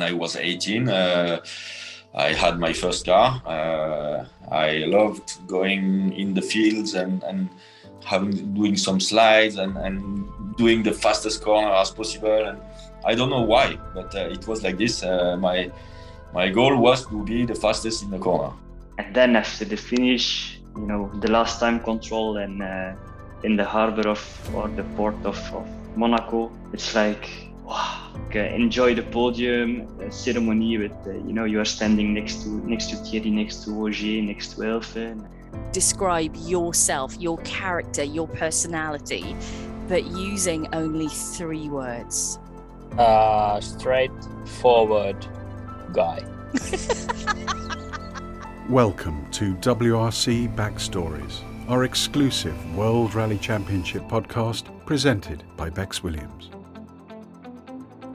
I was 18. I had my first car. I loved going in the fields and doing some slides and doing the fastest corner as possible. And I don't know why, but it was like this. My goal was to be the fastest in the corner. And then after the finish, you know, the last time control and in the harbor or the port of Monaco, it's like, wow. Enjoy the podium ceremony with, you know, you are standing next to Thierry, next to Ogier, next to Elfyn. Describe yourself, your character, your personality, but using only three words. Straightforward guy. Welcome to WRC Backstories, our exclusive World Rally Championship podcast presented by Bex Williams.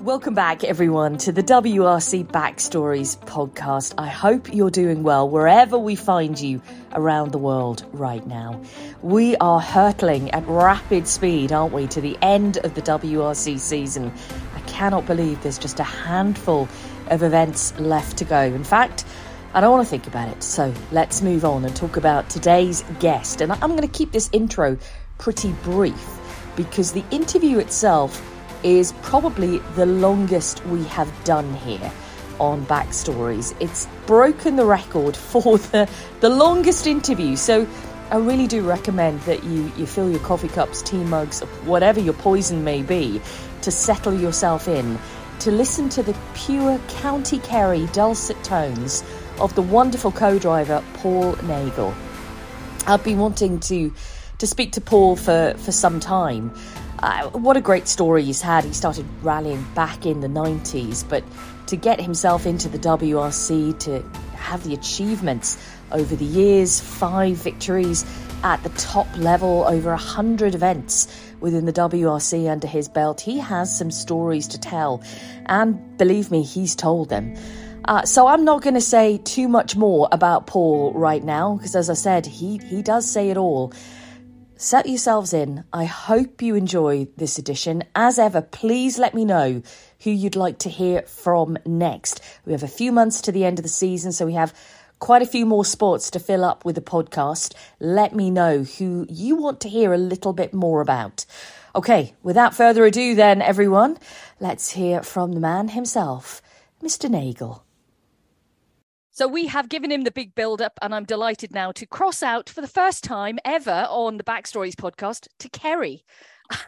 Welcome back, everyone, to the WRC Backstories podcast. I hope you're doing well wherever we find you around the world right now. We are hurtling at rapid speed, aren't we, to the end of the WRC season. I cannot believe there's just a handful of events left to go. In fact, I don't want to think about it, so let's move on and talk about today's guest. And I'm going to keep this intro pretty brief because the interview itself is probably the longest we have done here on Backstories. It's broken the record for the longest interview, so I really do recommend that you fill your coffee cups, tea mugs, whatever your poison may be, to settle yourself in, to listen to the pure County Kerry dulcet tones of the wonderful co-driver Paul Nagle. I've been wanting to speak to Paul for some time. What a great story he's had. He started rallying back in the 90s, but to get himself into the WRC, to have the achievements over the years, 5 victories at the top level, over 100 events within the WRC under his belt, he has some stories to tell, and believe me, he's told them. So I'm not going to say too much more about Paul right now, because as I said, he does say it all. Set yourselves in. I hope you enjoy this edition. As ever, please let me know who you'd like to hear from next. We have a few months to the end of the season, so we have quite a few more spots to fill up with the podcast. Let me know who you want to hear a little bit more about. Okay, without further ado then, everyone, let's hear from the man himself, Mr. Nagle. So we have given him the big build-up, and I'm delighted now to cross out for the first time ever on the Backstories podcast to Kerry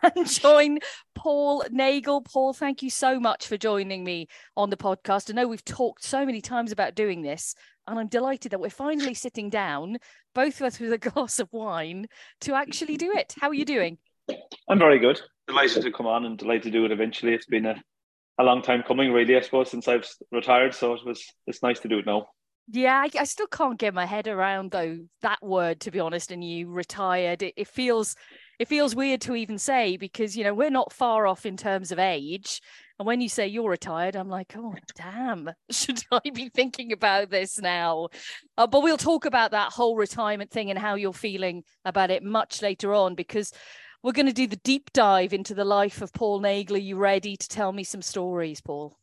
and join Paul Nagle. Paul, thank you so much for joining me on the podcast. I know we've talked so many times about doing this, and I'm delighted that we're finally sitting down, both of us with a glass of wine, to actually do it. How are you doing? I'm very good. Delighted to come on and delighted to do it eventually. It's been a long time coming, really, I suppose, since I've retired. So it's nice to do it now. Yeah, I still can't get my head around, though, that word, to be honest, and you retired. It feels weird to even say because, you know, we're not far off in terms of age. And when you say you're retired, I'm like, oh, damn, should I be thinking about this now? But we'll talk about that whole retirement thing and how you're feeling about it much later on, because we're going to do the deep dive into the life of Paul Nagle. Are you ready to tell me some stories, Paul?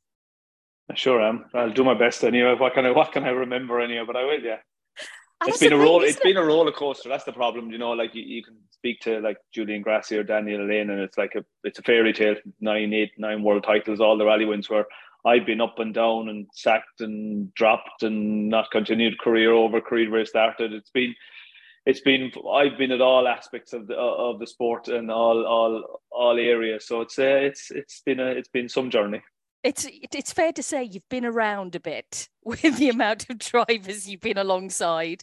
I sure am. I'll do my best anyway. What can I remember anyway? But I will, yeah. It's been a roller coaster. That's the problem, you know. Like you can speak to like Julian Grassi or Daniel Lane, and it's like it's a fairy tale. 9 world titles, all the rally wins. Where I've been up and down and sacked and dropped and not continued career over career where I started. I've been at all aspects of the sport and all areas. So it's been some journey. It's fair to say you've been around a bit with the amount of drivers you've been alongside.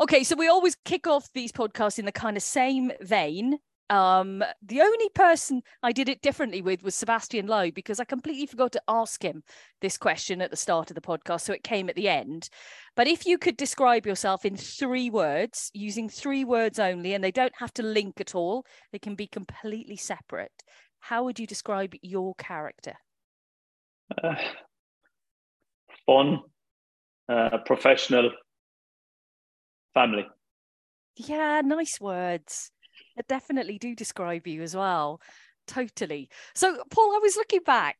Okay, so we always kick off these podcasts in the kind of same vein. The only person I did it differently with was Sebastian Loix, because I completely forgot to ask him this question at the start of the podcast, so it came at the end. But if you could describe yourself in 3 words, using 3 words only, and they don't have to link at all, they can be completely separate, how would you describe your character? Fun, professional, family. Yeah, nice words. I definitely do describe you as well. Totally. So, Paul, I was looking back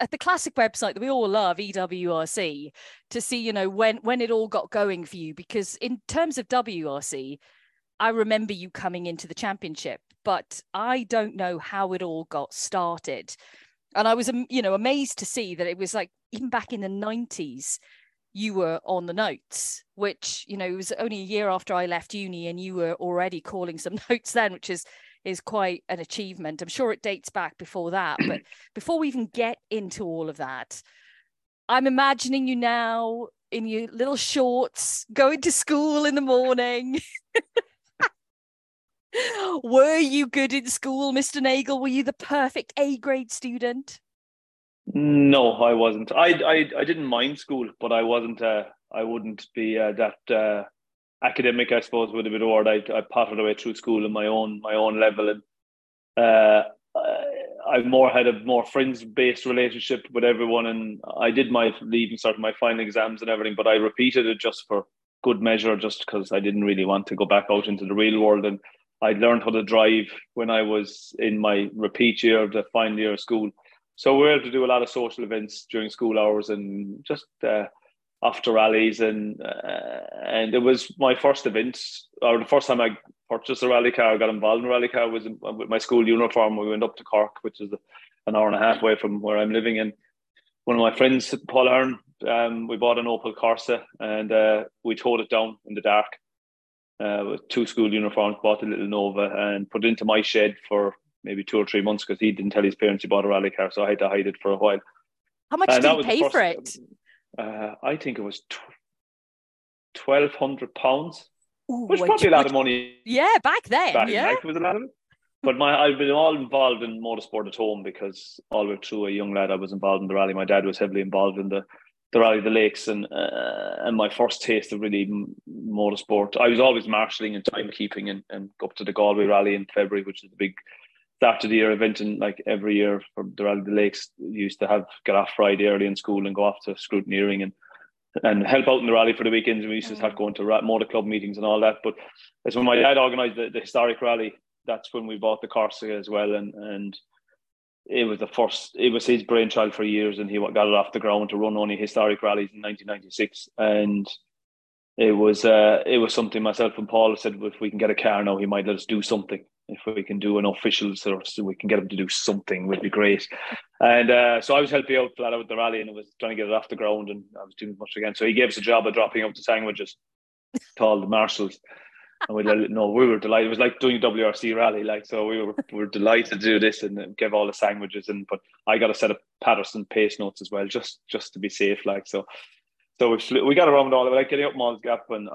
at the classic website that we all love, EWRC, to see, you know, when it all got going for you, because in terms of WRC, I remember you coming into the championship, but I don't know how it all got started. And I was, you know, amazed to see that it was like, even back in the 90s, you were on the notes, which, you know, it was only a year after I left uni and you were already calling some notes then, which is quite an achievement. I'm sure it dates back before that, but before we even get into all of that, I'm imagining you now in your little shorts, going to school in the morning. Were you good in school, Mr. Nagle? Were you the perfect A grade student? No, I wasn't. I didn't mind school, but I wasn't. I wouldn't be that academic, I suppose, would have been the word. I potted away through school on my own level, and I more had a more friends-based relationship with everyone. And I did my leaving cert, my final exams and everything, but I repeated it just for good measure, just because I didn't really want to go back out into the real world. And I learned how to drive when I was in my repeat year of the final year of school. So we were able to do a lot of social events during school hours and just after rallies, and it was my first event, or the first time I purchased a rally car, got involved in a rally car, was with my school uniform. We went up to Cork, which is an hour and a half away from where I'm living, and one of my friends, Paul Hearn, we bought an Opel Corsa, and we towed it down in the dark with two school uniforms, bought a little Nova and put it into my shed for maybe 2 or 3 months, because he didn't tell his parents he bought a rally car, so I had to hide it for a while. How much did you pay for it? I think it was £1,200, which was probably a lot of money. Yeah, back then. Back then, it was a lot of it. But I've been all involved in motorsport at home, because all the way through a young lad, I was involved in the rally. My dad was heavily involved in the Rally of the Lakes, and my first taste of really motorsport. I was always marshalling and timekeeping, and go up to the Galway Rally in February, which is the big start of the year event, and like every year for the Rally of the Lakes, used to have get off Friday early in school and go off to scrutineering and help out in the rally for the weekends. And we used to start going to motor club meetings and all that. But that's when my dad organised the historic rally. That's when we bought the Corsica as well, and it was the first. It was his brainchild for years, and he got it off the ground to run only historic rallies in 1996. And it was something myself and Paul said, if we can get a car now, he might let us do something. If we can do an official, so we can get him to do something, would be great. And so I was helping out flat out with the rally, and I was trying to get it off the ground, and I was doing much again. So he gave us a job of dropping up the sandwiches to all the marshals, and we let it know. We were delighted. It was like doing a WRC rally, like, so we were delighted to do this and give all the sandwiches. And but I got a set of Patterson paste notes as well, just to be safe, like so. So we got around all of it, like getting up Mall's Gap when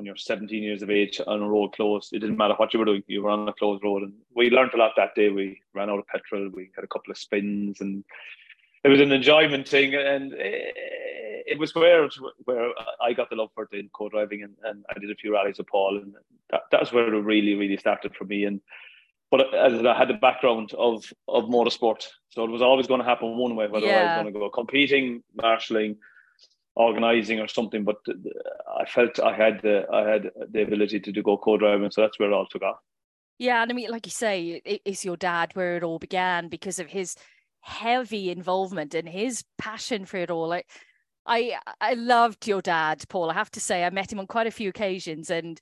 you're 17 years of age on a road closed. It didn't matter what you were doing, you were on a closed road. And we learned a lot that day. We ran out of petrol, we had a couple of spins, and it was an enjoyment thing. And it was where I got the love for it in co-driving, and I did a few rallies with Paul. And that's where it really, really started for me. But as I had the background of motorsport, so it was always going to happen one way, whether I was going to go competing, marshalling, organising or something, but I felt I had the ability to go co-driving, so that's where it all took off. Yeah, and I mean, like you say, it's your dad where it all began, because of his heavy involvement and his passion for it all. Like, I loved your dad, Paul. I have to say, I met him on quite a few occasions, and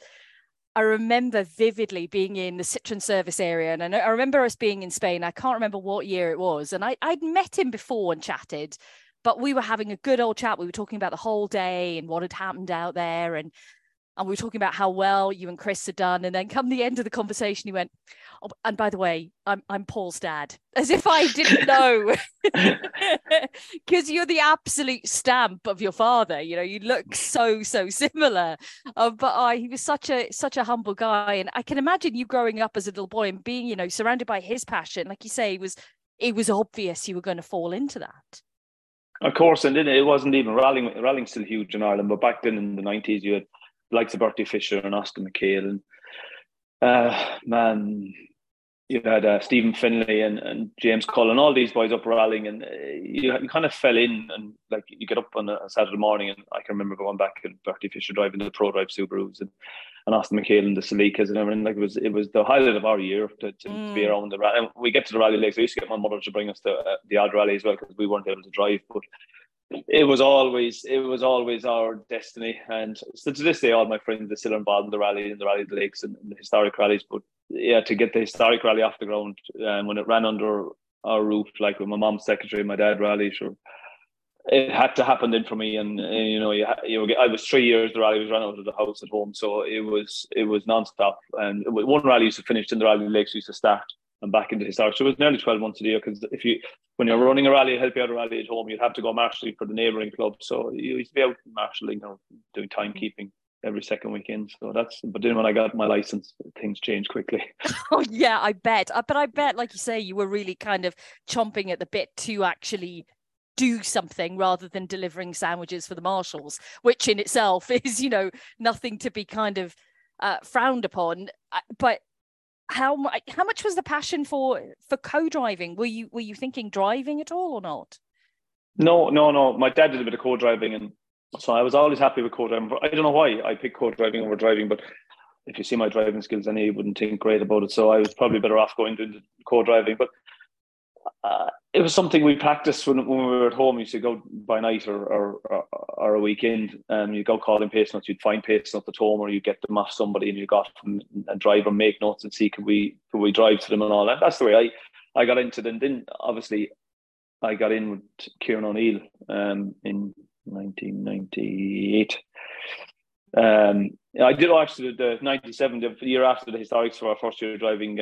I remember vividly being in the Citroen service area, and I remember us being in Spain. I can't remember what year it was, and I'd met him before and chatted. But we were having a good old chat. We were talking about the whole day and what had happened out there. And we were talking about how well you and Chris had done. And then come the end of the conversation, he went, "Oh, and by the way, I'm Paul's dad." As if I didn't know. Because you're the absolute stamp of your father. You know, you look so, so similar. But he was such a humble guy. And I can imagine you growing up as a little boy and being, you know, surrounded by his passion. Like you say, it was obvious you were going to fall into that. Of course, and then it wasn't even rallying. Rallying's still huge in Ireland, but back then in the 90s, you had the likes of Bertie Fisher and Oscar McHale, and you had Stephen Finlay and James Cullen, all these boys up rallying, and you kind of fell in, and like you get up on a Saturday morning, and I can remember going back and Bertie Fisher driving the Pro Drive Subarus, and and Oscar McHale and the Salikas and everything. Like, it was the highlight of our year to be around the rally. And we get to the rally legs. I used to get my mother to bring us to the odd rally as well, because we weren't able to drive. But it was always our destiny. And so to this day, all my friends are still involved in the rally and the rally legs and the historic rallies. But yeah, to get the historic rally off the ground, when it ran under our roof, like with my mom's secretary and my dad rally, sure. It had to happen then for me, and you know, I was 3 years. The rally was run out of the house at home, so it was non-stop. And one rally used to finish, then the rally legs used to start, and back into historic. So it was nearly 12 months a year. Because when you're running a rally, help you out a rally at home, you'd have to go marshalling for the neighbouring club. So you used to be out marshalling or doing timekeeping every second weekend. But then when I got my license, things changed quickly. Oh yeah, I bet. But I bet, like you say, you were really kind of chomping at the bit to actually do something rather than delivering sandwiches for the marshals, which in itself is, you know, nothing to be kind of frowned upon. But how much was the passion for co-driving? Were you thinking driving at all or not? No. My dad did a bit of co-driving, and so I was always happy with co-driving. I don't know why I picked co-driving over driving, but if you see my driving skills, I know you wouldn't think great about it. So I was probably better off going to co-driving, but. It was something we practiced when we were at home. You used to go by night or a weekend, and you go calling pace notes. You'd find pace notes at home, or you get them off somebody, and you got a driver make notes and see could we drive to them and all that. That's the way I got into it. And then obviously I got in with Kieran O'Neill in 1998. I did actually the 97, the year after the historics, for our first year driving.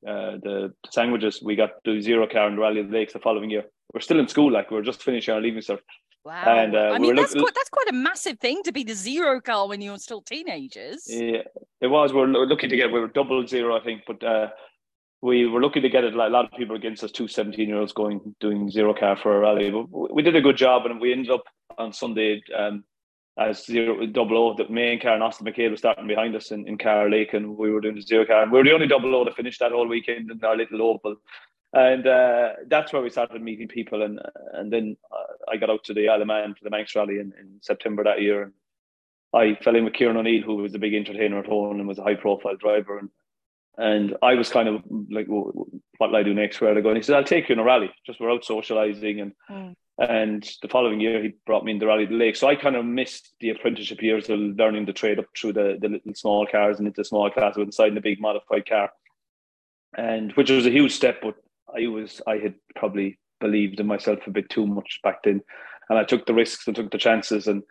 The sandwiches, we got the zero car and Rally of the Lakes the following year. We're still in school, like we were just finishing our leaving cert. Wow! And I mean, that's quite a massive thing to be the zero car when you're still teenagers. Yeah, it was. We're looking to get. We were double zero, I think, but we were lucky to get it. Like, a lot of people against us, two 17-year-olds doing zero car for a rally. But we did a good job, and we ended up on Sunday as zero double O. The main car and Austin McHale was starting behind us in Carr Lake, and we were doing the zero car, and we were the only double O to finish that whole weekend in our little Opal. And that's where we started meeting people, and then I got out to the Isle of Man for the Manx Rally in September that year, and I fell in with Kieran O'Neill, who was a big entertainer at home and was a high profile driver, and I was kind of like, well, what will I do next, where do I go? And he said, I'll take you in a rally, just we're out socialising And the following year, he brought me in the Rally of the Lake. So I kind of missed the apprenticeship years of learning the trade up through the little small cars and into small classes inside the big modified car, and which was a huge step. But I had probably believed in myself a bit too much back then, and I took the risks and took the chances, and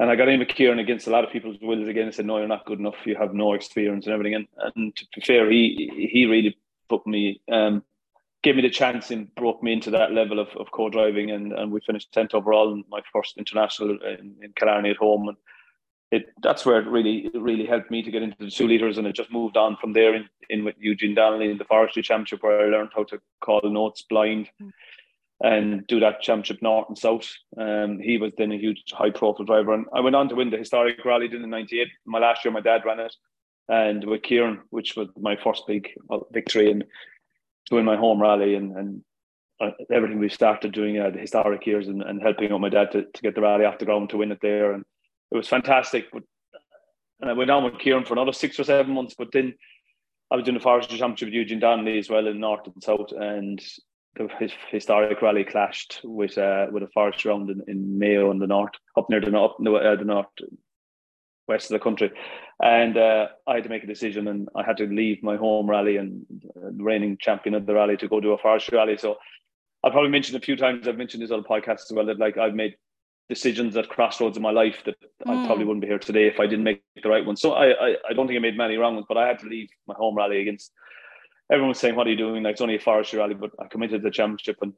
I got in with Kieran against a lot of people's wills again. I said, no, you're not good enough. You have no experience and everything. And to be fair, he really put me. Gave me the chance and brought me into that level of co-driving, and we finished 10th overall in my first international in Killarney at home, and that's where it really helped me to get into the 2 litres, and it just moved on from there in with Eugene Donnelly in the Forestry Championship, where I learned how to call notes blind and do that championship north and south. He was then a huge high profile driver, and I went on to win the historic rally then in 98. My last year my dad ran it, and with Kieran, which was my first big victory and doing my home rally and everything we started doing the historic years and helping out my dad to get the rally off the ground to win it there. And it was fantastic. And I went on with Kieran for another 6 or 7 months, but then I was doing the Forestry Championship with Eugene Donnelly as well in North and South, and his historic rally clashed with a forestry round in Mayo in the North, up near the North west of the country, and I had to make a decision, and I had to leave my home rally and the reigning champion of the rally to go do a forestry rally. So I've probably mentioned a few times, I've mentioned this on podcasts as well, that like I've made decisions at crossroads in my life that I probably wouldn't be here today if I didn't make the right one. So I don't think I made many wrong ones, but I had to leave my home rally against everyone was saying, what are you doing? Like, it's only a forestry rally, but I committed to the championship, and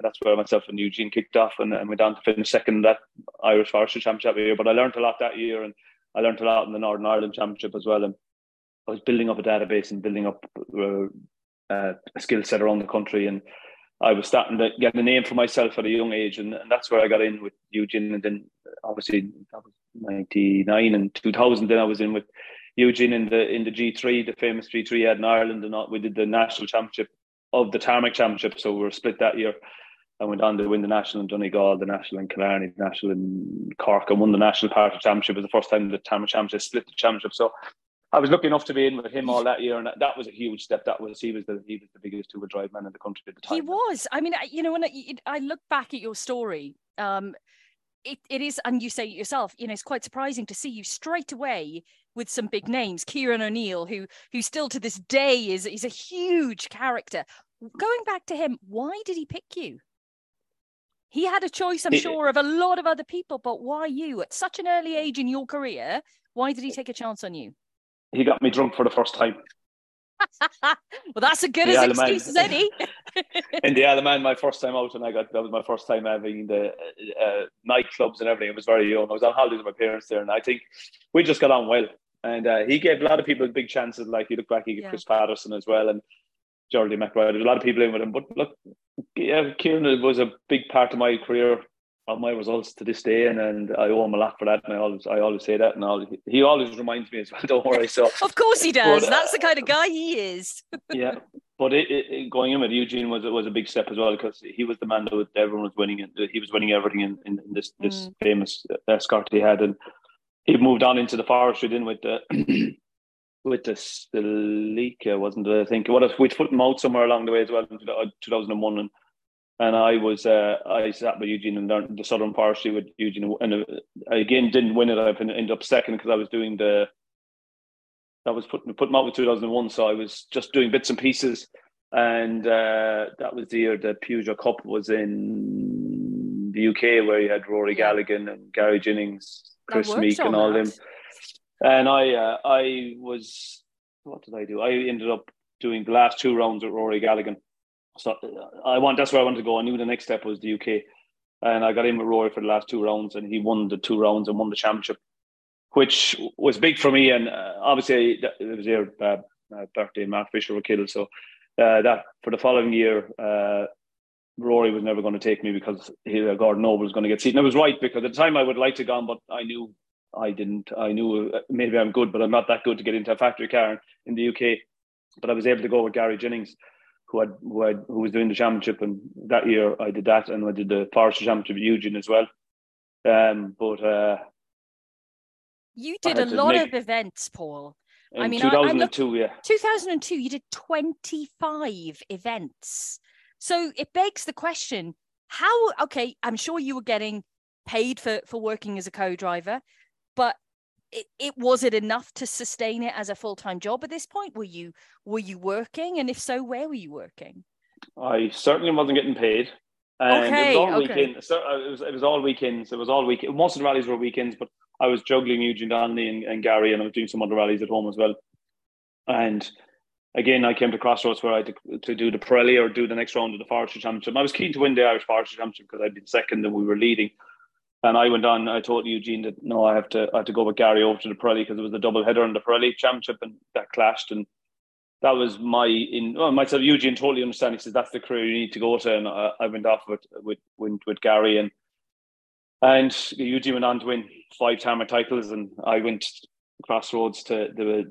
that's where myself and Eugene kicked off, and went on to finish second in that Irish Forestry Championship year. But I learned a lot that year, and I learned a lot in the Northern Ireland Championship as well, and I was building up a database and building up a skill set around the country, and I was starting to get a name for myself at a young age, and that's where I got in with Eugene, and then obviously that was 99 and 2000. Then I was in with Eugene in the G3, the famous G3 he had in Ireland, and we did the National Championship of the Tarmac Championship, so we were split that year. and went on to win the National in Donegal, the National in Killarney, the National in Cork, and won the National Party Championship. It was the first time the Tamworth Championship split the championship. So I was lucky enough to be in with him all that year, and that was a huge step. That was he was the biggest two-wheel drive man in the country at the time. He was. I mean, you know, when I look back at your story, it is, and you say it yourself, you know, it's quite surprising to see you straight away with some big names. Kieran O'Neill, who still to this day is a huge character. Going back to him, why did he pick you? He had a choice, I'm sure, of a lot of other people, but why you? At such an early age in your career, why did he take a chance on you? He got me drunk for the first time. Well, that's as good an excuse as any. In the Isle of Man, my first time out, and that was my first time having the nightclubs and everything. It was very young. I was on holidays with my parents there, and I think we just got on well. And he gave a lot of people big chances. Like, you look back, he gave Chris Patterson as well, and Geraldine McBride. There's a lot of people in with him. But look, yeah, Kieran was a big part of my career, of my results to this day, and I owe him a lot for that, and I always say that, and he always reminds me as well, don't worry. So of course he does, but that's the kind of guy he is. Yeah, but going in with Eugene was a big step as well, because he was the man that everyone was winning, and he was winning everything in this famous escort he had, and he moved on into the forestry then with with the Selika, wasn't it? I think we'd put him out somewhere along the way as well in 2001, and I sat with Eugene and learned the Southern Forestry with Eugene, and I again didn't win it. I ended up second because I was doing put them out with 2001, so I was just doing bits and pieces, and that was the year the Peugeot Cup was in the UK, where you had Rory Gallagher and Gary Jennings, Chris Meek, and all them. And what did I do? I ended up doing the last two rounds with Rory Gallagher. So that's where I wanted to go. I knew the next step was the UK, and I got in with Rory for the last two rounds, and he won the two rounds and won the championship, which was big for me. And obviously, it was their birthday. Mark Fisher were killed, so that for the following year, Rory was never going to take me because Gordon Noble was going to get seated. And I was right, because at the time I would like to gone, but I knew I didn't. I knew maybe I'm good, but I'm not that good to get into a factory car in the UK. But I was able to go with Gary Jennings, who was doing the championship, and that year I did that, and I did the forestry championship with Eugene as well. You did a lot of events, Paul. I mean, 2002, 2002, you did 25 events. So it begs the question, I'm sure you were getting paid for working as a co-driver, but was it enough to sustain it as a full-time job at this point? Were you working? And if so, where were you working? I certainly wasn't getting paid. And it was all weekends. So it was all weekends. It was all week. Most of the rallies were weekends, but I was juggling Eugene Donnelly and Gary, and I was doing some other rallies at home as well. And again, I came to crossroads where I had to do the Pirelli or do the next round of the Forestry Championship. And I was keen to win the Irish Forestry Championship because I'd been second and we were leading. And I went on. I told Eugene that no, I have to go with Gary over to the Pirelli, because it was the double header in the Pirelli Championship, and that clashed. And that was myself. Eugene totally understands. He says that's the career you need to go to. And I went off with Gary, and Eugene went on to win 5 Tamworth titles, and I went crossroads to the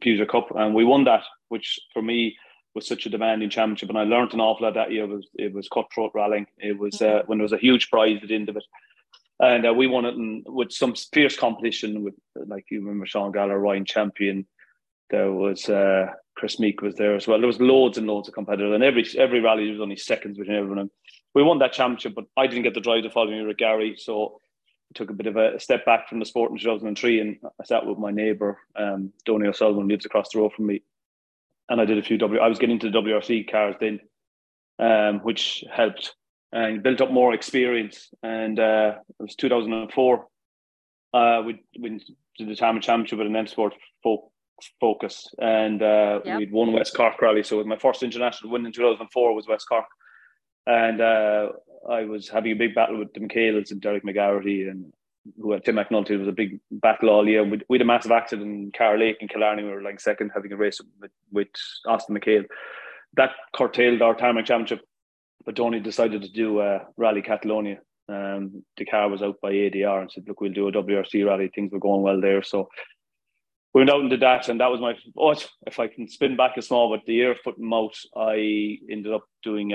Peugeot Cup, and we won that, which for me was such a demanding championship, and I learned an awful lot that year. It was cutthroat rallying. It was when there was a huge prize at the end of it. And we won it with some fierce competition with, like, you remember Sean Gallagher, Ryan Champion. There was Chris Meek was there as well. There was loads and loads of competitors, and every rally was only seconds between everyone. And we won that championship, but I didn't get the drive the following year with Gary, so I took a bit of a step back from the sport in 2003, and I sat with my neighbour, Donny O'Sullivan, who lives across the road from me, and I did a few I was getting into the WRC cars then, which helped. And built up more experience, and it was 2004. We did the Tamworth Championship with an M-Sport Focus, and we'd won West Cork Rally. So it was my first international win in 2004 was West Cork, and I was having a big battle with the McHales and Derek McGarrity, and who had Tim McNulty. It was a big battle all year. We had a massive accident in Carr Lake in Killarney. We were like second, having a race with Austin McHale. That curtailed our Tamworth Championship. But Donny decided to do Rally Catalonia. The car was out by ADR and said, look, we'll do a WRC rally. Things were going well there. So we went out and did that. And that was if I can spin back a small, but the year of putting them out, I ended up doing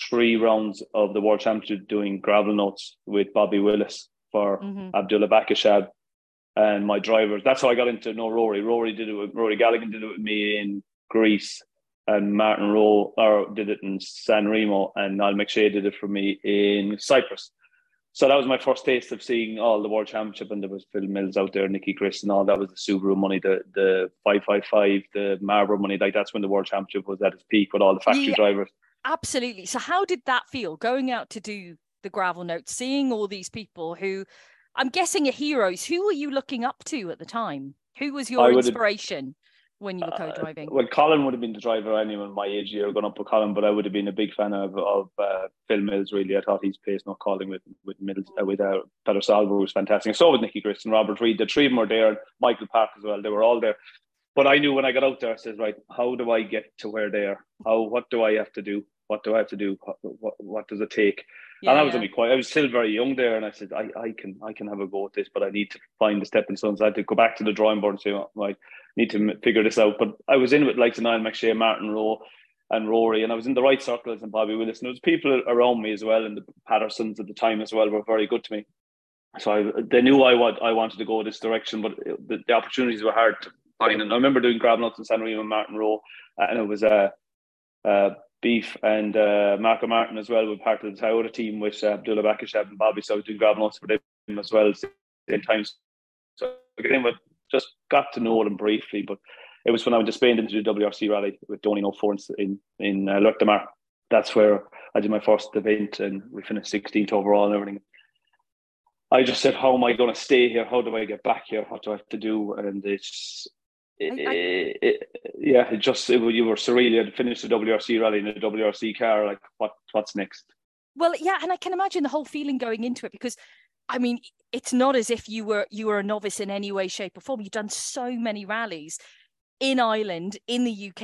3 rounds of the World Championship doing gravel notes with Bobby Willis for Abdullah Bakashab and my drivers. That's how I got into Rory. Rory Gallagher did it with me in Greece, and Martin Rowe did it in San Remo, and Niall McShay did it for me in Cyprus. So that was my first taste of seeing all the World Championship, and there was Phil Mills out there, Nicky Chris, and all that was the Subaru money, the 555, the Marlboro money. Like, that's when the World Championship was at its peak with all the factory drivers. Absolutely. So how did that feel, going out to do the gravel notes, seeing all these people who I'm guessing are heroes? Who were you looking up to at the time? Who was your inspiration when you were co-driving? Well, Colin would have been the driver anyone my age year going up with Colin, but I would have been a big fan of Phil Mills, really. I thought his pace not calling with Peter Salvo was fantastic. So was Nicky Grist and Robert Reed. The 3 of them were there, and Michael Park as well. They were all there. But I knew when I got out there, I said, right, how do I get to where they are? What do I have to do? What do I have to do? What does it take? Yeah, and I was going to be quiet. I was still very young there, and I said, I can have a go at this, but I need to find the stepping stones. I had to go back to the drawing board and say, I need to figure this out. But I was in with like Niall McShay, Martin Rowe and Rory, and I was in the right circles and Bobby Willis. And there was people around me as well, and the Pattersons at the time as well were very good to me. So they knew I wanted to go this direction, but the opportunities were hard to find. And I remember doing grab nuts in San Remo and Martin Rowe, and it was Beef and Marco Martin as well were part of the Toyota team with Abdullah Bakashab and Bobby, so I was doing gravel notes for them as well at the same time. So again, we just got to know them briefly, but it was when I went to Spain into the WRC rally with Donny Nofour in Lloret de Mar. That's where I did my first event, and we finished 16th overall and everything. I just said, how am I going to stay here? How do I get back here? What do I have to do? And it's... you were surreal. You had to finish the WRC rally in a WRC car. Like, what's next? Well, yeah, and I can imagine the whole feeling going into it, because, I mean, it's not as if you were a novice in any way, shape, or form. You've done so many rallies in Ireland, in the UK,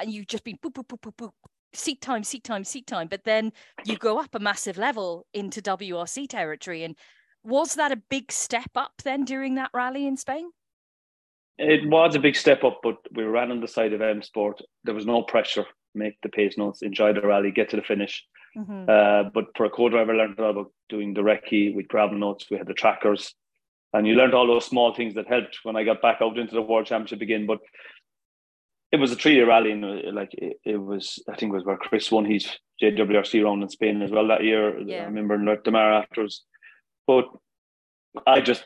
and you've just been boop, boop, boop, boop, boop, seat time. But then you go up a massive level into WRC territory. And was that a big step up then during that rally in Spain? It was a big step up, but we ran on the side of M Sport. There was no pressure. Make the pace notes, enjoy the rally, get to the finish. But for a co-driver, I learned a lot about doing the recce with gravel notes. We had the trackers, and you learned all those small things that helped when I got back out into the World Championship again. But it was a 3-year rally, and I think it was where Chris won his JWRC round in Spain as well that year. Yeah. I remember in Lloret de Mar afterwards, but.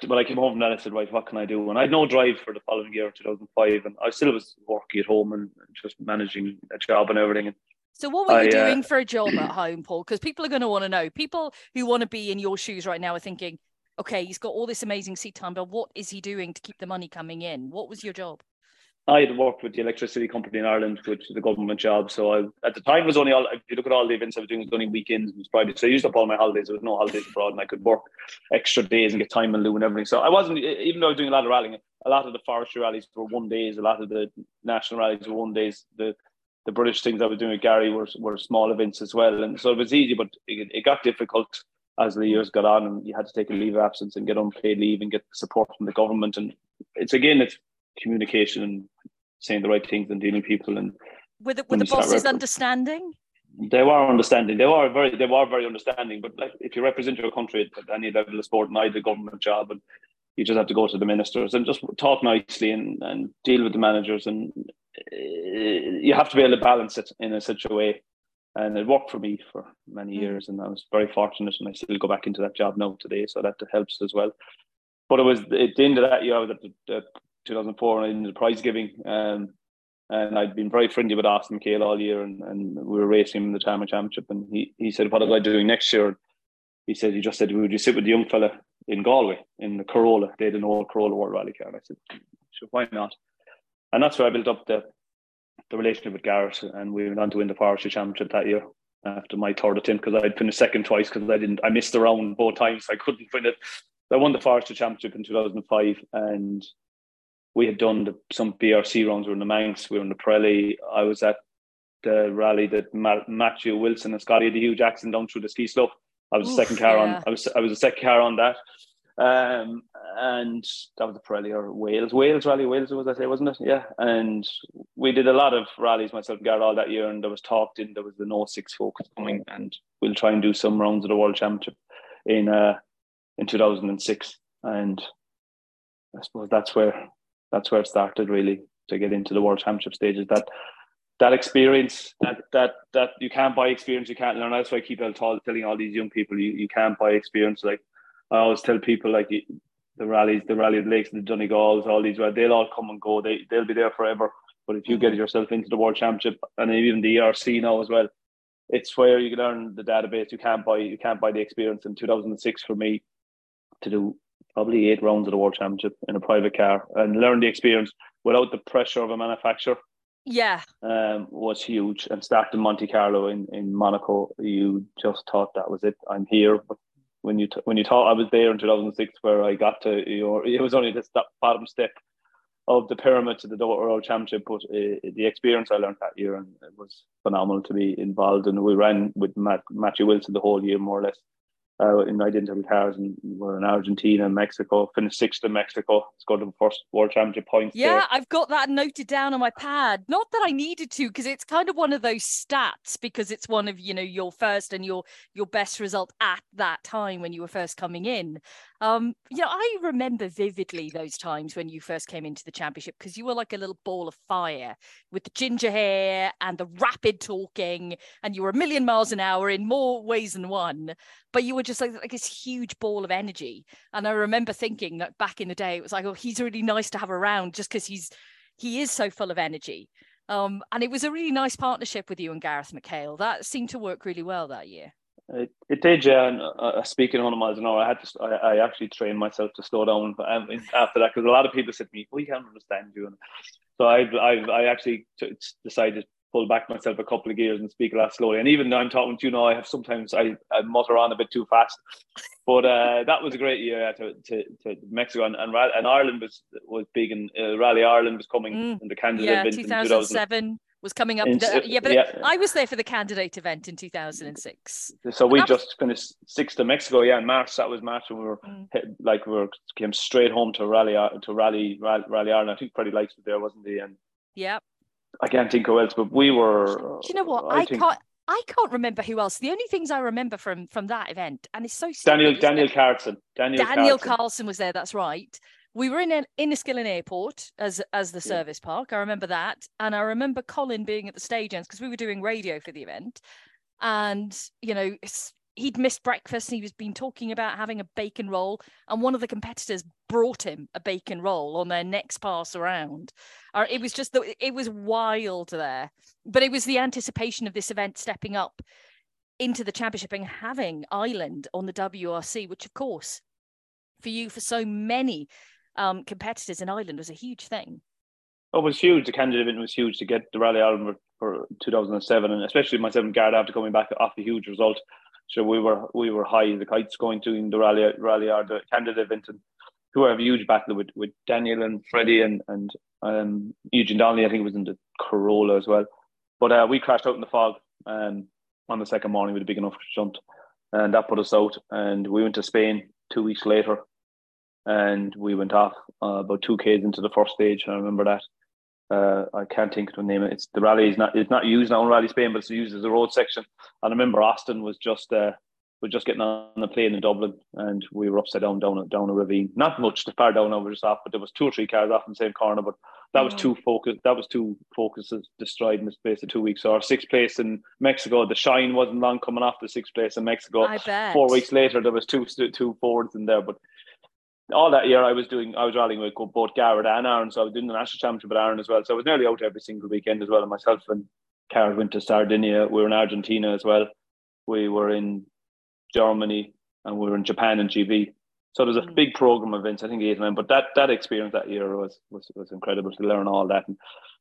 When I came home from that, I said, right, what can I do? And I had no drive for the following year, 2005, and I still was working at home and just managing a job and everything. And so what were you doing for a job at home, Paul? Because people are going to want to know. People who want to be in your shoes right now are thinking, okay, he's got all this amazing seat time, but what is he doing to keep the money coming in? What was your job? I had worked with the electricity company in Ireland, which is a government job. So at the time, was only if you look at all the events I was doing, it was only weekends and Fridays. So I used up all my holidays. There was no holidays abroad, and I could work extra days and get time and loo and everything. So I wasn't, even though I was doing a lot of rallying, a lot of the forestry rallies were 1 days, a lot of the national rallies were 1 days. The British things I was doing with Gary were small events as well. And so it was easy, but it got difficult as the years got on, and you had to take a leave of absence and get unpaid leave and get support from the government. And it's communication and saying the right things and dealing with people, and were the bosses understanding? They were very understanding. But like, if you represent your country at any level of sport, and I had a government job, and you just have to go to the ministers and just talk nicely and deal with the managers, and you have to be able to balance it in such a way. And it worked for me for many years, and I was very fortunate, and I still go back into that job now today, so that helps as well. But it was at the end of that year, I was at the 2004 in the prize giving, and I'd been very friendly with Oscar McHale all year, and we were racing him in the Tama Championship, and he said, what am I doing next year? He just said, would you sit with the young fella in Galway in the Corolla? They had an old Corolla World Rally car. And I said, sure, why not? And that's where I built up the relationship with Garrett, and we went on to win the Forestry Championship that year after my third attempt, because I'd finished second twice because I missed the round both times, so I couldn't win it. I won the Forestry Championship in 2005, and we had done some BRC rounds. We were in the Manx, we were in the Pirelli. I was at the rally that Matthew Wilson and Scotty had a huge accident down through the ski slope. I was the second car on that. And that was the Pirelli or Wales Rally, was I say, wasn't it? Yeah. And we did a lot of rallies, myself and Gareth, all that year, and there was talk, there was the '06 Focus coming, and we'll try and do some rounds of the World Championship in 2006. And I suppose that's where it started, really, to get into the World Championship stages. That experience, that you can't buy experience, you can't learn. That's why I keep telling all these young people, you can't buy experience. Like, I always tell people, like, the Rally of the Lakes, the Donegals, all these, they'll all come and go. They'll be there forever. But if you get yourself into the World Championship, and even the ERC now as well, it's where you can earn the database. You can't buy the experience. In 2006, for me, to do probably 8 rounds of the World Championship in a private car and learn the experience without the pressure of a manufacturer. Yeah, was huge. And starting Monte Carlo in Monaco, you just thought that was it. I'm here. But when you thought I was there in 2006, where I got to, it was only just that bottom step of the pyramid to the World Championship. But the experience I learned that year, and it was phenomenal to be involved. And we ran with Matthew Wilson the whole year, more or less, in identical cars, and we're in Argentina and Mexico. Finished 6th in Mexico. Scored the first World Championship points. Yeah, there. I've got that noted down on my pad. Not that I needed to, because it's kind of one of those stats, because it's one of, your first and your best result at that time when you were first coming in. I remember vividly those times when you first came into the championship, because you were like a little ball of fire with the ginger hair and the rapid talking, and you were a million miles an hour in more ways than one, but you were just like this huge ball of energy. And I remember thinking that back in the day, it was like, oh, he's really nice to have around, just because he is so full of energy. And it was a really nice partnership with you and Gareth McHale. That seemed to work really well that year. It did, yeah. And speaking 100 miles an hour, I actually trained myself to slow down after that, because a lot of people said to me, "We can't understand you." And so I actually decided to pull back myself a couple of gears and speak a lot slowly. And even though I'm talking to you now, I sometimes mutter on a bit too fast. But that was a great year to Mexico, and Ireland was big, and Rally Ireland was coming, and the candidate event in 2007. Was coming up. I was there for the candidate event in 2006. So we just finished 6th in Mexico. Yeah, in March. That was March when we were came straight home to Rally Ireland. I think Freddie Loix was there, wasn't he? And yeah, I can't think who else. But we were. Do you know what? I can't remember who else. The only things I remember from that event, and it's so stupid, Daniel Carlson. Daniel Carlson was there. That's right. We were in Enniskillen Airport as the service park. I remember that. And I remember Colin being at the stage ends, because we were doing radio for the event. And, he'd missed breakfast, and he was been talking about having a bacon roll. And one of the competitors brought him a bacon roll on their next pass around. It was just, it was wild there. But it was the anticipation of this event stepping up into the championship and having Ireland on the WRC, which, of course, for so many competitors in Ireland was a huge thing. It was huge. The candidate event was huge to get the Rally Ireland for 2007, and especially myself and Gareth after coming back off a huge result. So we were high as the kites going to the Rally Ireland, the candidate event, and who have a huge battle with Daniel and Freddie and Eugene Donnelly. I think it was in the Corolla as well. But we crashed out in the fog on the second morning with a big enough shunt, and that put us out. And we went to Spain 2 weeks later. And we went off about 2Ks into the first stage. And I remember that. I can't think of the name. It's the rally is not. It's not used now in Rally Spain, but it's used as a road section. And I remember Austin was just getting on a plane in Dublin, and we were upside down a ravine. Not much too far down, over just off, but there was 2 or 3 cars off in the same corner. But that was two focuses destroyed in the space of 2 weeks. So our 6th place in Mexico, the shine wasn't long coming off the 6th place in Mexico. I bet. 4 weeks later, there was two Fords in there, but. All that year I was rallying with both Gareth and Aaron, so I was doing the National Championship with Aaron as well, so I was nearly out every single weekend as well. And myself and Gareth went to Sardinia, we were in Argentina as well, we were in Germany, and we were in Japan and GB. So there's a big programme of events, I think 8 or 9, but that experience that year was incredible to learn all that. And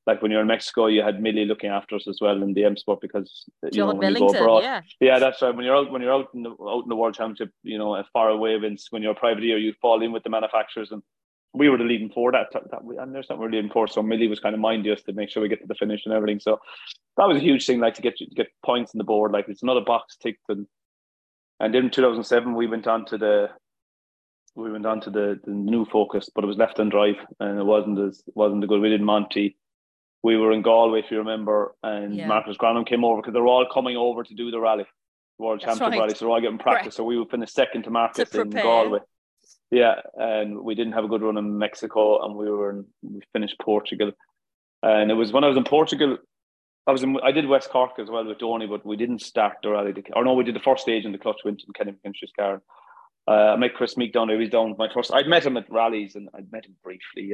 like when you're in Mexico, you had Millie looking after us as well in the M Sport, because when you go abroad, yeah, that's right. When you're out in the World Championship, far away events, when you're a privateer, you fall in with the manufacturers, and we were the leading for that and there's something really important. So Millie was kind of minding us to make sure we get to the finish and everything. So that was a huge thing, like to get points on the board, like it's another box ticked. And in 2007 we went on to the we went on to the new Focus, but it was left-hand drive, and it wasn't a good. We did Monty. We were in Galway, if you remember, and Marcus Granham came over because they were all coming over to do the rally, World Championship rally. So they were all getting practice. So we would finish second to Marcus in Galway. Yeah, and we didn't have a good run in Mexico, and we finished Portugal. And it was when I was in Portugal, I did West Cork as well with Donny, but we didn't start the rally. We did the first stage in the clutch win in Kenny McKinstry's car. I met Chris Meek down there. He was down with my first. I'd met him at rallies, and I'd met him briefly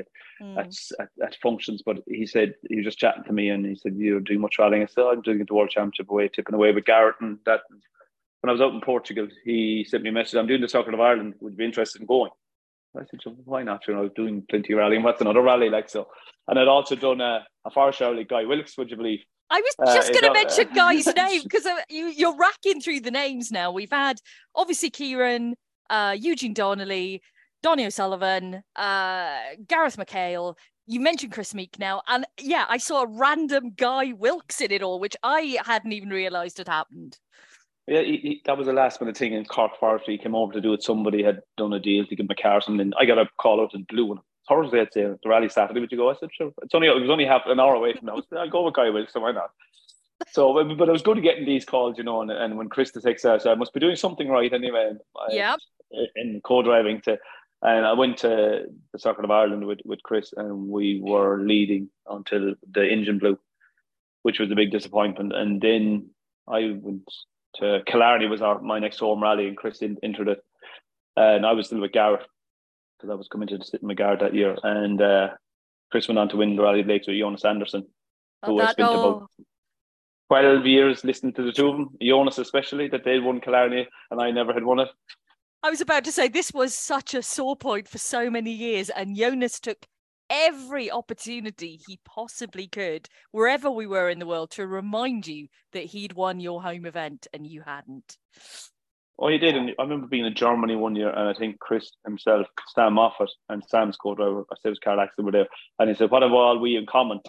at functions. But he said, he was just chatting to me, and he said, "You're doing much rallying?" I said, "I'm doing the World Championship away, tipping away with Garrett and that." When I was out in Portugal, he sent me a message. "I'm doing the Circuit of Ireland. Would you be interested in going?" I said, "Well, why not? You know, I was doing plenty of rallying. What's another rally like?" So, and I'd also done a Forest rally, Guy Wilkes. Would you believe? I was just going to mention Guy's name because you're racking through the names now. We've had obviously Kieran, Eugene Donnelly, Donny O'Sullivan, Gareth McHale. You mentioned Chris Meek now, and yeah, I saw a random Guy Wilkes in it all, which I hadn't even realised had happened. Yeah, that was a last minute thing in Cork Forest. He came over to do it. Somebody had done a deal to give him a car, and then I got a call out in blue on Thursday. I'd say the rally Saturday. Would you go? I said sure. It was only half an hour away from now. I'll go with Guy Wilkes, so why not? So, but I was good at getting these calls, you know. And when Chris takes out, I must be doing something right anyway. Yep. In co-driving and I went to the Circuit of Ireland with Chris, and we were leading until the engine blew, which was a big disappointment. And then I went to Killarney, was my next home rally, and Chris entered it, and I was still with Gareth because I was committed to sitting with Gareth that year. And Chris went on to win the Rally of Lakes with Jonas Anderson, who I spent about 12 years listening to the two of them, Jonas especially, that they won Killarney and I never had won it. I was about to say, this was such a sore point for so many years, and Jonas took every opportunity he possibly could, wherever we were in the world, to remind you that he'd won your home event and you hadn't. Oh, he did. And I remember being in Germany one year, and I think Chris himself, Sam Moffat, and Sam's co-driver, I said it was Carl Axel, were there. And he said, "What have all we in common?"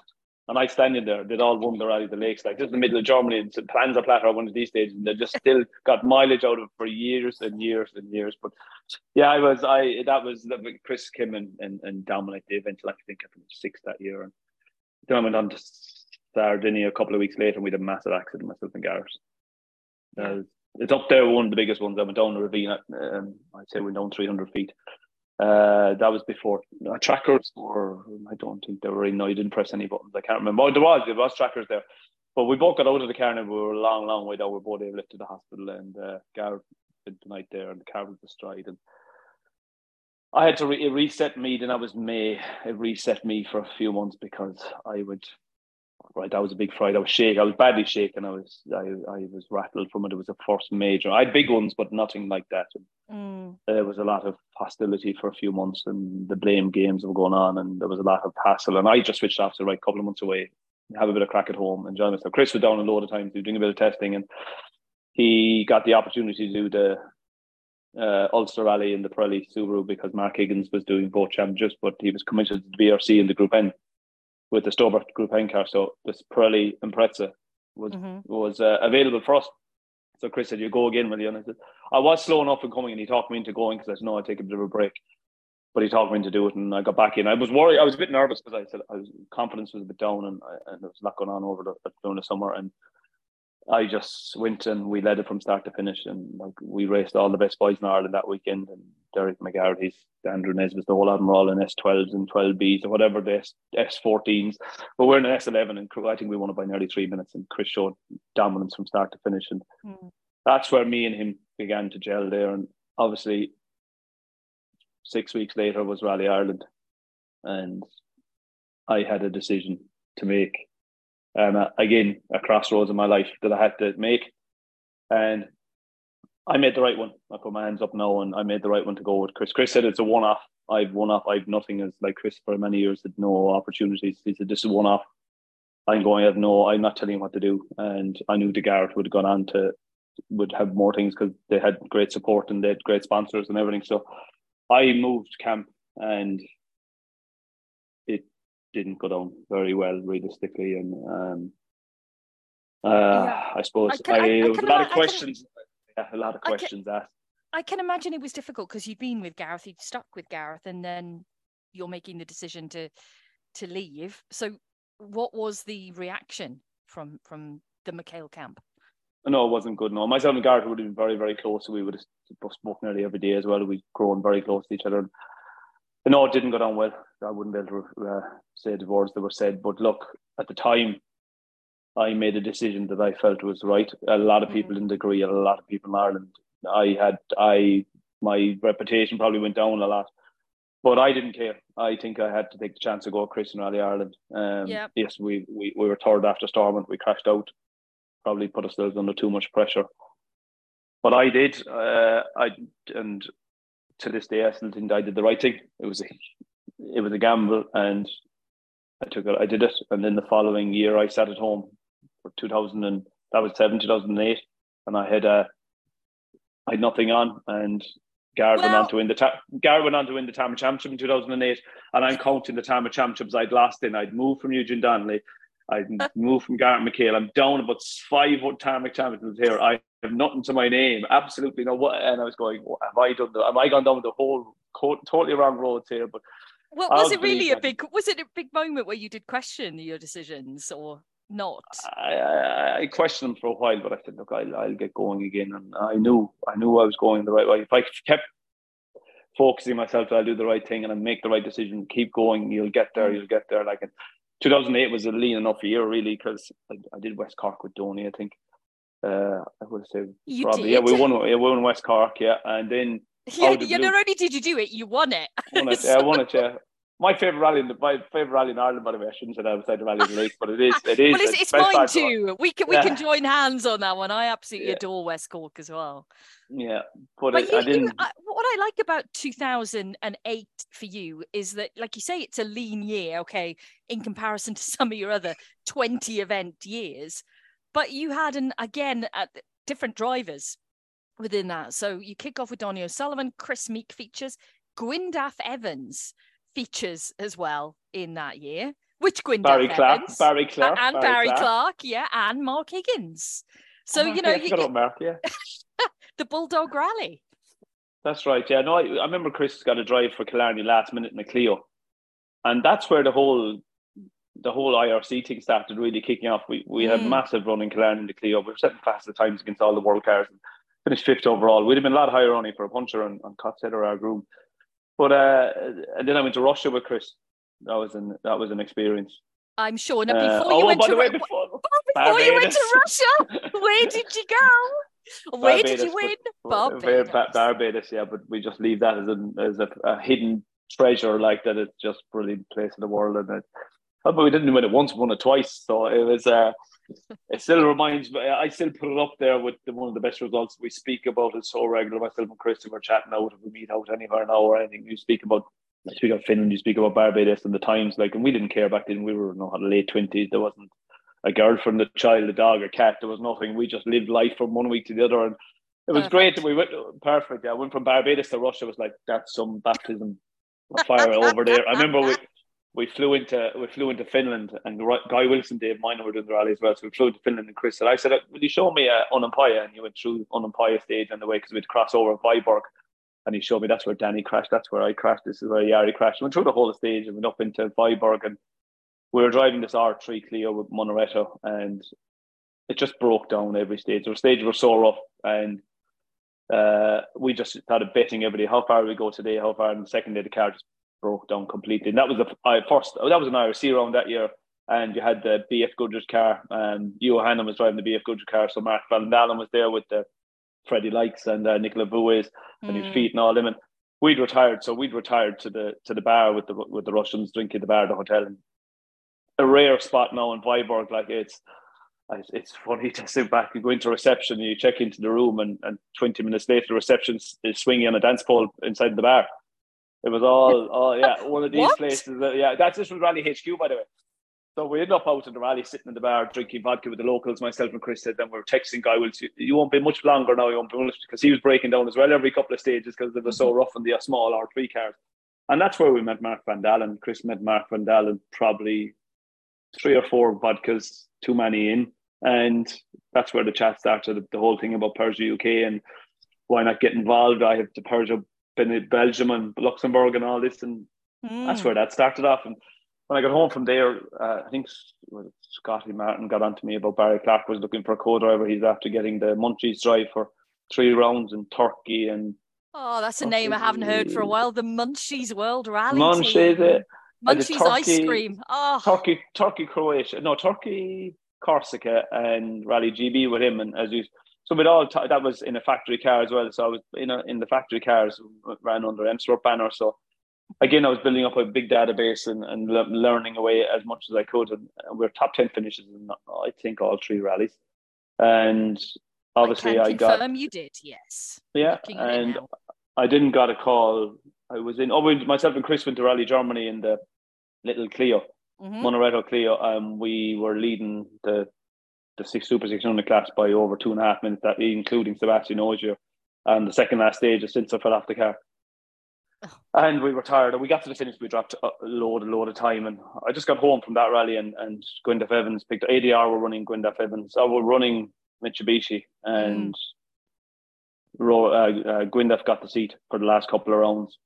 And I standing there, they'd all won the Rally of the Lakes, like just in the middle of Germany, and Planza Platter on one of these stages, and they just still got mileage out of it for years and years and years. But yeah, Chris came and dominated the event, like I think I finished sixth that year. And then I went on to Sardinia a couple of weeks later, and we had a massive accident, myself and Gareth. It's up there, one of the biggest ones. I went down the ravine, I'd say we went down 300 feet. That was before trackers, or I don't think they were in. No, you didn't press any buttons. I can't remember. Oh, there was trackers there, but we both got out of the car, and we were a long way down. We were both able to lift to the hospital, and Gareth spent the night there, and the car was destroyed, and I had to reset me. Then that was May. It reset me for a few months because that was a big fright. I was shaken. I was badly shaken. I was rattled from it. It was the first major. I had big ones, but nothing like that. There was a lot of hostility for a few months, and the blame games were going on, and there was a lot of hassle. And I just switched off to a couple of months away, have a bit of crack at home, and enjoy myself. Chris was down a load of times doing a bit of testing, and he got the opportunity to do the Ulster Rally in the Pirelli Subaru because Mark Higgins was doing both championships, but he was committed to the WRC in the Group N, with the Stobart Group N car. So this Pirelli Impreza was available for us. So Chris said, "You go again, will you?" And I said, I was slow enough in coming, and he talked me into going because I said, "No, I'd take a bit of a break." But he talked me into do it, and I got back in. I was worried. I was a bit nervous because confidence was a bit down, and there was a lot going on during the summer. And I just went, and we led it from start to finish. And we raced all the best boys in Ireland that weekend. And Derek McGarty, Andrew Nesbitt, the whole admiral in S12s and 12Bs or whatever, the S14s. But we're in an S11, and I think we won it by nearly 3 minutes. And Chris showed dominance from start to finish. And that's where me and him began to gel there. And obviously, 6 weeks later was Rally Ireland. And I had a decision to make. And again, a crossroads in my life that I had to make. And I made the right one. I put my hands up now, and I made the right one to go with Chris. Chris said it's a one-off. I've one-off. I've nothing. As like Chris for many years had no opportunities. He said, "This is one-off. I'm going. I have no. I'm not telling you what to do." And I knew the Garrett would have gone on to would have more things because they had great support and they had great sponsors and everything. So I moved camp, and it didn't go down very well realistically. And I suppose a lot of questions asked. I can imagine it was difficult because you'd been with Gareth, you'd stuck with Gareth, and then you're making the decision to leave. So what was the reaction from the McHale camp? No, it wasn't good. No, myself and Gareth would have been very, very close. So we would have spoken nearly every day as well. We'd grown very close to each other. And no, it didn't go down well. I wouldn't be able to say the words that were said. But look, at the time, I made a decision that I felt was right. A lot of people didn't agree. A lot of people in Ireland. My reputation probably went down a lot. But I didn't care. I think I had to take the chance to go Christian Rally Ireland. Yes, we were third after Stormont. We crashed out. Probably put ourselves under too much pressure. But I did. And to this day, I still think I did the right thing. It was a gamble, and I took it. I did it. And then the following year, I sat at home for 2008, and I had nothing on, and Gareth went on to win the Tama Championship in 2008, and I'm counting the Tama Championships I'd lost in. I'd moved from Eugene Donnelly. I'd moved from Gareth McHale. I'm down about 5 Tama Championships here. I have nothing to my name. Absolutely no. And I was going, have I done that? Have I gone down the whole totally wrong road here? But what, was it really was it a big moment where you did question your decisions or not? I questioned them for a while, but I said, look, I'll get going again. And I knew I was going the right way. If I kept focusing myself, I'll do the right thing and I'll make the right decision. Keep going. You'll get there. Like, 2008 was a lean enough year, really, because I did West Cork with Donny, I think. I would say you probably did. Yeah, we won West Cork, yeah. And then not only did you do it, you won it. I won it, yeah. My favourite rally in Ireland, by the way. I shouldn't say that outside the Rally of the Lake, but it is. Well, it's mine too. We can join hands on that one. I absolutely adore West Cork as well. Yeah, what I like about 2008 for you is that, like you say, it's a lean year, okay, in comparison to some of your other 20 event years, but you had different drivers within that. So you kick off with Donny O'Sullivan, Chris Meek features, Gwyndaf Evans features as well in that year, which Barry Clark, yeah, and Mark Higgins. So Mark, yeah. The Bulldog Rally. That's right, yeah. No, I remember Chris got a drive for Killarney last minute in a Clio, and that's where the whole IRC thing started really kicking off. We had massive run in Killarney in the Clio. We were setting faster times against all the world cars and finished 5th overall. We'd have been a lot higher only for a puncher on Cotshead or our groom. But and then I went to Russia with Chris. That was an experience, I'm sure. Now, before you went to Russia, where did you go? Where Barbados, did you win? Barbados, yeah. But we just leave that as a hidden treasure, like that. It's just a brilliant place in the world, and but we didn't win it once, won it twice. So it was. It still reminds me. I still put it up there with one of the best results. We speak about it so regular. Myself and Chris, we're chatting out if we meet out anywhere now or anything. You speak about Finland, you speak about Barbados and the times. Like, and we didn't care back then. We were in our late 20s. There wasn't a girlfriend, a child, a dog, a cat. There was nothing. We just lived life from one week to the other, and it was great that we went. Perfect. I went from Barbados to Russia. It was like that's some baptism of fire over there. I remember we flew into Finland, and Guy Wilson, Dave Miner were doing the rally as well. So we flew into Finland, and Chris said, "I said, will you show me Unempire?" And he went through Unempire stage on the way because we'd cross over Viborg, and he showed me that's where Danny crashed, that's where I crashed, this is where Jari crashed. We went through the whole stage and went up into Viborg, and we were driving this R3 Clio with Monoretto, and it just broke down every stage. Our stages were so rough, and we just started betting everybody how far we go today, how far. And the second day the car just broke down completely, and that was that was an IRC round that year, and you had the BF Goodrich car, and Johanna was driving the BF Goodrich car, so Mark Van Dalen was there with the Freddie Loix and Nicola Vues and his feet and all them, and we'd retired to the bar with the Russians, drinking the bar at the hotel, and a rare spot now in Viborg. Like, it's funny to sit back and go into reception, and you check into the room, and 20 minutes later the reception is swinging on a dance pole inside the bar. It was all yeah, one of these places. Yeah, this was Rally HQ, by the way. So we ended up out in the rally, sitting in the bar, drinking vodka with the locals. Myself and Chris said, then we were texting Guy Wills, you won't be much longer now, because he was breaking down as well every couple of stages because they were so rough on the small R3 cars. And that's where we met Mark Van Dalen. Chris met Mark Van Dalen, probably 3 or 4 vodkas too many in. And that's where the chat started, the whole thing about Peugeot UK and why not get involved? I have the Peugeot in Belgium and Luxembourg and all this, and that's where that started off. And when I got home from there, I think Scotty Martin got on to me about Barry Clark was looking for a co-driver. He's after getting the Munchies drive for 3 rounds in Turkey. And oh, that's a name I haven't heard for a while. The Munchies World Rally Team. Munchies Turkey, ice cream. Oh. Turkey, Croatia. No, Turkey, Corsica, and Rally GB with him. And as you, so with all that was in a factory car as well. So I was in the factory cars, ran under M-Sport banner. So again, I was building up a big database and learning away as much as I could. And we were top 10 finishes in, I think, all 3 rallies. And obviously I got... you did, yes. Yeah, and I didn't got a call. I was in... Oh, myself and Chris went to Rally Germany in the little Clio, Monoretto Clio. We were leading the Super 600 class by over 2.5 minutes, that including Sebastian Ogier. And the second last stage, the Silzer fell off the car. And we were tired, and we got to the finish. We dropped a load of time, and I just got home from that rally, and Gwyndaff Evans picked ADR. We're running Gwyndaff Evans. I was running Mitsubishi, and Gwyndaff got the seat for the last couple of rounds,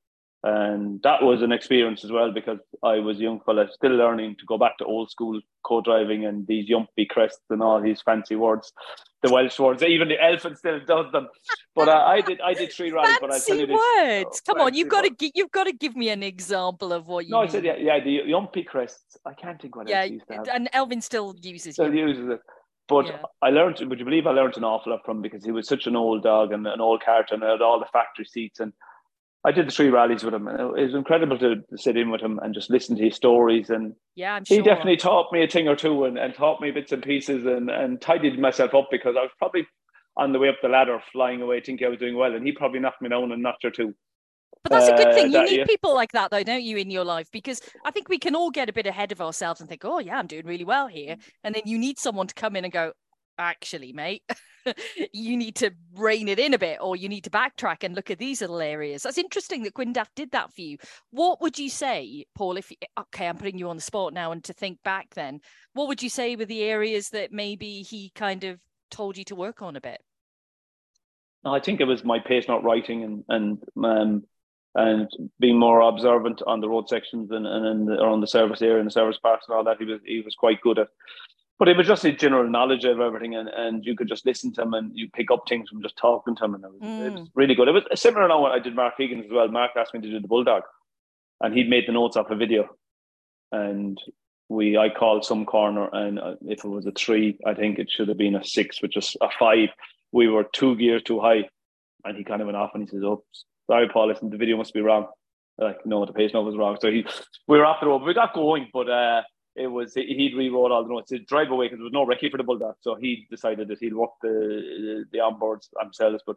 and that was an experience as well, because I was a young fella still learning to go back to old school co-driving and these yumpy crests and all these fancy words, the Welsh words. Even the elephant still does them. But I did 3 rallies. But I tell you this, come on, you've got to give me an example of what you. No, mean. I said the yumpy crests. I can't think what else used to have. And Elvyn still uses. Still uses it. But I learned. Would you believe I learned an awful lot from him, because he was such an old dog and an old character, and had all the factory seats. And I did the 3 rallies with him, and it was incredible to sit in with him and just listen to his stories. And I'm sure he definitely taught me a thing or two, and taught me bits and pieces, and tidied myself up, because I was probably on the way up the ladder flying away thinking I was doing well, and he probably knocked me down a notch or two. But that's a good thing. You need people like that, though, don't you, in your life? Because I think we can all get a bit ahead of ourselves and think, oh, yeah, I'm doing really well here. And then you need someone to come in and go, actually, mate, you need to rein it in a bit, or you need to backtrack and look at these little areas. That's interesting that Gwyndaff did that for you. What would you say, Paul, if you, okay, I'm putting you on the spot now, and to think back then, what would you say were the areas that maybe he kind of told you to work on a bit? No, I think it was my pace, not writing, and being more observant on the road sections and around the service area and the service parks and all that. He was quite good at. But it was just a general knowledge of everything, and you could just listen to him, and you pick up things from just talking to him, and it was really good. It was similar now when I did Mark Higgins as well. Mark asked me to do the Bulldog, and he'd made the notes off a video, and I called some corner, and if it was a 3, I think it should have been a 6, which is a 5. We were 2 gears too high, and he kind of went off, and he says, "Oh, sorry, Paul, listen, the video must be wrong." Like, no, the page note was wrong. So we were off the road. We got going, but. It was he'd rewrote all the notes. He'd drive away because there was no recce for the Bulldog, so he decided that he'd work the onboards themselves. But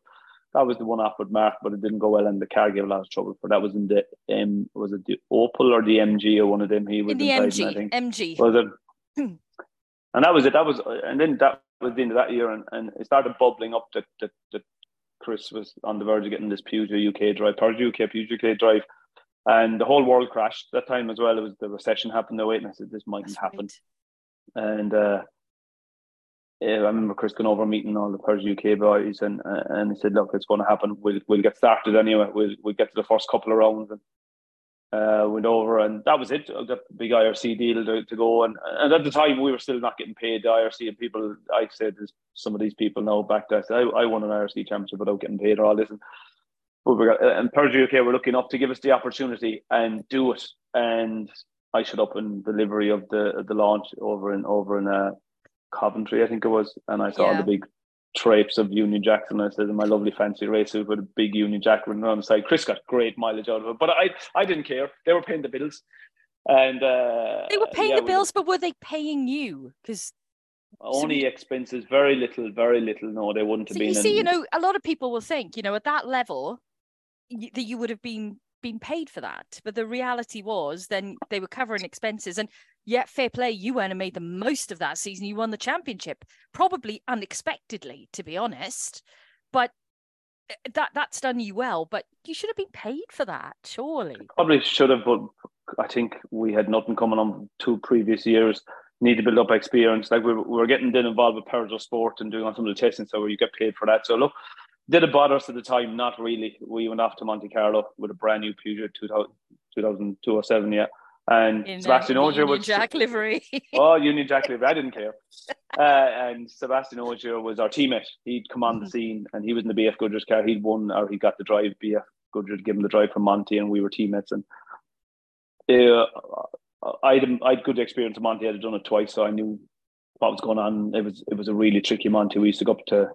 that was the one off with Mark, but it didn't go well, and the car gave a lot of trouble. But that was in the was it the Opel or the MG or one of them? He was in the MG. I think. MG was it, and that was it. That was, and then that was the end of that year, and it started bubbling up that Chris was on the verge of getting this Peugeot UK drive. And the whole world crashed that time as well. It was the recession happened away, and I said, this mightn't happen. Right. And I remember Chris going over meeting all the Peugeot UK boys, and he said, look, it's going to happen. We'll get started anyway. We'll get to the first couple of rounds. And went over, and that was it. I got the big IRC deal to go. And at the time, we were still not getting paid. The IRC and people, I said, there's some of these people now back there. I said, I won an IRC championship without getting paid or all this. And Peugeot UK were looking up to give us the opportunity and do it. And I showed up in delivery of the launch over in Coventry, I think it was. And I saw all the big traipse of Union Jacks, and I said, in my lovely fancy race suit with a big Union Jack running around the side. Chris got great mileage out of it, but I didn't care. They were paying the bills, and they were paying the bills. But were they paying you? Because only expenses, very little. No, they wouldn't have been. You see, a lot of people will think, at that level, that you would have been paid for that, but the reality was then they were covering expenses, and yet fair play, you went and made the most of that season. You won the championship, probably unexpectedly, to be honest, but that's done you well. But you should have been paid for that, surely. Probably should have, but I think we had nothing coming on 2 previous years. Need to build up experience. Like we were getting then involved with Peugeot Sport and doing some of the testing, so you get paid for that. So look, Did it bother us at the time? Not really. We went off to Monte Carlo with a brand new Peugeot 2007, yeah. And in Sebastian Ogier was Jack livery. Oh, Union Jack livery. I didn't care. And Sebastian Ogier was our teammate. He'd come on the scene, and he was in the BF Goodrich car. He'd won, or he got the drive. BF Goodrich gave him the drive from Monty, and we were teammates. And I'd good experience of Monty. I'd done it twice, so I knew what was going on. It was a really tricky Monty. We used to go up to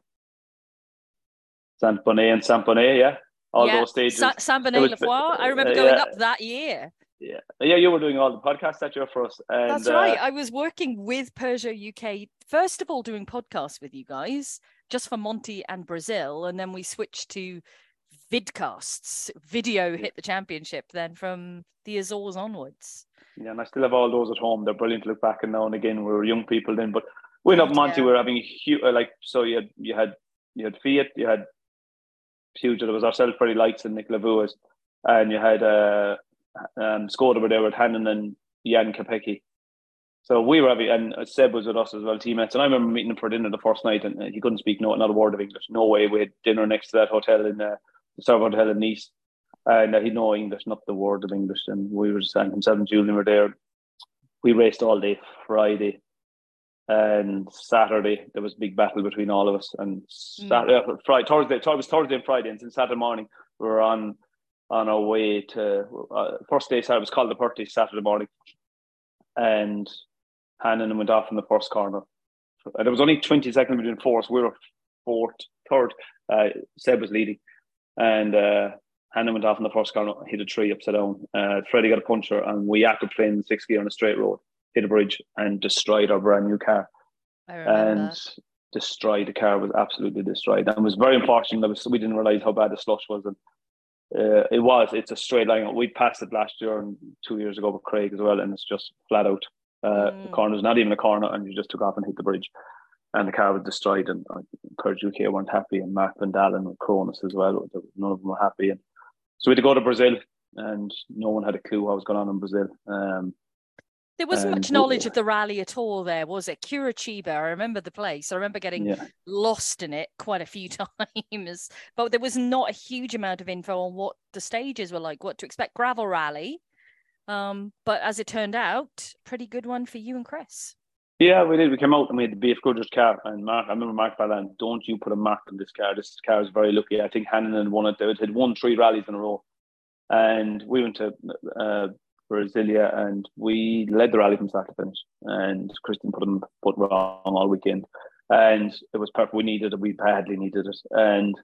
Saint-Bonnet, yeah, all those stages. Saint-Bonnet-le-Foix. I remember going up that year. Yeah, you were doing all the podcasts that year for us. And, that's right. I was working with Peugeot UK, first of all, doing podcasts with you guys, just for Monty and Brazil. And then we switched to vidcasts, video hit the championship then from the Azores onwards. Yeah, and I still have all those at home. They're brilliant to look back and now and again. We were young people then, but we up Monty, we were having a huge, so you had Fiat, you had Peugeot, it was ourselves, Freddie Loix and Nick Lavuas, and you had... Skoda were there with Hannon and Jan Kopecky. So we were having, and Seb was with us as well, teammates. And I remember meeting him for dinner the first night, and he couldn't speak not a word of English. No way. We had dinner next to that hotel in the Star Hotel in Nice, and he'd no English, not the word of English. And we were just, and himself and Julian were there. We raced all day Friday and Saturday. There was a big battle between all of us. And Thursday and Friday, and since Saturday morning we were on our way to first day, so it was called the Purty Saturday morning, and Hannon went off in the first corner. And there was only 20 seconds between four, so we were third. Seb was leading, and Hannon went off in the first corner, hit a tree upside down. Freddie got a puncture, and we acted playing the sixth gear on a straight road, hit a bridge, and destroyed our brand new car. I remember that. Destroyed the car, was absolutely destroyed, and it was very unfortunate. We didn't realise how bad the slush was. And it's a straight line. We passed it last year and 2 years ago with Craig as well, and it's just flat out. The corner's not even a corner, and you just took off and hit the bridge, and the car was destroyed. And Peugeot UK weren't happy, and Mark Van Dalen and Cronus as well, none of them were happy. And so we had to go to Brazil, and no one had a clue what was going on in Brazil. There wasn't much knowledge of the rally at all there, was it? Curitiba, I remember the place. I remember getting lost in it quite a few times. But there was not a huge amount of info on what the stages were like, what to expect. Gravel rally. But as it turned out, pretty good one for you and Chris. Yeah, we did. We came out and we had the BF Goodrich car. And Mark, I remember Mark Ballan, don't you put a mark on this car. This car is very lucky. I think Hannon won it. It had won 3 rallies in a row. And we went to... Brasilia, and we led the rally from start to finish, and Kristen put wrong all weekend, and it was perfect. We badly needed it, and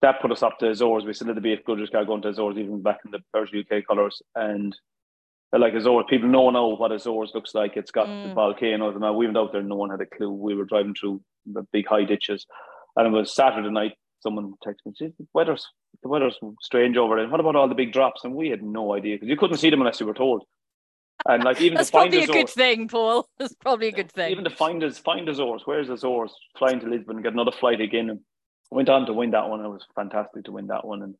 that put us up to Azores. We still had the BF Goodrich car going to Azores, even back in the Peugeot UK colours, and like Azores, people don't know what Azores looks like. It's got the volcanoes, and we went out there, no one had a clue. We were driving through the big high ditches, and it was Saturday night. Someone texted me, the weather's strange over there. What about all the big drops? And we had no idea, because you couldn't see them unless you were told. And like even that's to probably find a good thing, Paul. That's probably a good thing. Even to find Azores. Where's Azores? Flying to Lisbon, get another flight again. And went on to win that one. It was fantastic to win that one. And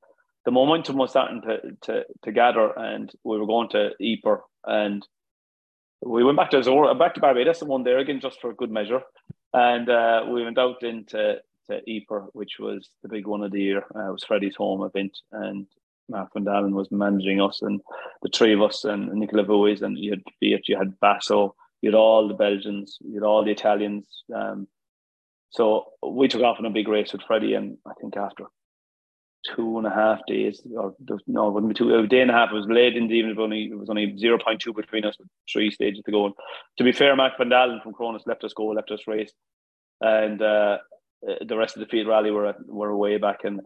the momentum was starting to gather, and we were going to Ypres, and we went back to Azores, back to Barbados, and won there again just for good measure. And we went out into Ypres, which was the big one of the year. It was Freddie's home event, and Mark Van Dalen was managing us, and the three of us, and Nicola Vuys, and you had Fiat, you had Basso, you had all the Belgians, you had all the Italians. So we took off in a big race with Freddie, and I think after 2.5 days, a day and a half, it was late in the evening, it was only 0.2 between us with 3 stages to go. And to be fair, Mark Van Dalen from Cronus left us race, and the rest of the field rally were way back, and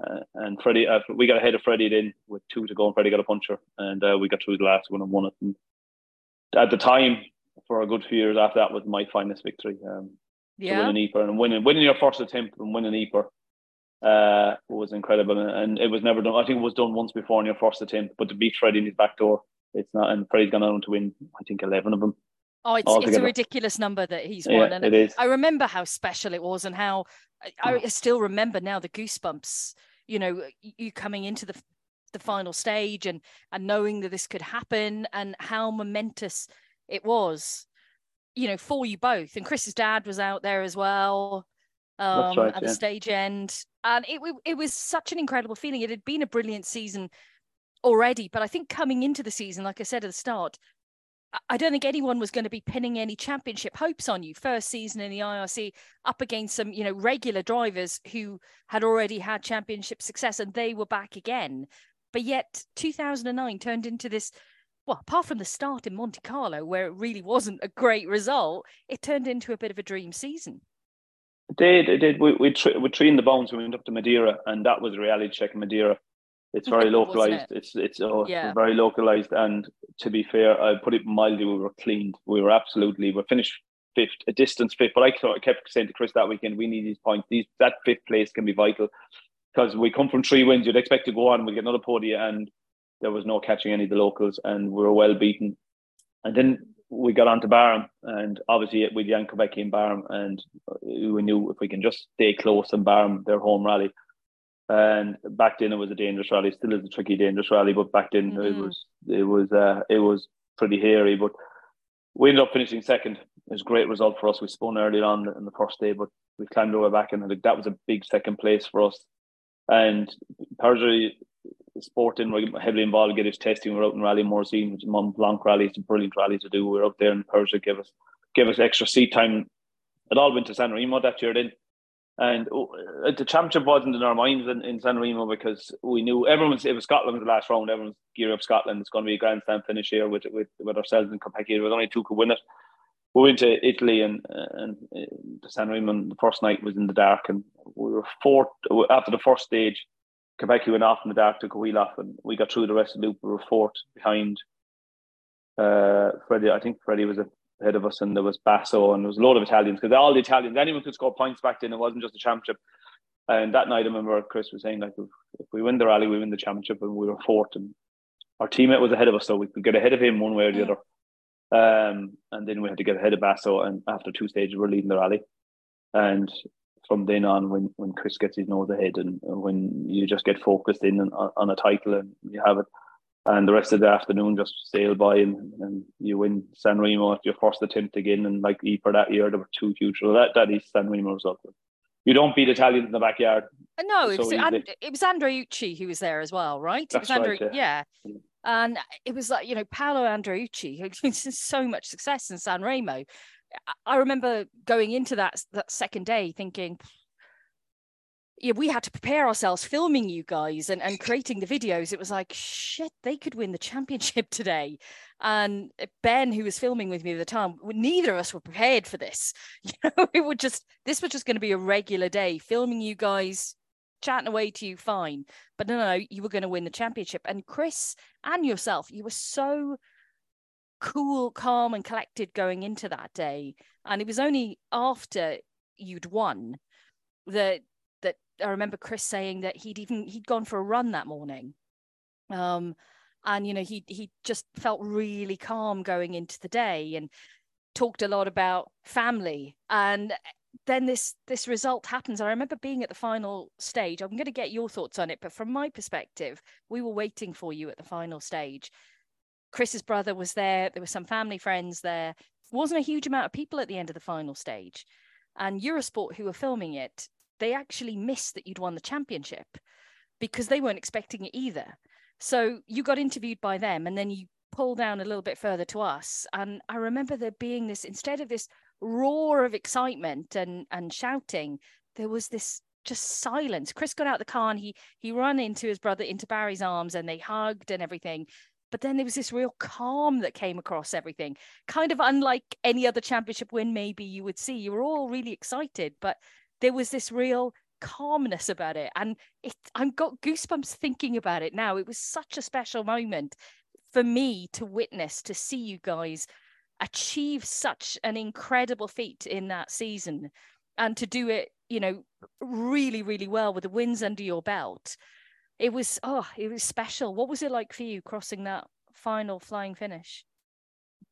Freddie, we got ahead of Freddie then with 2 to go, and Freddie got a puncher, and we got through the last one and won it. And at the time, for a good few years after that, was my finest victory. To win an Ypres, and winning your first attempt and winning Ypres was incredible, and it was never done. I think it was done once before in your first attempt, but to beat Freddie in his back door, it's not. And Freddie's gone on to win, I think, 11 of them. Oh, it's a ridiculous number that he's won. Yeah, and it is. I remember how special it was, and how I still remember now the goosebumps, you know, you coming into the final stage and knowing that this could happen, and how momentous it was, you know, for you both. And Chris's dad was out there as well. That's right, at the stage end. And it was such an incredible feeling. It had been a brilliant season already, but I think coming into the season, like I said at the start, I don't think anyone was going to be pinning any championship hopes on you. First season in the IRC, up against some, you know, regular drivers who had already had championship success, and they were back again. But yet 2009 turned into this, well, apart from the start in Monte Carlo, where it really wasn't a great result, it turned into a bit of a dream season. It did. We trained the bones. We went up to Madeira, and that was a reality check in Madeira. It's very localised. It's very localised. And to be fair, I put it mildly, we were cleaned. We were finished fifth, a distance fifth. But I kept saying to Chris that weekend, we need these points. That fifth place can be vital, because we come from three wins. You'd expect to go on, we get another podium, and there was no catching any of the locals, and we were well beaten. And then we got on to Barham, and obviously with Jan Koubecki in Barham, and we knew if we can just stay close in Barham, their home rally. And back then it was a dangerous rally, still is a tricky, dangerous rally, but back then it was pretty hairy. But we ended up finishing second. It was a great result for us. We spun early on in the first day, but we climbed over back, and that was a big second place for us. And Peugeot Sporting were heavily involved, get us testing. We were out in Rally Morzine, which is a Mont Blanc rally. It's a brilliant rally to do. We were out there, and Peugeot gave us extra seat time. It all went to San Remo that year then. And the championship wasn't in our minds in San Remo, because we knew it was Scotland the last round. Everyone's gearing up Scotland. It's going to be a grandstand finish here with ourselves and Koubecki. There was only two could win it. We went to Italy, and San Remo, and the first night was in the dark, and we were fourth after the first stage. Koubecki went off in the dark, took a wheel off, and we got through the rest of the loop. We were fourth behind Freddie. I think Freddie was ahead of us, and there was Basso, and there was a load of Italians, because all the Italians, anyone could score points back then. It wasn't just the championship. And that night, I remember Chris was saying, like, if we win the rally, we win the championship, and we were fourth. And our teammate was ahead of us, so we could get ahead of him one way or the other. And then we had to get ahead of Basso, and after two stages, we're leading the rally. And from then on, when Chris gets his nose ahead, and when you just get focused in on a title, and you have it, and the rest of the afternoon just sail by, and you win San Remo at your first attempt again. And like for that year, there were two huge. So that is San Remo result. You don't beat Italians in the backyard. No, it was Andreucci who was there as well, right? That's right, yeah. And it was like, you know, Paolo Andreucci, who's had so much success in San Remo. I remember going into that second day thinking, yeah, we had to prepare ourselves filming you guys and creating the videos. It was like, shit, they could win the championship today. And Ben, who was filming with me at the time, neither of us were prepared for this. You know, this was just going to be a regular day, filming you guys, chatting away to you, fine. But no, you were going to win the championship. And Chris and yourself, you were so cool, calm and collected going into that day. And it was only after you'd won that I remember Chris saying that he'd gone for a run that morning, and you know, he just felt really calm going into the day, and talked a lot about family. And then this result happens. I remember being at the final stage. I'm going to get your thoughts on it, but from my perspective, we were waiting for you at the final stage. Chris's brother was there. There were some family friends there. Wasn't a huge amount of people at the end of the final stage. And Eurosport, who were filming it, they actually missed that you'd won the championship because they weren't expecting it either. So you got interviewed by them, and then you pulled down a little bit further to us. And I remember there being this, instead of this roar of excitement and shouting, there was this just silence. Chris got out of the car, and he ran into his brother, into Barry's arms, and they hugged and everything. But then there was this real calm that came across everything, kind of unlike any other championship win maybe you would see. You were all really excited, but there was this real calmness about it. And I've got goosebumps thinking about it now. It was such a special moment for me to witness, to see you guys achieve such an incredible feat in that season, and to do it, you know, really, really well with the wins under your belt. It was special. What was it like for you crossing that final flying finish?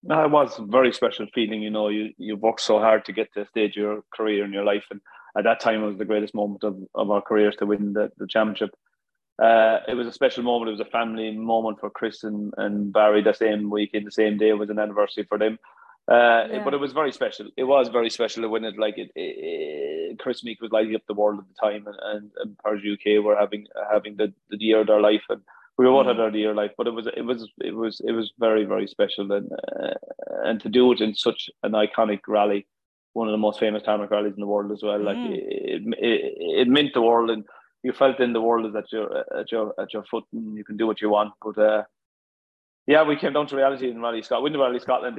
No, it was a very special feeling. You know, you worked so hard to get to a stage of your career and your life. And at that time, it was the greatest moment of our careers to win the championship. It was a special moment. It was a family moment for Chris and Barry the same week, in the same day. It was an anniversary for them. But it was very special. It was very special to win it. Like it Chris Meek was lighting up the world at the time, and Peugeot UK were having the year of their life, and we all had our year of life. But it was very, very special, and to do it in such an iconic rally, one of the most famous tarmac rallies in the world as well. Like it meant the world, and you felt in the world is at your foot, and you can do what you want. But yeah, we came down to reality in Rally Scotland. We went to Rally Scotland.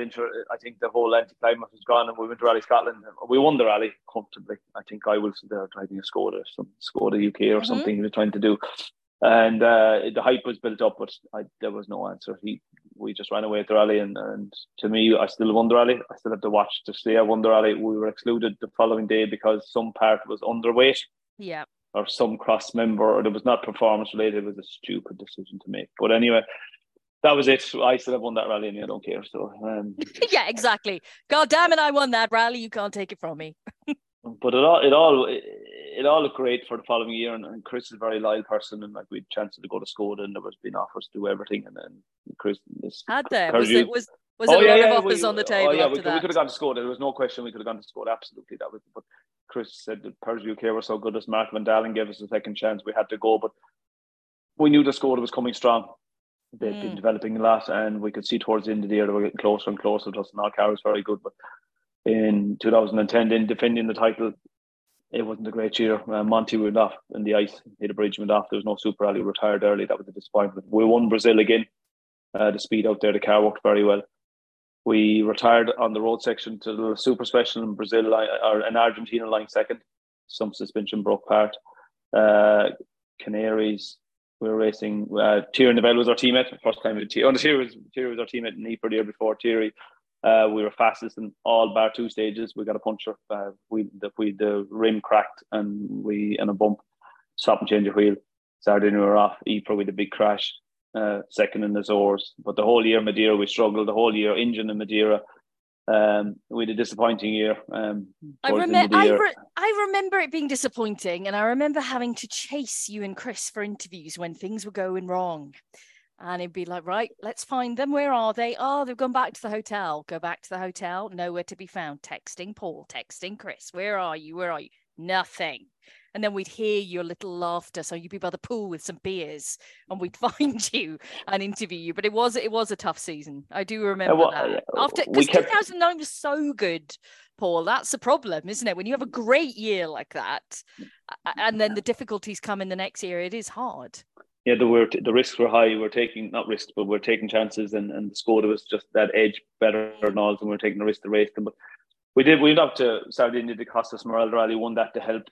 I think the whole anti-climate was gone, and we went to Rally Scotland. We won the rally comfortably. I think Guy Wilson there driving a Skoda, some Skoda UK or something he was trying to do. And the hype was built up, but there was no answer. We just ran away at the rally, and to me, I still won the rally. I still have to watch to see I won the rally. We were excluded the following day because some part was underweight. Yeah. Or some cross member, or it was not performance related. It was a stupid decision to make. But anyway, that was it. I still have won that rally, and I don't care. So yeah, exactly. God damn it, I won that rally. You can't take it from me. But it all looked great for the following year, and Chris is a very loyal person, and like we had chances to go to Skoda, and there was been offers to do everything, and then Chris had there was a lot of offers on the table. We could have gone to Skoda. There was no question we could have gone to Skoda. Absolutely, that was. But Chris said that Peugeot UK were so good as Mark Van Dalen gave us a second chance. We had to go, but we knew the Skoda was coming strong. They've been developing a lot, and we could see towards the end of the year they were getting closer and closer to us, and our car was very good, but. In 2010, in defending the title, it wasn't a great year. Monty went off in the ice. He had a bridge, went off. There was no Super Rally. We retired early. That was a disappointment. We won Brazil again. The speed out there, the car worked very well. We retired on the road section to the Super Special in Brazil, or in Argentina, lying second. Some suspension broke apart. Canaries, we were racing. Thierry Neuville was our teammate. First time with Thierry. Thierry was our teammate in Ypres the year before. Thierry. We were fastest in all bar two stages. We got a puncture. The rim cracked and a bump. Stop and change your wheel. Sardinia were off. Ypres with a big crash. Second in the Azores. But the whole year Madeira we struggled. The whole year engine in Madeira. We had a disappointing year. I remember it being disappointing, and I remember having to chase you and Chris for interviews when things were going wrong. And it'd be like, right, let's find them. Where are they? Oh, they've gone back to the hotel. Go back to the hotel. Nowhere to be found. Texting Paul, texting Chris. Where are you? Where are you? Nothing. And then we'd hear your little laughter. So you'd be by the pool with some beers, and we'd find you and interview you. But it was a tough season. I do remember that. Because 2009 was so good, Paul. That's the problem, isn't it? When you have a great year like that, and then the difficulties come in the next year, it is hard. Yeah, the risks were high. We're taking chances, and the Skoda was just that edge better than all, and we were taking the risk to race them. But we went up to Sardinia to Costa Smeralda Rally, won that to help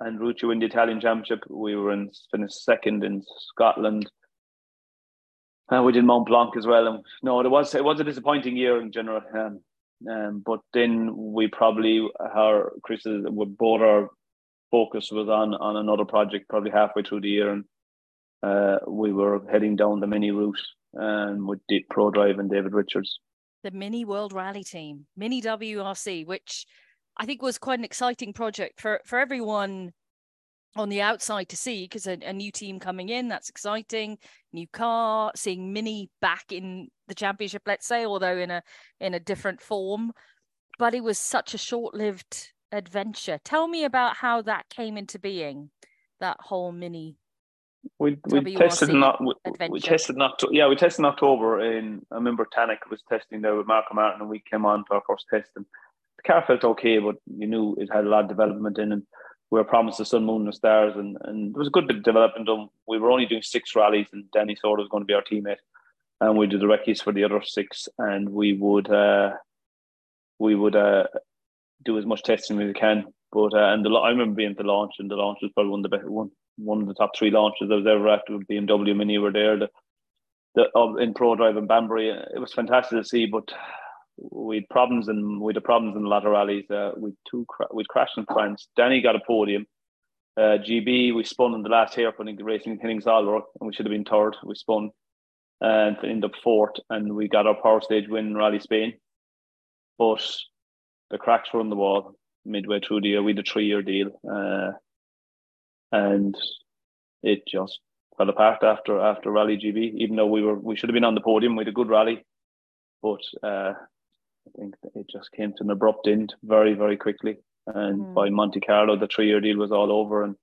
and root you in the Italian Championship. We were finished second in Scotland. We did Mont Blanc as well. And no, it was a disappointing year in general. But then we probably our focus was on another project probably halfway through the year, and we were heading down the Mini route with Deep Pro Drive and David Richards. The Mini World Rally Team, Mini WRC, which I think was quite an exciting project for everyone on the outside to see, because a new team coming in, that's exciting. New car, seeing Mini back in the championship, let's say, although in a different form. But it was such a short-lived adventure. Tell me about how that came into being, that whole Mini. We tested in October. I remember Tannic was testing there with Mark Martin, and we came on for our first test. And the car felt okay, but you knew it had a lot of development in, and we were promised the sun, moon, and stars, and there was a good bit of development done. We were only doing 6 rallies, and Danny Sorda was going to be our teammate, and we did the recce's for the other 6, and we would do as much testing as we can. But I remember being at the launch, and the launch was probably one of the top 3 launches that was ever after. BMW Mini were there, in Pro Drive and Banbury. It was fantastic to see, but we had problems in a lot of rallies. We'd crashed in France. Danny got a podium. GB, we spun in the last hairpin in racing Hinnings Alberg, and we should have been third. We spun and ended up fourth, and we got our power stage win in Rally Spain. But the cracks were on the wall midway through the year. We had a 3-year deal. And it just fell apart after Rally GB, even though we should have been on the podium. We had a good rally, but I think it just came to an abrupt end very, very quickly. And by Monte Carlo, the 3-year deal was all over. And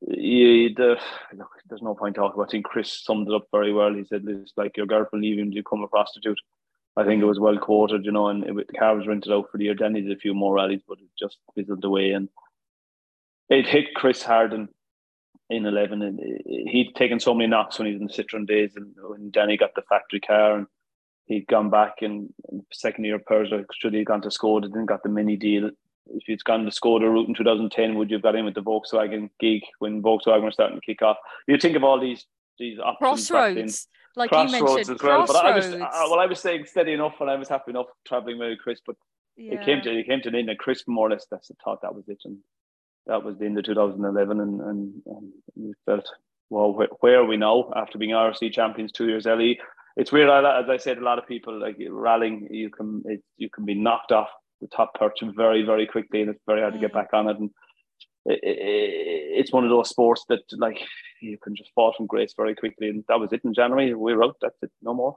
look, there's no point talking about it. I think Chris summed it up very well. He said, it's like your girlfriend leaving, you become a prostitute. I think it was well quoted, you know, and the car was rented out for the year. Then he did a few more rallies, but it just fizzled away. And it hit Chris hard in 11. And he'd taken so many knocks when he was in the Citroen days, and when Danny got the factory car, and he'd gone back in second year Peugeot. Should he have gone to Skoda, didn't got the Mini deal. If you'd gone the Skoda route in 2010, would you have got in with the Volkswagen gig when Volkswagen were starting to kick off? You think of all these options. Crossroads. Like Crossroads you mentioned, as well. Crossroads. But I was staying steady enough, and I was happy enough traveling with Chris. But it came to an end, and Chris more or less that was it, and that was the end of 2011. And we felt, well, where are we now after being RC champions 2 years early? It's weird. As I said, a lot of people like rallying, you can be knocked off the top perch very, very quickly, and it's very hard to get back on it. And it's one of those sports that, like, you can just fall from grace very quickly, and that was it. In January we were out, that's it, no more.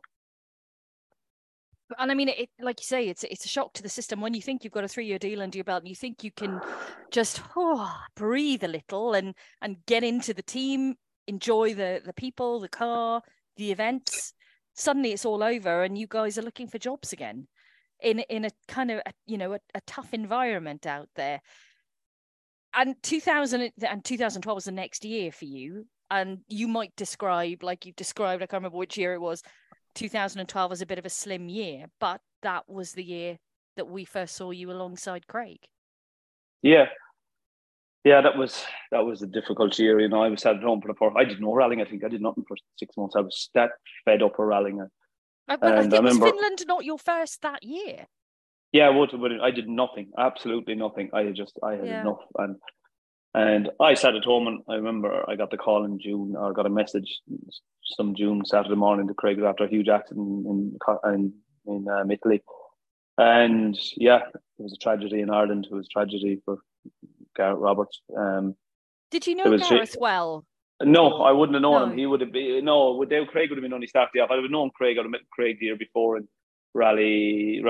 And I mean, it, like you say, it's a shock to the system when you think you've got a 3-year deal under your belt, and you think you can just breathe a little and get into the team, enjoy the people, the car, the events. Suddenly it's all over, and you guys are looking for jobs again in a kind of a tough environment out there. And 2000 and 2012 was the next year for you. And you might describe, like you've described, I can't remember which year it was, 2012 was a bit of a slim year, but that was the year that we first saw you alongside Craig. Yeah. Yeah, that was a difficult year. You know, I was at home for the first, I did no rallying, I think. I did nothing for 6 months. I was that fed up of rallying. I think was Finland not your first that year? Yeah, I did nothing, absolutely nothing. I had enough. And I sat at home, and I remember I got the call in June, or got a message some June, Saturday morning, to Craig after a huge accident in Italy. And yeah, it was a tragedy in Ireland. It was a tragedy for Gareth Roberts. Did you know Gareth well? No, I wouldn't have known him. He would have been, Craig would have been only started off. I would have known Craig. I would have met Craig the year before, and Rally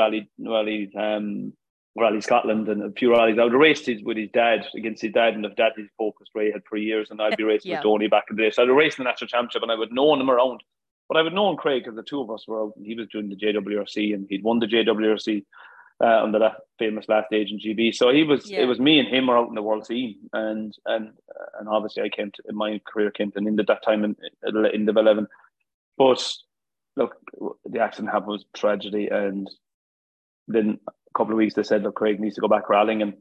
Scotland and a few rallies. I would race with his dad, against his dad, and if dad is focused, Ray had for years, and I'd be racing with Donny back in the day. So I'd race in the National Championship, and I would know him around. But I would know Craig because the two of us were out. He was doing the JWRC, and he'd won the JWRC under that famous last stage in GB. So it was me and him were out in the world scene, and obviously my career came to an end at that time in the 11. But look, the accident happened, was tragedy, and then a couple of weeks they said, look, Craig needs to go back rallying, and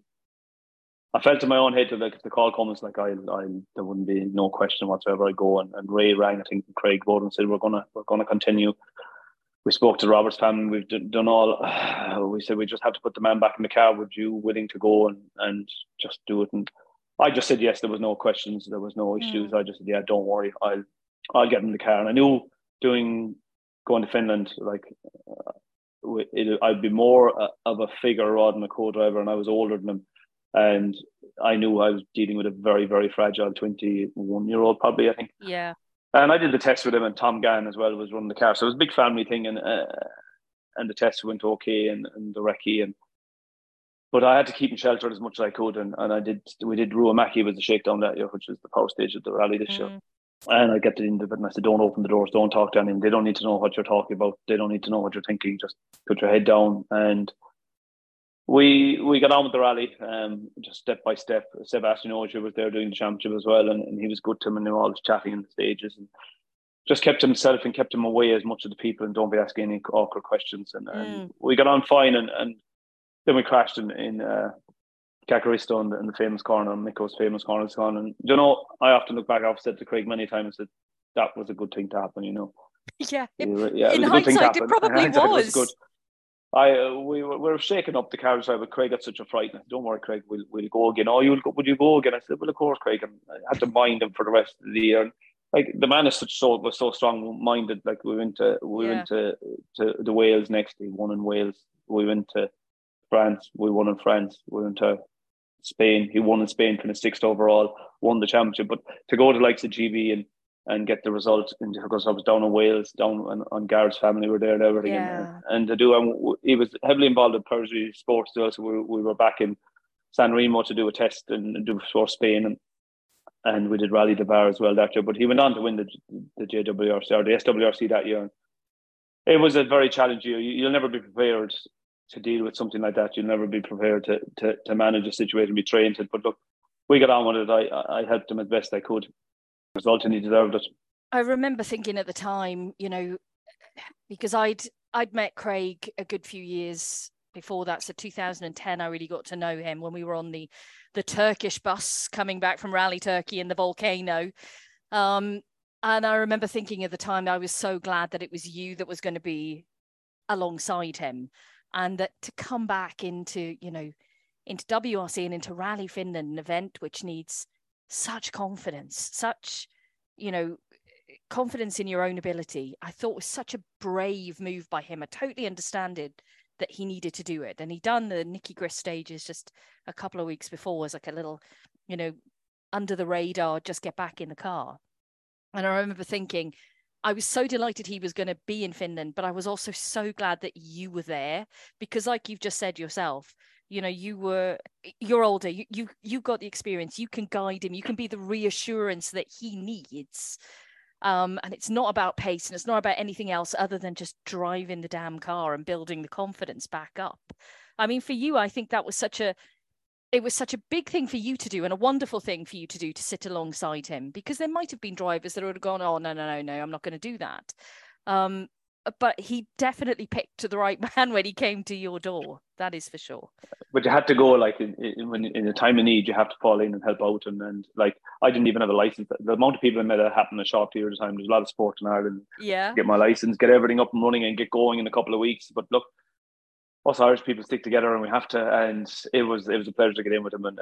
I felt in my own head that, like, if the call comes, like, there wouldn't be no question whatsoever, I go, and Ray rang, I think, Craig Bowden, and said, we're gonna continue. We spoke to Robert's family, we've done all, we said, we just have to put the man back in the car, would you willing to go and just do it? And I just said yes, there was no questions, there was no issues. I just said, yeah, don't worry, I'll get in the car. And I knew going to Finland, like, I'd be more of a figure rather than a co-driver, and I was older than him, and I knew I was dealing with a very, very fragile 21-year-old, probably, I think. Yeah. And I did the test with him, and Tom Gann as well was running the car, so it was a big family thing, and the test went okay, and the recce, but I had to keep him sheltered as much as I could, and I did. We did Ruamaki was the shakedown that year, which was the power stage of the rally this year. And I get to the end of it, and I said, don't open the doors, don't talk to anyone. They don't need to know what you're talking about. They don't need to know what you're thinking. Just put your head down. And we got on with the rally, just step by step. Sebastian Ogier was there doing the championship as well, and he was good to him, and they were all chatting in the stages. And just kept himself and kept him away as much as the people, and don't be asking any awkward questions. And we got on fine, and then we crashed in Kakaristo in the famous corner, Mikko's famous corner is gone. And, you know, I often look back, I've said to Craig many times that that was a good thing to happen, you know. Yeah, in hindsight, it probably was. Good. We were shaking up the carriage side, but Craig got such a fright. Don't worry, Craig, we'll go again. Oh, would you go again? I said, well, of course, Craig. And I had to mind him for the rest of the year. And, like, the man is was so strong-minded. Like, we went to the Wales next. He won in Wales. We went to France. We won in France. We went to Spain. He won in Spain, finished 6th overall, won the championship. But to go to the likes of GB and and get the result, and because I was down in Wales, down on Gareth's family were there and everything, and to do, he was heavily involved in Peugeot Sports as well, so we were back in San Remo to do a test and do for Spain, and we did Rally de Bar as well that year, but he went on to win the JWRC or the SWRC that year. It was a very challenging year. You'll never be prepared to deal with something like that. You'll never be prepared to manage a situation, be trained to it. But look, we got on with it. I helped him as best I could. Result, and he deserved it. I remember thinking at the time, you know, because I'd met Craig a good few years before that. So 2010, I really got to know him when we were on the Turkish bus coming back from Rally Turkey in the volcano. And I remember thinking at the time, I was so glad that it was you that was going to be alongside him, and that to come back into, you know, into WRC and into Rally Finland, an event which needs such confidence, such, you know, confidence in your own ability, I thought was such a brave move by him. I totally understand it, that he needed to do it. And he'd done the Nicky Grist stages just a couple of weeks before as like a little, you know, under the radar, just get back in the car. And I remember thinking, I was so delighted he was going to be in Finland, but I was also so glad that you were there, because like you've just said yourself, you know, you're older, you got the experience, you can guide him, you can be the reassurance that he needs. And it's not about pace, and it's not about anything else other than just driving the damn car and building the confidence back up. I mean, for you, I think that was such a big thing for you to do, and a wonderful thing for you to do, to sit alongside him, because there might have been drivers that would have gone, oh, no, I'm not going to do that. But he definitely picked the right man when he came to your door. That is for sure. But you had to go, like, in a time of need, you have to fall in and help out. And like, I didn't even have a license. The amount of people I met that happened a short period of time. There's a lot of sport in Ireland. Yeah. Get my license, get everything up and running, and get going in a couple of weeks. But look, us Irish people stick together, and we have to. And it was a pleasure to get in with him. And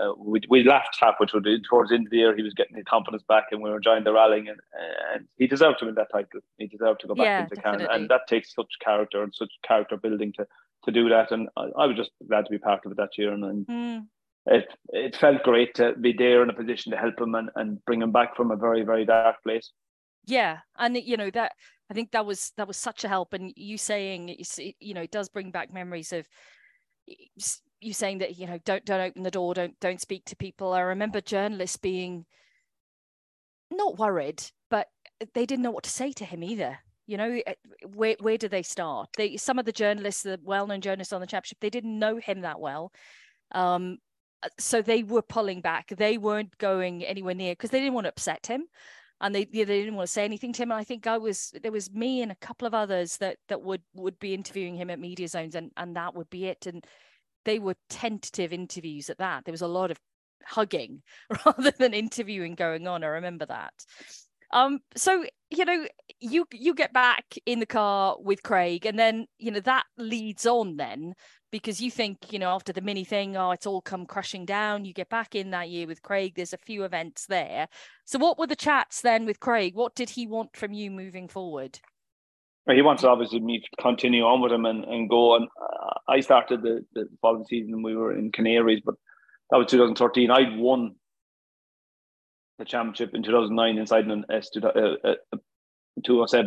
we laughed half, which was towards the end of the year. He was getting his confidence back, and we were enjoying the rallying. And he deserved to win that title. He deserved to go back into Canada. And that takes such character and such character building to do that. And I was just glad to be part of it that year. It felt great to be there in a position to help him and bring him back from a very, very dark place. Yeah, and you know that. I think that was such a help, and you saying, you know, it does bring back memories of you saying that, you know, don't open the door, don't speak to people. I remember journalists being not worried, but they didn't know what to say to him either. You know, where do they start? Some of the journalists, the well-known journalists on the championship, they didn't know him that well, so they were pulling back. They weren't going anywhere near because they didn't want to upset him. And they didn't want to say anything to him. And I think there was me and a couple of others that would be interviewing him at media zones, and that would be it. And they were tentative interviews at that. There was a lot of hugging rather than interviewing going on. I remember that. So, you know, you get back in the car with Craig, and then, you know, that leads on then, because you think, you know, after the Mini thing, oh, it's all come crashing down. You get back in that year with Craig. There's a few events there. So what were the chats then with Craig? What did he want from you moving forward? Well, he wanted, obviously, me to continue on with him and go. And I started the following season. We were in Canaries, but that was 2013. I'd won the championship in 2009 inside an S207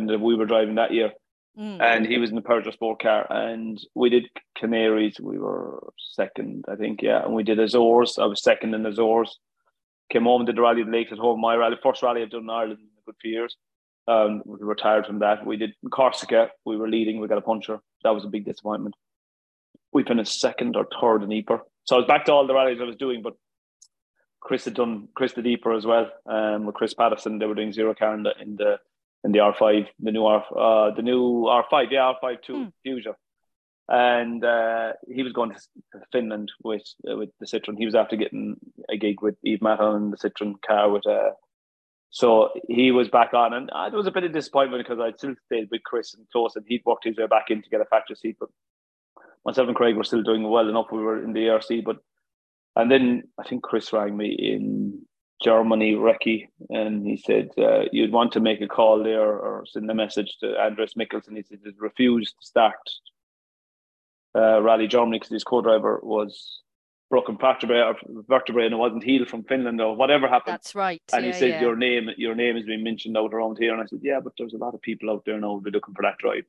that we were driving that year, and he was in the Peugeot Sport car, and we did Canaries. We were second, I think, and we did Azores. I was second in Azores, came home, did the Rally of the Lakes at home, my rally, first rally I've done in Ireland in a good few years. We retired from that. We did Corsica, we were leading, we got a puncture. That was a big disappointment. We finished second or third in Ypres, so I was back to all the rallies I was doing, but Chris the Deeper as well, with Chris Patterson. They were doing zero car in the R5, the new R5, R5 2 Peugeot, and he was going to Finland with the Citroen. He was after getting a gig with Yves Maton and the Citroen car with. So he was back on, and there was a bit of disappointment because I'd still stayed with Chris and close, and he'd worked his way back in to get a factory seat. But myself and Craig were still doing well enough. We were in the ERC, but. And then I think Chris rang me in Germany, Recce, and he said, you'd want to make a call there or send a message to Andreas Mikkelsen. He said he refused to start Rally Germany because his co-driver was broken vertebrae and it wasn't healed from Finland or whatever happened. That's right. And he said, your name has been mentioned out around here. And I said, yeah, but there's a lot of people out there now who'll be looking for that drive.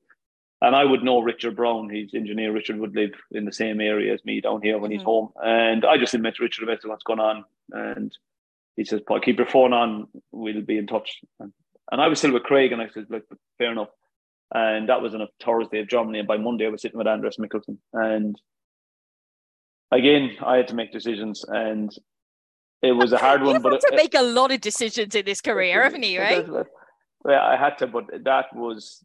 And I would know Richard Brown, his engineer. Richard would live in the same area as me down here when he's home. And I just met Richard about what's going on. And he says, Paul, keep your phone on. We'll be in touch. And I was still with Craig and I said, like, fair enough. And that was on a Thursday of Germany. And by Monday, I was sitting with Andreas Mikkelsen. And again, I had to make decisions, and it was a hard one. But you had to make a lot of decisions in this career, haven't you, right? Yeah, I had to, but that was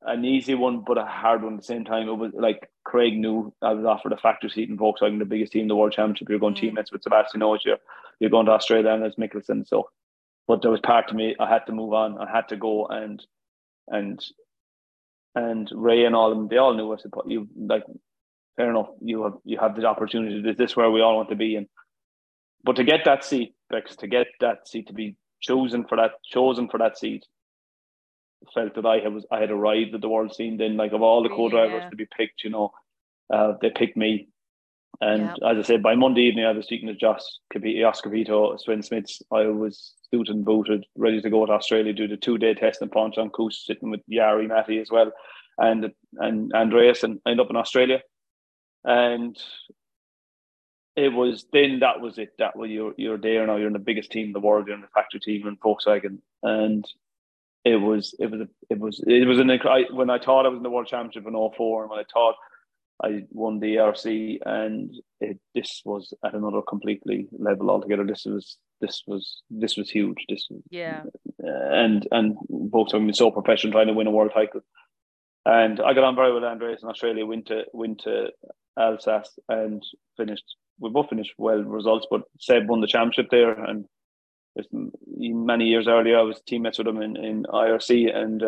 an easy one, but a hard one at the same time. It was like Craig knew I was offered a factory seat in Volkswagen, the biggest team in the World Championship. You're going teammates with Sebastian Ogier, you're going to Australia, and there's Mikkelsen. So, but there was part of me, I had to move on, I had to go, and Ray and all of them, they all knew I support you, like. Fair enough, you have the opportunity. This is where we all want to be. But to get that seat, Bex, to get that seat, to be chosen for that seat, felt that I had arrived at the world scene then, like, of all the co-drivers to be picked, they picked me. And as I said, by Monday evening, I was speaking to Oscar Pito, Sven Smits. I was suited and booted, ready to go to Australia, do the two-day test in Ponchoncoos, sitting with Jari-Matti as well, and Andreas, and I ended up in Australia. And it was then, that was it. That was, you're there now. You're in the biggest team in the world. You're in the factory team. You're in Volkswagen, and it was an incredible. When I thought I was in the World Championship in 2004, and when I thought I won the WRC, and this was at another completely level altogether. This was huge. And Volkswagen was so professional, trying to win a world title. And I got on very well with Andreas in Australia, went to Alsace and finished. We both finished well results, but Seb won the championship there. And many years earlier, I was teammates with him in IRC, and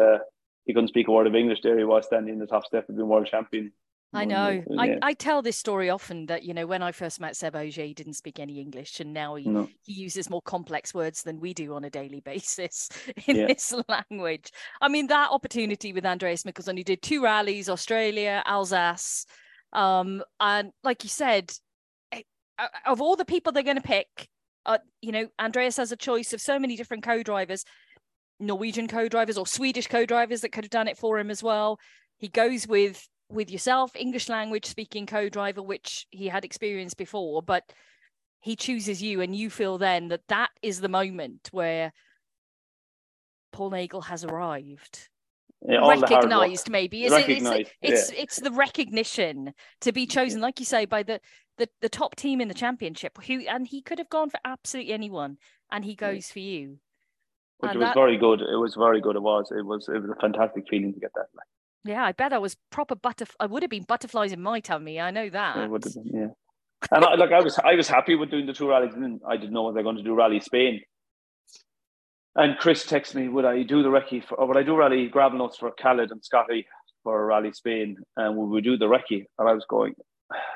he couldn't speak a word of English there. He was standing in the top step of being world champion. I know. I tell this story often that, when I first met Seb Ogier, he didn't speak any English, and now he uses more complex words than we do on a daily basis in this language. I mean, that opportunity with Andreas Mikkelsen, he did two rallies, Australia, Alsace. And like you said, of all the people they're going to pick, Andreas has a choice of so many different co-drivers, Norwegian co-drivers or Swedish co-drivers that could have done it for him as well. He goes with yourself, English language speaking co-driver, which he had experienced before, but he chooses you, and you feel then that is the moment where Paul Nagle has arrived. Yeah, recognized, maybe. It's the recognition to be chosen, like you say, by the top team in the championship, and he could have gone for absolutely anyone, and he goes for you. Which was very good. It was very good. It was a fantastic feeling to get that. Yeah, I bet I was proper I would have been butterflies in my tummy. I know that. I would have been, yeah. And I was happy with doing the two rallies. And I didn't know whether they were going to do Rally Spain. And Chris texted me, would I do Rally Gravelnotes for Khaled and Scotty for Rally Spain? And would we do the recce? And I was going,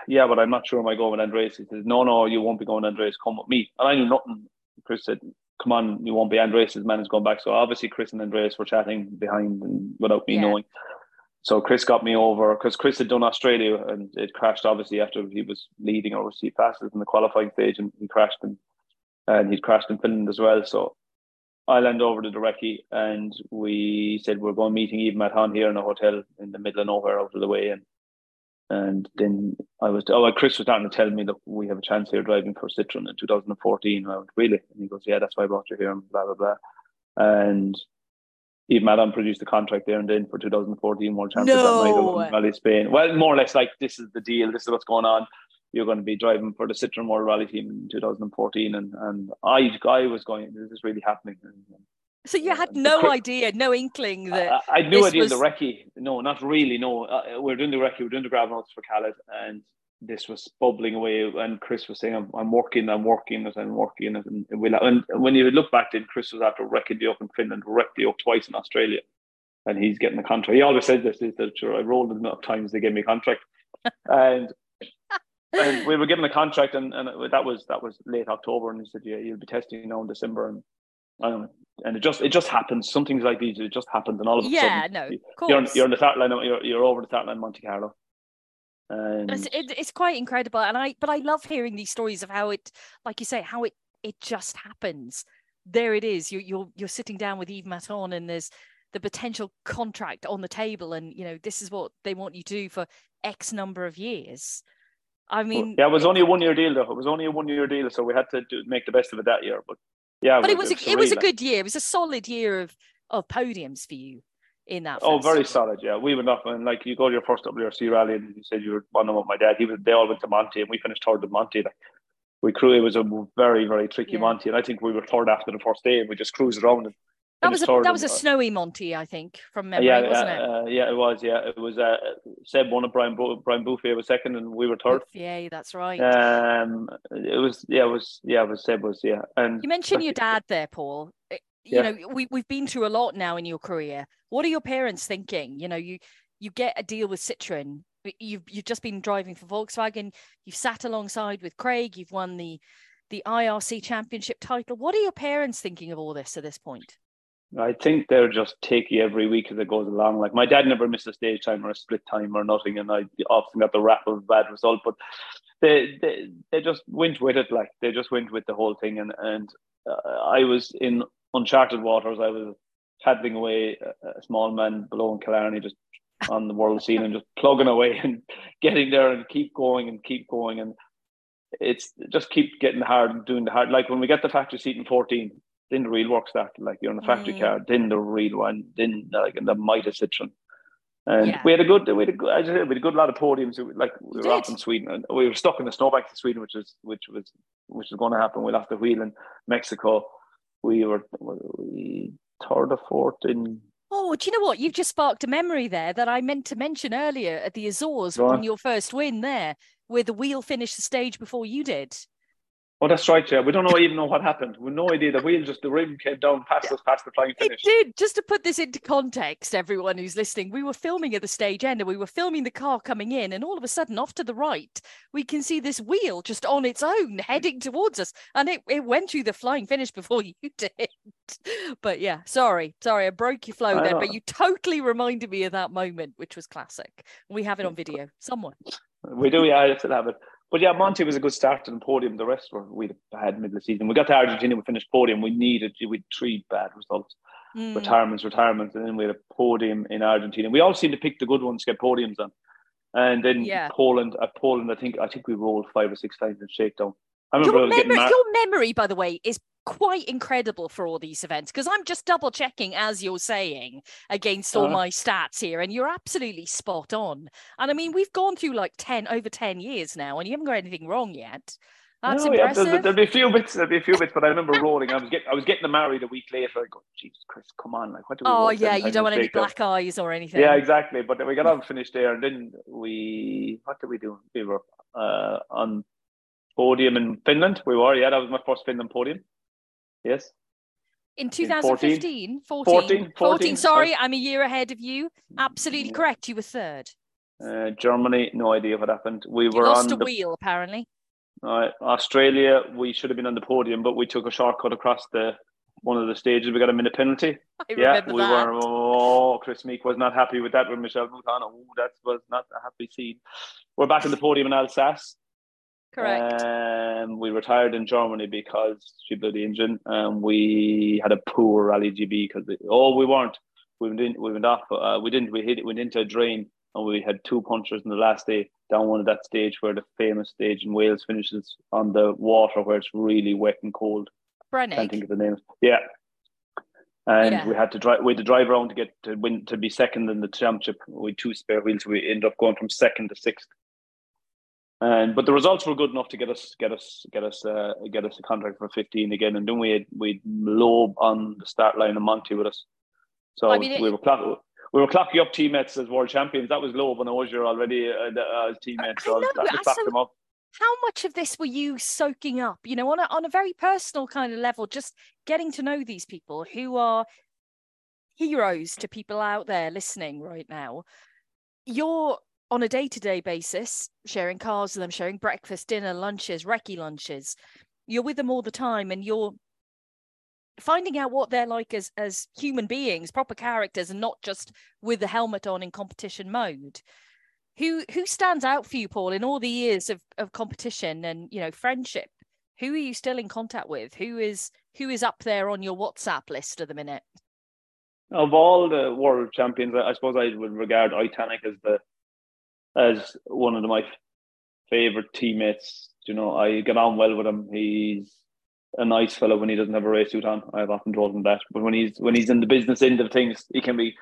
yeah, but I'm not sure. Am I going with Andreas? He says, no, you won't be going with Andreas. Come with me. And I knew nothing. Chris said, come on, you won't be. Andreas's man is going back. So obviously Chris and Andreas were chatting behind and without me knowing. So Chris got me over, because Chris had done Australia, and it crashed obviously after he was leading or received passes in the qualifying stage, and he crashed and he'd crashed in Finland as well. So I landed over to the recce, and we said we're going meeting Eve Mathan here in a hotel in the middle of nowhere, out of the way. And then Chris was starting to tell me, look, we have a chance here driving for Citroen in 2014. And I went, really? And he goes, yeah, that's why I brought you here, and blah, blah, blah. And Eve Mathan produced the contract there and then for 2014 World Championship that night Rally Spain. Well, more or less like, this is the deal. This is what's going on. You're going to be driving for the Citroen World Rally Team in 2014. And I was going, this is really happening. So you had no inkling that I had no idea the recce. No, not really, no. We're doing the recce. We're doing the Gravelnotes for Khaled. And this was bubbling away. And Chris was saying, I'm working. And when you look back then, Chris was after wrecking the yoke in Finland, wrecked the yoke twice in Australia. And he's getting the contract. He always says this, is that I rolled enough times, they gave me a contract. And we were given a contract, and that was late October. And he said, yeah, you'll be testing now in December. And it just happens. Some things like these, it just happens, and all of a sudden, you're on the start line. You're over the start line, Monte Carlo, It's quite incredible, and I love hearing these stories of how it, like you say, how it just happens. There it is. You're sitting down with Yves Maton, and there's the potential contract on the table, and you know, this is what they want you to do for X number of years. I mean, yeah, it was only a one-year deal, though. It was only a one-year deal, so we had to make the best of it that year. But yeah, but it was a good year. It was a solid year of podiums for you in that. Oh, very solid. Yeah, we were not, and like you go to your first WRC rally, and you said you were one of them. My dad, they all went to Monty, and we finished third at Monty. Like, we crew. It was a very, very tricky Monty, and I think we were third after the first day, and we just cruised around. And that was a snowy Monty, I think, from memory, wasn't it? Yeah, it was. Yeah, it was. Seb won, and Brian Bouffier was second, and we were third. Yeah, that's right. It was Seb. And you mentioned your dad there, Paul. You know, we've been through a lot now in your career. What are your parents thinking? You know, you get a deal with Citroen. You've just been driving for Volkswagen. You've sat alongside with Craig. You've won the IRC championship title. What are your parents thinking of all this at this point? I think they're just takey every week as it goes along. Like, my dad never missed a stage time or a split time or nothing, and I often got the rap of a bad result. But they just went with it. Like, they just went with the whole thing. And I was in uncharted waters. I was paddling away, a small man below in Killarney, just on the world scene, and just plugging away and getting there and keep going. And it's just keep getting hard and doing the hard. Like, when we got the factory seat in 14. Then the real work started. Like, you're in a factory car, then the real one, then like in the Midas Citroen. And we had a good lot of podiums. Like, we were off in Sweden, and we were stuck in the snowbank in Sweden, which was going to happen. We left the wheel in Mexico. We were third or fourth in. Oh, do you know what? You've just sparked a memory there that I meant to mention earlier at the Azores on your first win there, where the wheel finished the stage before you did. Oh, that's right, yeah. We don't even know what happened. We have no idea. The wheel, just the rim came down past us, past the flying finish. It did. Just to put this into context, everyone who's listening, we were filming at the stage end, and we were filming the car coming in, and all of a sudden, off to the right, we can see this wheel just on its own heading towards us, and it went through the flying finish before you did. But yeah, sorry, I broke your flow there, but you totally reminded me of that moment, which was classic. We have it on video somewhere. We do, yeah, I still have it. But yeah, Monty was a good start to the podium. The rest we had middle of the season. We got to Argentina, we finished podium. We had three bad results. Retirements. And then we had a podium in Argentina. We all seemed to pick the good ones to get podiums on. And then Poland, I think we rolled 5 or 6 times in shakedown. Your memory, by the way, is quite incredible for all these events, because I'm just double checking as you're saying against all my stats here, and you're absolutely spot on. And I mean, we've gone through like over 10 years now, and you haven't got anything wrong yet. That's impressive. Yeah, there'll be a few bits, but I remember rolling. I was getting married a week later. I go, Jesus Christ, come on! Like, what do we? Oh yeah, you don't want any black eyes or anything. Yeah, exactly. But then we got on finished there, and then what did we do? We were on podium in Finland. That was my first Finland podium. Yes. In 2015, 14. Sorry, I'm a year ahead of you. Absolutely correct. You were third. Germany, no idea what happened. We lost the wheel, apparently. Australia, we should have been on the podium, but we took a shortcut across one of the stages. We got a minute penalty. I remember that. Chris Meek was not happy with that with Michel Mouton. Oh, that was not a happy scene. We're back on the podium in Alsace. Correct. We retired in Germany because she blew the engine, and we had a poor rally GB because we weren't. We went into a drain, and we had 2 punchers in the last day down one of that stage where the famous stage in Wales finishes on the water where it's really wet and cold. Brennick. Can't think of the names. Yeah. And we had to drive around to be second in the championship. We had 2 spare wheels. We ended up going from second to sixth. But the results were good enough to get us a contract for 15 again, and then we had Loeb on the start line and Monty with us, so we were clocking up teammates as world champions. That was Loeb and Ogier already as teammates. So how much of this were you soaking up? You know, on a very personal kind of level, just getting to know these people who are heroes to people out there listening right now. You're on a day-to-day basis, sharing cars with them, sharing breakfast, dinner, lunches, recce lunches. You're with them all the time, and you're finding out what they're like as human beings, proper characters, and not just with the helmet on in competition mode. Who stands out for you, Paul, in all the years of competition and, you know, friendship? Who are you still in contact with? Who is up there on your WhatsApp list at the minute? Of all the world champions, I suppose I would regard Itanic as one of my favourite teammates. You know, I get on well with him. He's a nice fellow when he doesn't have a race suit on. I've often told him that. But when he's in the business end of things, he can be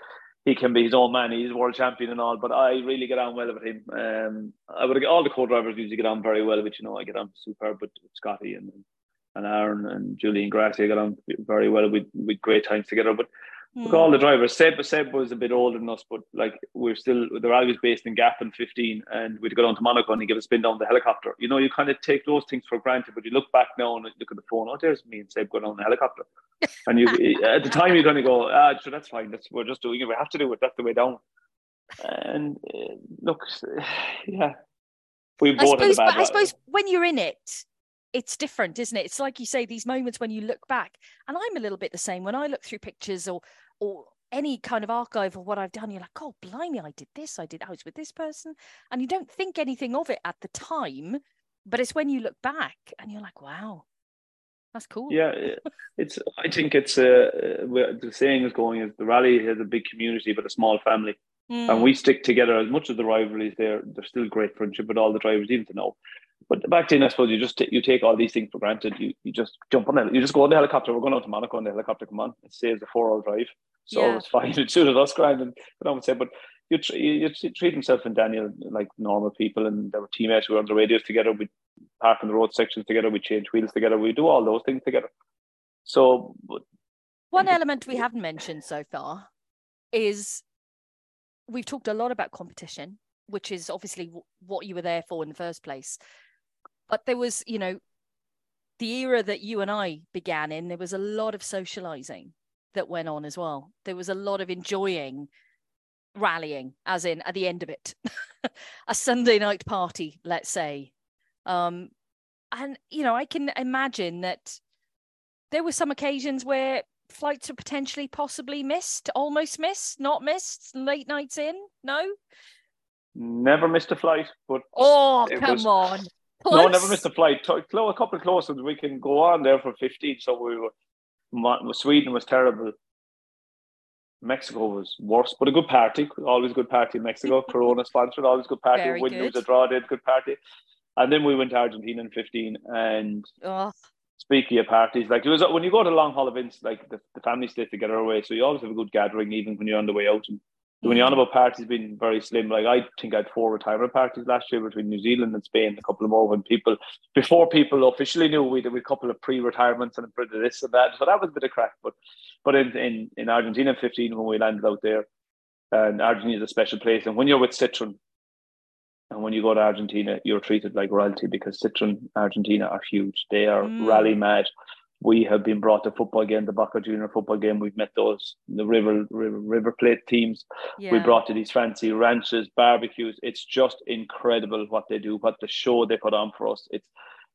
his own man. He's world champion and all. But I really get on well with him. I would all the co-drivers usually get on very well. But you know, I get on superb with Scotty and Aaron and Julie and Gracia. I get on very well with great times together. But look, all the drivers. Seb was a bit older than us, but like the rally was based in Gap in 15, and we'd go down to Monaco and he'd give a spin down the helicopter. You know, you kind of take those things for granted, but you look back now and look at the phone. Oh, there's me and Seb going on the helicopter. And you at the time you're going to go, sure, that's fine. We're just doing it. We have to do it. That's the way down. And look, yeah, we both had a bad rally. I suppose when you're in it, it's different, isn't it? It's like you say, these moments when you look back, and I'm a little bit the same when I look through pictures or any kind of archive of what I've done. You're like, oh, blimey, I did this. I was with this person. And you don't think anything of it at the time, but it's when you look back and you're like, wow, that's cool. Yeah, it's. I think it's where the saying is going is the rally has a big community, but a small family. And we stick together as much as the rivalries there. There's still great friendship with all the drivers, even to know. But back then, I suppose you just you take all these things for granted. You just jump on it. You just go on the helicopter. We're going out to Monaco on the helicopter. Come on, it saves a 4-hour drive, so yeah. It's fine. It suited us, grand. And I would say, but you treat himself and Daniel like normal people, and they were teammates. We were on the radios together. We park in the road sections together. We change wheels together. We do all those things together. So, one element we haven't mentioned so far is we've talked a lot about competition, which is obviously what you were there for in the first place. But there was, you know, the era that you and I began in, there was a lot of socializing that went on as well. There was a lot of enjoying rallying, as in at the end of it, a Sunday night party, let's say. And, you know, I can imagine that there were some occasions where flights were potentially possibly missed, almost missed, not missed, late nights in, no? Never missed a flight. But oh, come on. Plus. No, never missed a flight. A couple of close ones. We can go on there for 15. So Sweden was terrible. Mexico was worse, but a good party. Always good party in Mexico. Corona sponsored, always good party. Very when good. There was a draw, they had good party. And then we went to Argentina in 15. And speaking of parties, like it was when you go to long haul events, like the family stays together away. So you always have a good gathering, even when you're on the way out. And when you're on about parties being very slim, like I think I had 4 retirement parties last year between New Zealand and Spain, a couple of more before people officially knew, we did a couple of pre-retirements and a bit of this and that. So that was a bit of crack. But in Argentina 15, when we landed out there, and Argentina is a special place. And when you're with Citroen, and when you go to Argentina, you're treated like royalty because Citroen Argentina are huge. They are rally mad. We have been brought to football game, the Boca Junior football game. We've met the River Plate teams. Yeah. We brought to these fancy ranches, barbecues. It's just incredible what they do, what the show they put on for us.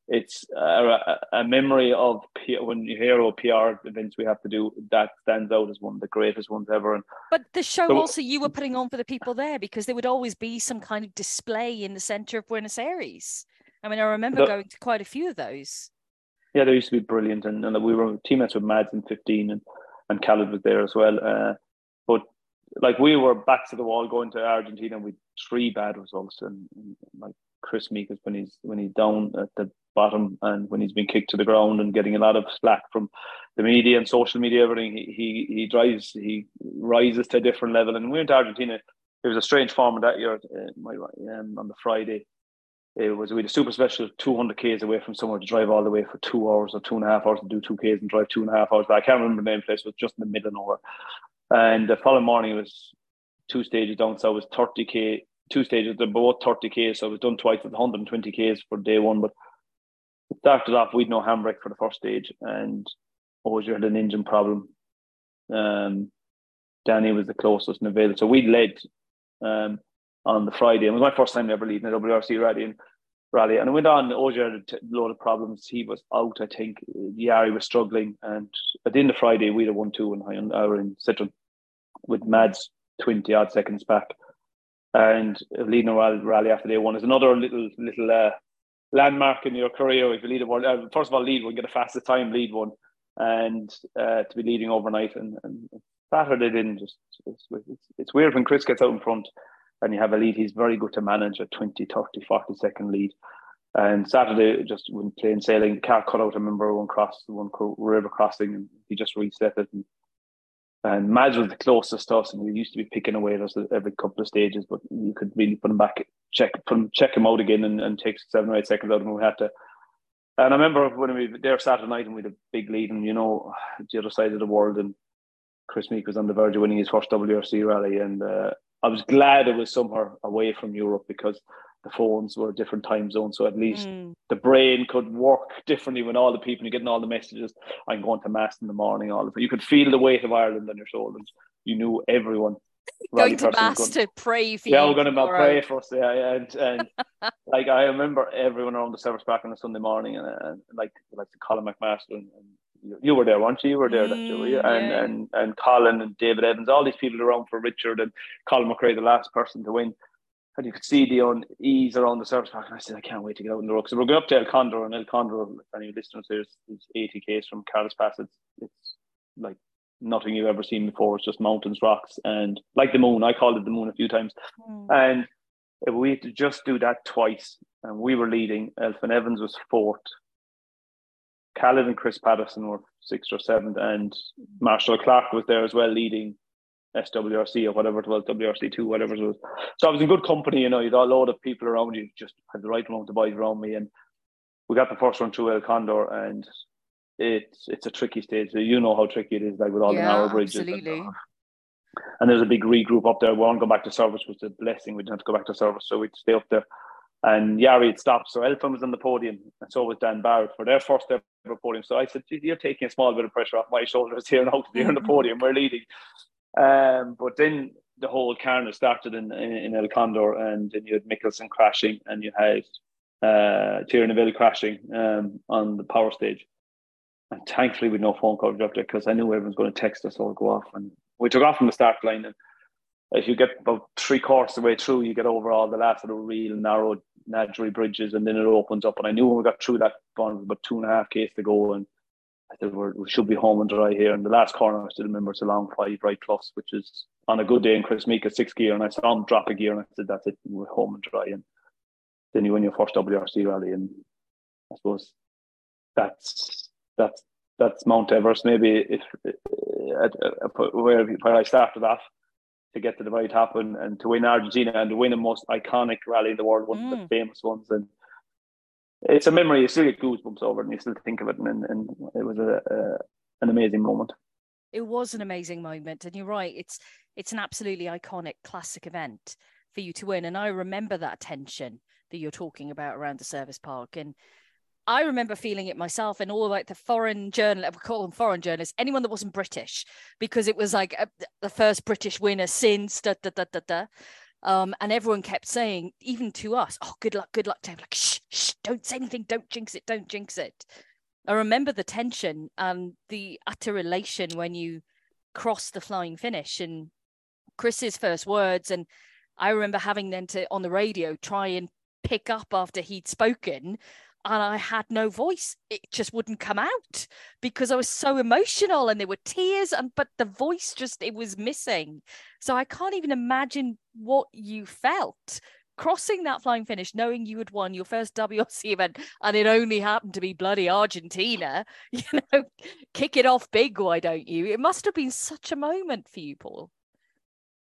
It's a memory of when you hear PR events we have to do, that stands out as one of the greatest ones ever. But the show also you were putting on for the people there because there would always be some kind of display in the centre of Buenos Aires. I mean, I remember going to quite a few of those. Yeah, they used to be brilliant, and we were teammates with Mads in 15, and Khaled was there as well. But like we were back to the wall going to Argentina with 3 bad results, and like Chris Meek is when he's down at the bottom and when he's been kicked to the ground and getting a lot of slack from the media and social media, everything. He rises to a different level. And we went to Argentina. It was a strange format that year. On the Friday. It was we had a super special 200 Ks away from somewhere to drive all the way for 2 hours or 2.5 hours to do 2 Ks and drive 2.5 hours. I can't remember the name place, it was just in the middle of nowhere. And the following morning it was 2 stages down, so I was 30K, 2 stages, they're both 30Ks, so I was done twice at 120 Ks for day one. But it started off, we'd no handbrake for the first stage, and Ogier had an engine problem. Danny was the closest and available, so we led. On the Friday, and it was my first time ever leading a WRC rally, and I went on. Ogier had a load of problems. He was out, I think. Jari was struggling, and at the end of Friday, we had a 1-2 in Hyundai in Citroen with Mads 20 odd seconds back, and leading a World Rally after day one is another little landmark in your career. If you lead a World, first of all, lead one, get the fastest time, lead one, and to be leading overnight. And Saturday didn't just. It's weird when Chris gets out in front and you have a lead. He's very good to manage a 20, 30, 40 second lead. And Saturday, just when plain sailing, the car cut out. I remember one river crossing, and he just reset it. And Mads was the closest to us, and we used to be picking away us every couple of stages, but you could really put him back, check him out again, and take 7 or 8 seconds out of him. We had to. And I remember when we were there Saturday night, and we had a big lead, and the other side of the world, and Chris Meek was on the verge of winning his first WRC rally, and I was glad it was somewhere away from Europe because the phones were a different time zone, so at least the brain could work differently when all the people, you're getting all the messages, I'm going to mass in the morning, all of it. You could feel the weight of Ireland on your shoulders. You knew everyone. Going to mass to pray for you. Yeah, we're going to pray for us. Yeah. And like, I remember everyone around the service back on a Sunday morning, and like Colin McMaster, and you were there, weren't you? You were there, that were you? And Colin and David Evans, all these people around for Richard and Colin McRae, the last person to win. And you could see the unease around the service park. And I said, I can't wait to get out in the road. So we're going up to El Condor. And El Condor, if any listeners here, is 80 k's from Carlos Pass. It's like nothing you've ever seen before. It's just mountains, rocks, and like the moon. I called it the moon a few times. And we had to just do that twice. And we were leading. Elfyn Evans was fourth. Khaled and Chris Patterson were sixth or seventh. And Marshall Clark was there as well, leading SWRC or whatever it was, WRC2, whatever it was. So I was in good company, you had a load of people around you, just had the right amount of boys around me, and we got the first run through El Condor, and it's a tricky stage. You know how tricky it is, like with all the narrow bridges. Absolutely. And there's a big regroup up there. We won't go back to service, which was a blessing. We didn't have to go back to service, so we'd stay up there. And Yari had stopped, so Elfyn was on the podium, and so was Dan Barrett for their first ever podium. So I said, you're taking a small bit of pressure off my shoulders here now, you're on the podium, we're leading. But then the whole carnage started in El Condor, and then you had Mikkelsen crashing, and you had Thierry Neuville crashing on the power stage. And thankfully, with no phone coverage up there, because I knew everyone's going to text us or go off. And we took off from the start line. And if you get about three-quarters of the way through, you get over all the last of the real narrow Nadgery bridges, and then it opens up. And I knew when we got through that bond, about 2.5 k's to go, and I said, we should be home and dry here. And the last corner, I still remember, it's a long 5 right plus, which is on a good day in Chris Meek at 6 gear. And I saw him drop a gear, and I said, that's it, we're home and dry. And then you win your first WRC rally. And I suppose that's Mount Everest, maybe, where I started off, to get to the very top and to win Argentina and to win the most iconic rally in the world, one of the famous ones. And it's a memory. You still get goosebumps over it, and you still think of it, and it was an amazing moment. It was an amazing moment, and you're right. It's an absolutely iconic, classic event for you to win. And I remember that tension that you're talking about around the service park, and I remember feeling it myself. And all like the foreign journalists, we call them foreign journalists, anyone that wasn't British, because it was like the first British winner since . And everyone kept saying, even to us, oh, good luck, Dave. Like, shh, shh, don't say anything, don't jinx it. I remember the tension and the utter elation when you crossed the flying finish and Chris's first words. And I remember having then to, on the radio, try and pick up after he'd spoken, and I had no voice. It just wouldn't come out because I was so emotional, and there were tears, but the voice it was missing. So I can't even imagine what you felt crossing that flying finish, knowing you had won your first WRC event, and it only happened to be bloody Argentina. Kick it off big, why don't you? It must have been such a moment for you, Paul.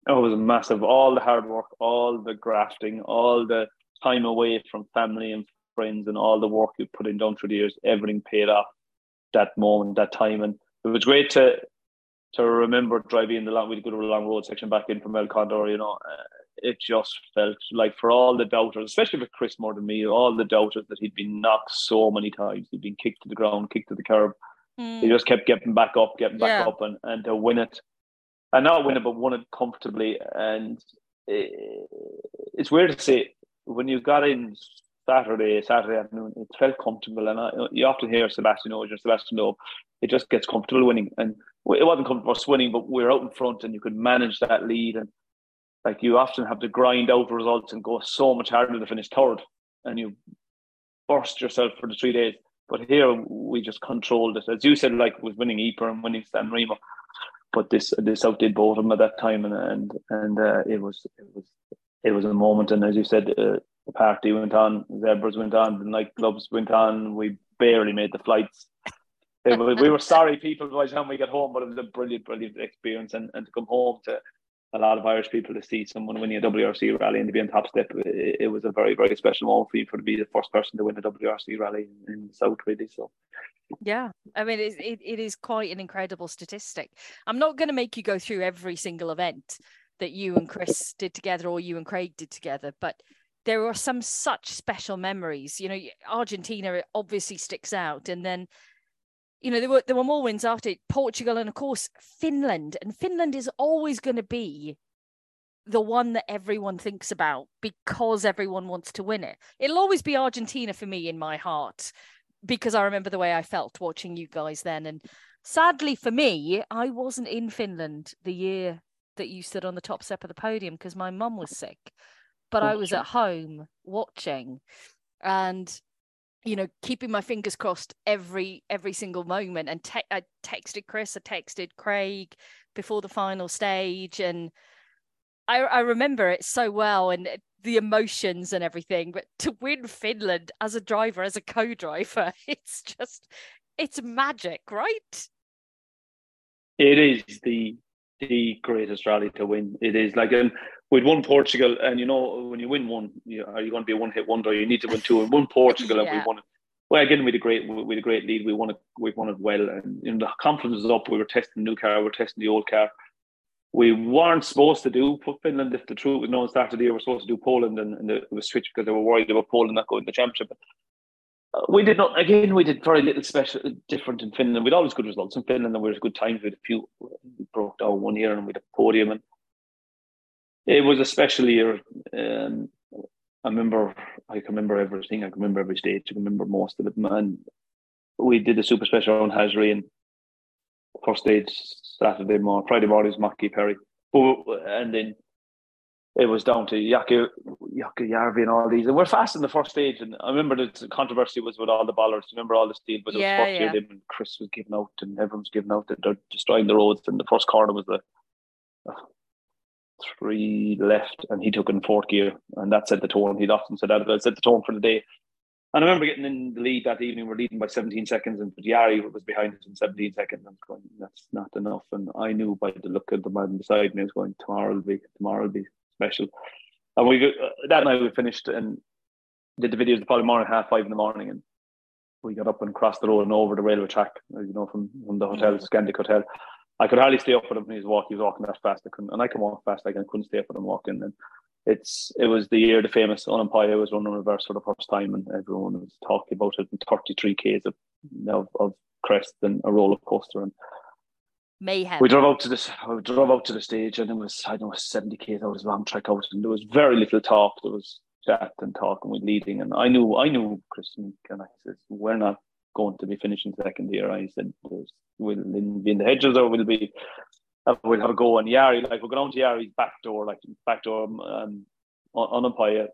Oh, it was massive. All the hard work, all the grafting, all the time away from family and friends, and all the work you put in down through the years, everything paid off that moment, that time. And it was great to remember driving we had to go to the long road section back in from El Condor. It just felt like, for all the doubters, especially with Chris more than me, all the doubters that he'd been knocked so many times, he'd been kicked to the ground, kicked to the curb, he just kept getting back up and to win it, and not win it, but won it comfortably. And it's weird to say, when you got in Saturday afternoon, it felt comfortable. And you often hear Sebastian Ogier, Sebastian Loeb, it just gets comfortable winning. And it wasn't comfortable for us winning, but we were out in front, and you could manage that lead. And Like, you often have to grind out results and go so much harder to finish third, and you burst yourself for the 3 days. But here we just controlled it, as you said, like with winning Ypres and winning San Remo. But this outdid both of them at that time, and it was a moment. And as you said, the party went on, the zebras went on, the nightclubs went on. We barely made the flights. We were sorry people by the time we got home, but it was a brilliant, brilliant experience. And to come home to a lot of Irish people, to see someone winning a WRC rally and to be on top step, it was a very, very special moment for you, for to be the first person to win a WRC rally in the South, really. So, yeah, I mean, it is quite an incredible statistic. I'm not going to make you go through every single event that you and Chris did together, or you and Craig did together, but there are some such special memories. You know, Argentina obviously sticks out, and then, you know, there were more wins after it. Portugal, and of course Finland. And Finland is always going to be the one that everyone thinks about because everyone wants to win it. It'll always be Argentina for me in my heart, because I remember the way I felt watching you guys then. And sadly for me, I wasn't in Finland the year that you stood on the top step of the podium because my mum was sick, but I was at home watching, and you know, keeping my fingers crossed every single moment. And I texted Chris, I texted Craig before the final stage, and I remember it so well, and the emotions and everything. But to win Finland as a driver, as a co-driver, it's magic, right? It is the greatest rally to win. It is like, we'd won Portugal, and you know, when you win one, are you going to be a one-hit wonder? You need to win two. And won Portugal, yeah. And we won it. Well, again, we had a great lead. We won it well, and you know, the confidence was up. We were testing the new car, we were testing the old car. We weren't supposed to do Finland, if the truth was known. Started the year, we were supposed to do Poland, and it was switched because they were worried about Poland not going to the championship. We did very little special different in Finland. We'd always good results in Finland, and we had good times. We had a few, we broke down one year, and we had a podium. And it was a special year. I can remember everything. I can remember every stage. I can remember most of it. And we did a super special on Hazri, and first stage Saturday morning, Friday morning was Maki Perry. And then it was down to Jaki Järvi and all these. And we're fast in the first stage. And I remember the controversy was with all the bollards. Remember all the steel, but it was first year, and Chris was giving out, and everyone's giving out. They're destroying the roads. And the first corner was the three left, and he took in fourth gear, and that set the tone. He'd often said that set the tone for the day. And I remember getting in the lead that evening. We're leading by 17 seconds, and Jari was behind us in 17 seconds. I'm going, that's not enough. And I knew by the look of the man beside me, I was going, tomorrow will be special. And that night we finished and did the videos probably morning, 5:30 in the morning, and we got up and crossed the road and over the railway track, you know, from the hotel, Scandic Hotel. I could hardly stay up with him when he was walking that fast. I couldn't stay up with him walking. And it was the year the famous Olympia was running reverse for the first time, and everyone was talking about it. And 33 k's of crest and a roller coaster and mayhem. We drove out to the stage, and it was 70 k's out. It was a long track out, and there was very little talk. There was chat and talk, and we leading. And I knew Chris Meek, and I said, we're not going to be finishing second here. I said, we'll be in the hedges, or we'll have a go. And Jari, like, we're going on to Jari's back door, on Umpire,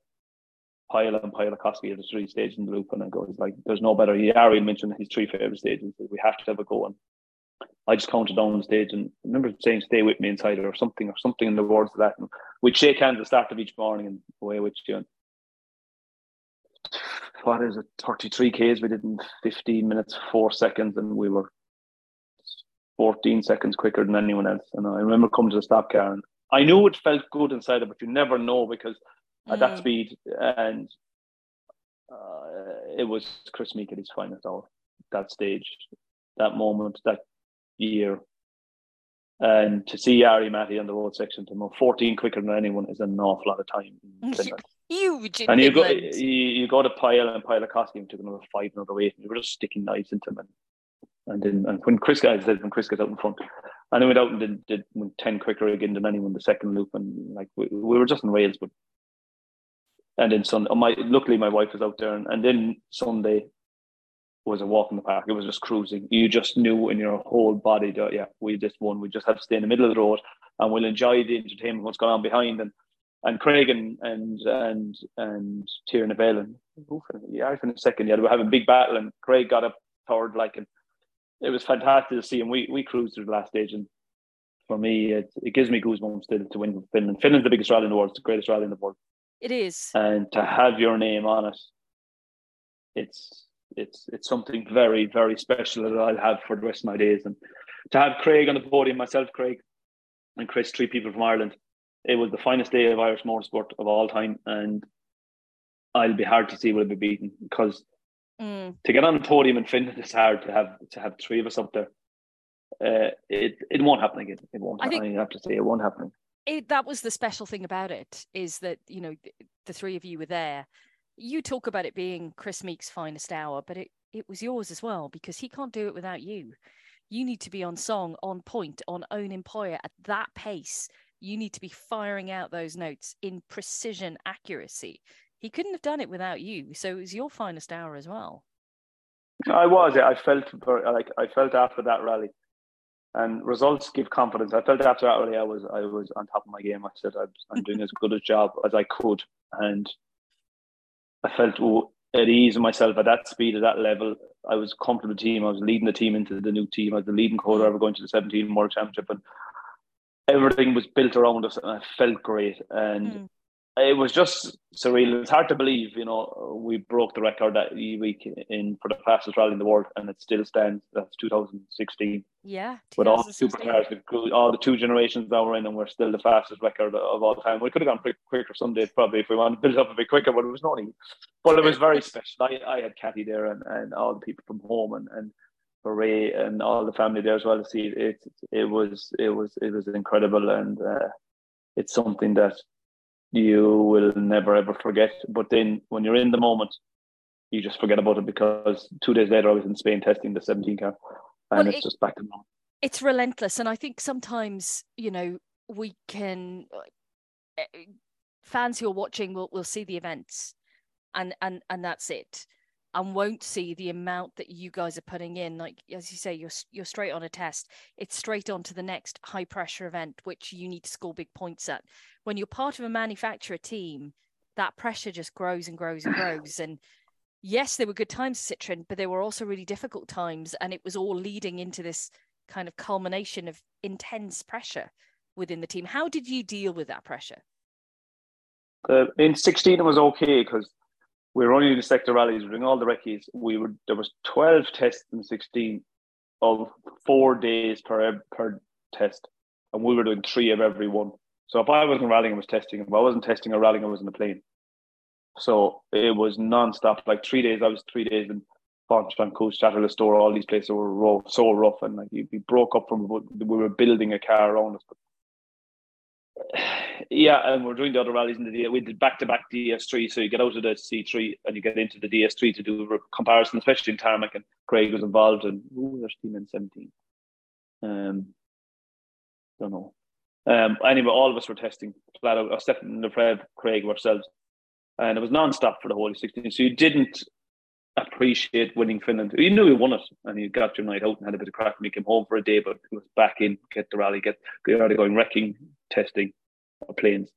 Pyle and Pyle Koski at the three stages in the loop. And I go, it's like, there's no better. Jari mentioned his three favourite stages. We have to have a go. And I just counted down the stage, and I remember saying, stay with me inside, or something in the words of that. And we'd shake hands at the start of each morning and away with you. And, what is it, 33 Ks we did in 15 minutes, 4 seconds, and we were 14 seconds quicker than anyone else. And I remember coming to the stop car, and I knew it felt good inside it, but you never know, because at that speed, and it was Chris Meek at his finest hour, that stage, that moment, that year. And to see Jari-Matti on the road section tomorrow, 14 quicker than anyone, is an awful lot of time. Huge. And you go to Pyle and Pyle Koski, and took another 5, another 8, and we were just sticking knives into him. And then when Chris got out in front, and he went out and went 10 quicker again than anyone the second loop, and like we were just in rails. But and then luckily my wife was out there, and then Sunday was a walk in the park. It was just cruising. You just knew in your whole body that, yeah, we just won. We just have to stay in the middle of the road and we'll enjoy the entertainment, what's going on behind. And Craig and Thierry Neuville and I finished second. Yeah, they were having a big battle and Craig got up third, like, and it was fantastic to see. And we cruised through the last stage. And for me, it gives me goosebumps still to win Finland. Finland's the biggest rally in the world. It's the greatest rally in the world. It is. And to have your name on it, it's something very, very special that I'll have for the rest of my days. And to have Craig on the podium, myself, Craig, and Chris, three people from Ireland, it was the finest day of Irish motorsport of all time. And I'll be hard to see will be beaten, because to get on the podium in Finland is hard. To have three of us up there, it won't happen again. It won't happen. I have to say, it won't happen. That was the special thing about it, is that, you know, the three of you were there. You talk about it being Chris Meek's finest hour, but it was yours as well, because he can't do it without you. You need to be on song, on point, on own employer at that pace. You need to be firing out those notes in precision accuracy. He couldn't have done it without you. So it was your finest hour as well. I was. I felt after that rally, and results give confidence. I felt after that rally, I was on top of my game. I said, I'm doing as good a job as I could. And I felt at ease with myself at that speed, at that level. I was comfortable with the team. I was leading the team into the new team. I was the leading co-driver going to the 17 World Championship, and everything was built around us, and I felt great. And it was just surreal. It's hard to believe, you know, we broke the record that week for the fastest rally in the world, and it still stands. That's 2016. Yeah, 2016. With all the supercars, all the two generations that we're in, and we're still the fastest record of all time. We could have gone pretty quicker some days, probably, if we wanted to build up a bit quicker, but it was not even. But it was very special. I had Cathy there and all the people from home and Ray and all the family there as well to see it. It was incredible, and it's something that you will never ever forget. But then when you're in the moment, you just forget about it, because 2 days later I was in Spain testing the 17 car, and it's just back to normal. It's relentless, and I think sometimes, you know, we can, fans who are watching will see the events and that's it, and won't see the amount that you guys are putting in. Like, as you say, you're straight on a test. It's straight on to the next high pressure event, which you need to score big points at. When you're part of a manufacturer team, that pressure just grows and grows and grows. And yes, there were good times at Citroen, but there were also really difficult times. And it was all leading into this kind of culmination of intense pressure within the team. How did you deal with that pressure? In 2016, it was okay, because we were only doing the sector rallies, we were doing all the recce's. There was 12 tests in 2016 of 4 days per test, and we were doing three of every one. So if I wasn't rallying, I was testing. If I wasn't testing or rallying, I was in the plane. So it was non-stop. Like 3 days, I was 3 days in Ponch, Vancouver, Château-le-Store, all these places were so rough, and like we broke up from, we were building a car around us. Yeah, and we're doing the other rallies in the DSL. We did back-to-back DS3, so you get out of the C3 and you get into the DS3 to do a comparison, especially in tarmac. And Craig was involved, and who was our team in 17? Don't know. Anyway, all of us were testing. Stefan, Lefebvre, Craig, ourselves, and it was non-stop for the whole of 16. So you didn't appreciate winning Finland. You knew you won it, and you got your night out and had a bit of crack, and you came home for a day, but it was back in, get the rally, get out of going, wrecking, testing, or planes.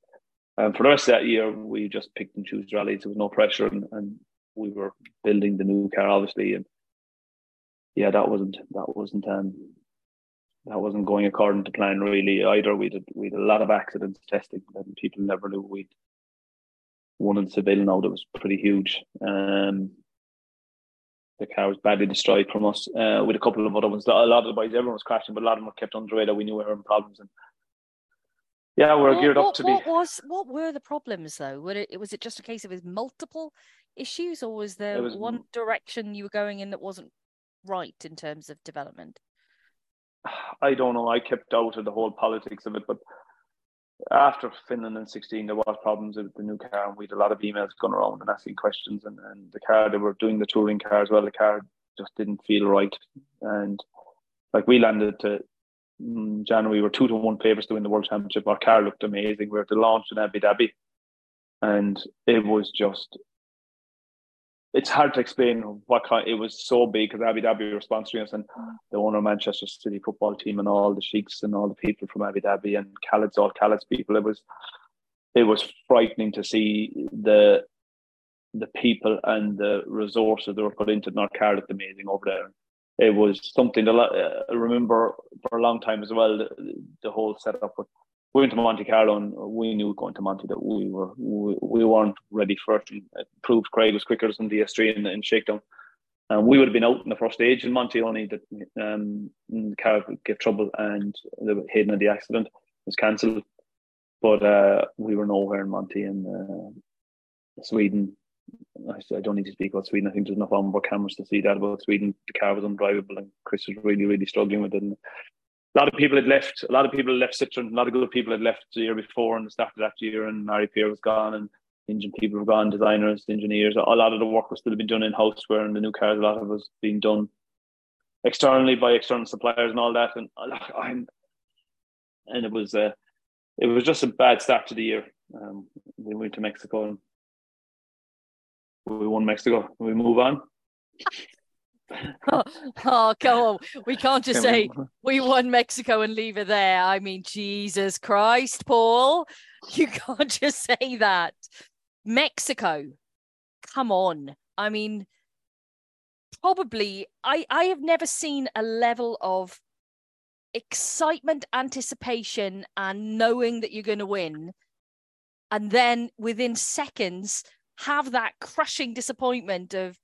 And for the rest of that year, we just picked and chose rallies. There was no pressure, and we were building the new car, obviously. And yeah, that wasn't going according to plan, really, either. We did a lot of accidents testing that people never knew. We'd won in Seville now, that was pretty huge. The car was badly destroyed from us, with a couple of other ones. A lot of the boys, everyone was crashing, but a lot of them were kept under the radar. We knew we were having problems, and yeah, we were geared up to be. What were the problems though? Was it just a case of multiple issues, or was there one direction you were going in that wasn't right in terms of development? I don't know. I kept out of the whole politics of it, but after Finland in 2016, there was problems with the new car, and we had a lot of emails going around and asking questions. And the car, they were doing the touring car as well. The car just didn't feel right, and like we landed to January, we were 2-1 favourites to win the World Championship. Our car looked amazing. We were at the launch in Abu Dhabi, and it was just it's hard to explain what kind. It was so big because Abu Dhabi were sponsoring us, and the owner of Manchester City football team, and all the sheikhs and all the people from Abu Dhabi, and Khaled's, all Khaled's people. It was frightening to see the people and the resources that were put into Northcard at the meeting over there. It was something that I remember for a long time as well. The whole setup. We went to Monte Carlo, and we knew going to Monte that we weren't ready for it. It proved Craig was quicker than DS3 in shakedown, and we would have been out in the first stage in Monte, only that the car gave trouble and the hidden of the accident was cancelled. But we were nowhere in Monte, and Sweden. I don't need to speak about Sweden. I think there's enough onboard cameras to see that about Sweden. The car was undrivable, and Chris was really, really struggling with it. And, a lot of people had left. A lot of people had left Citroen. A lot of good people had left the year before and the start of that year. And Mary Pierre was gone, and engine people were gone, designers, engineers. A lot of the work was still being done in house, where in the new cars, a lot of it was being done externally by external suppliers and all that. And it was just a bad start to the year. We went to Mexico, and we won Mexico. We move on. Oh, come on. We can't just say we won Mexico and leave it there. I mean, Jesus Christ, Paul. You can't just say that. Mexico. Come on. I mean, probably I have never seen a level of excitement, anticipation, and knowing that you're going to win. And then within seconds, have that crushing disappointment of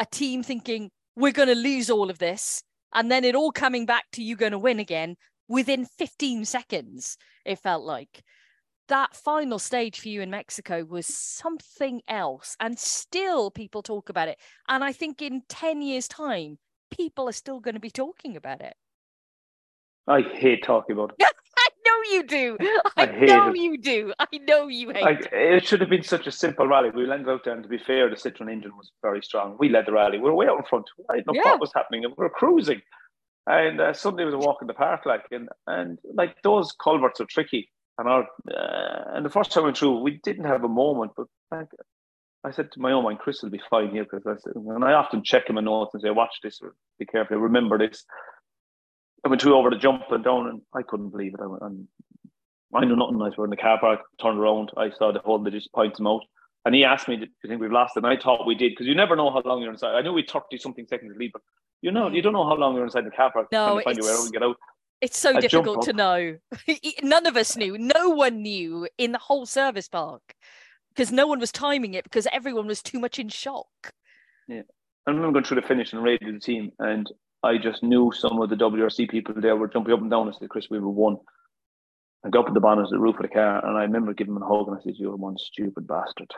a team thinking, we're going to lose all of this, and then it all coming back to you going to win again within 15 seconds. It felt like that final stage for you in Mexico was something else, and still people talk about it. And I think in 10 years' time, people are still going to be talking about it. I hate talking about it. I know you do. I know you hate it. It should have been such a simple rally. We landed out there, and to be fair, the Citroen engine was very strong. We led the rally. We were way out in front. I didn't know what was happening, and we were cruising. And suddenly, was a walk in the park, like, and like those culverts are tricky. And and the first time we went through, we didn't have a moment. But like, I said to my own mind, Chris will be fine here, because I said, and I often check him in notes and say, watch this, or be careful, remember this. I went through over the jump and down, and I couldn't believe it. I knew nothing. I was in the car park, turned around. I saw the whole, they just pointed him out. And he asked me, do you think we've lost it? And I thought we did, because you never know how long you're inside. I knew we 30-something seconds to leave, but you don't know how long you're inside the car park. No, trying to find your way out and get out. It's so difficult to know. None of us knew. No one knew in the whole service park, because no one was timing it, because everyone was too much in shock. Yeah. I remember going through the finish and raided the team, and I just knew some of the WRC people there were jumping up and down. I said, Chris, we were one. I got up at the bonnet, the roof of the car, and I remember giving him a hug, and I said, you're one stupid bastard.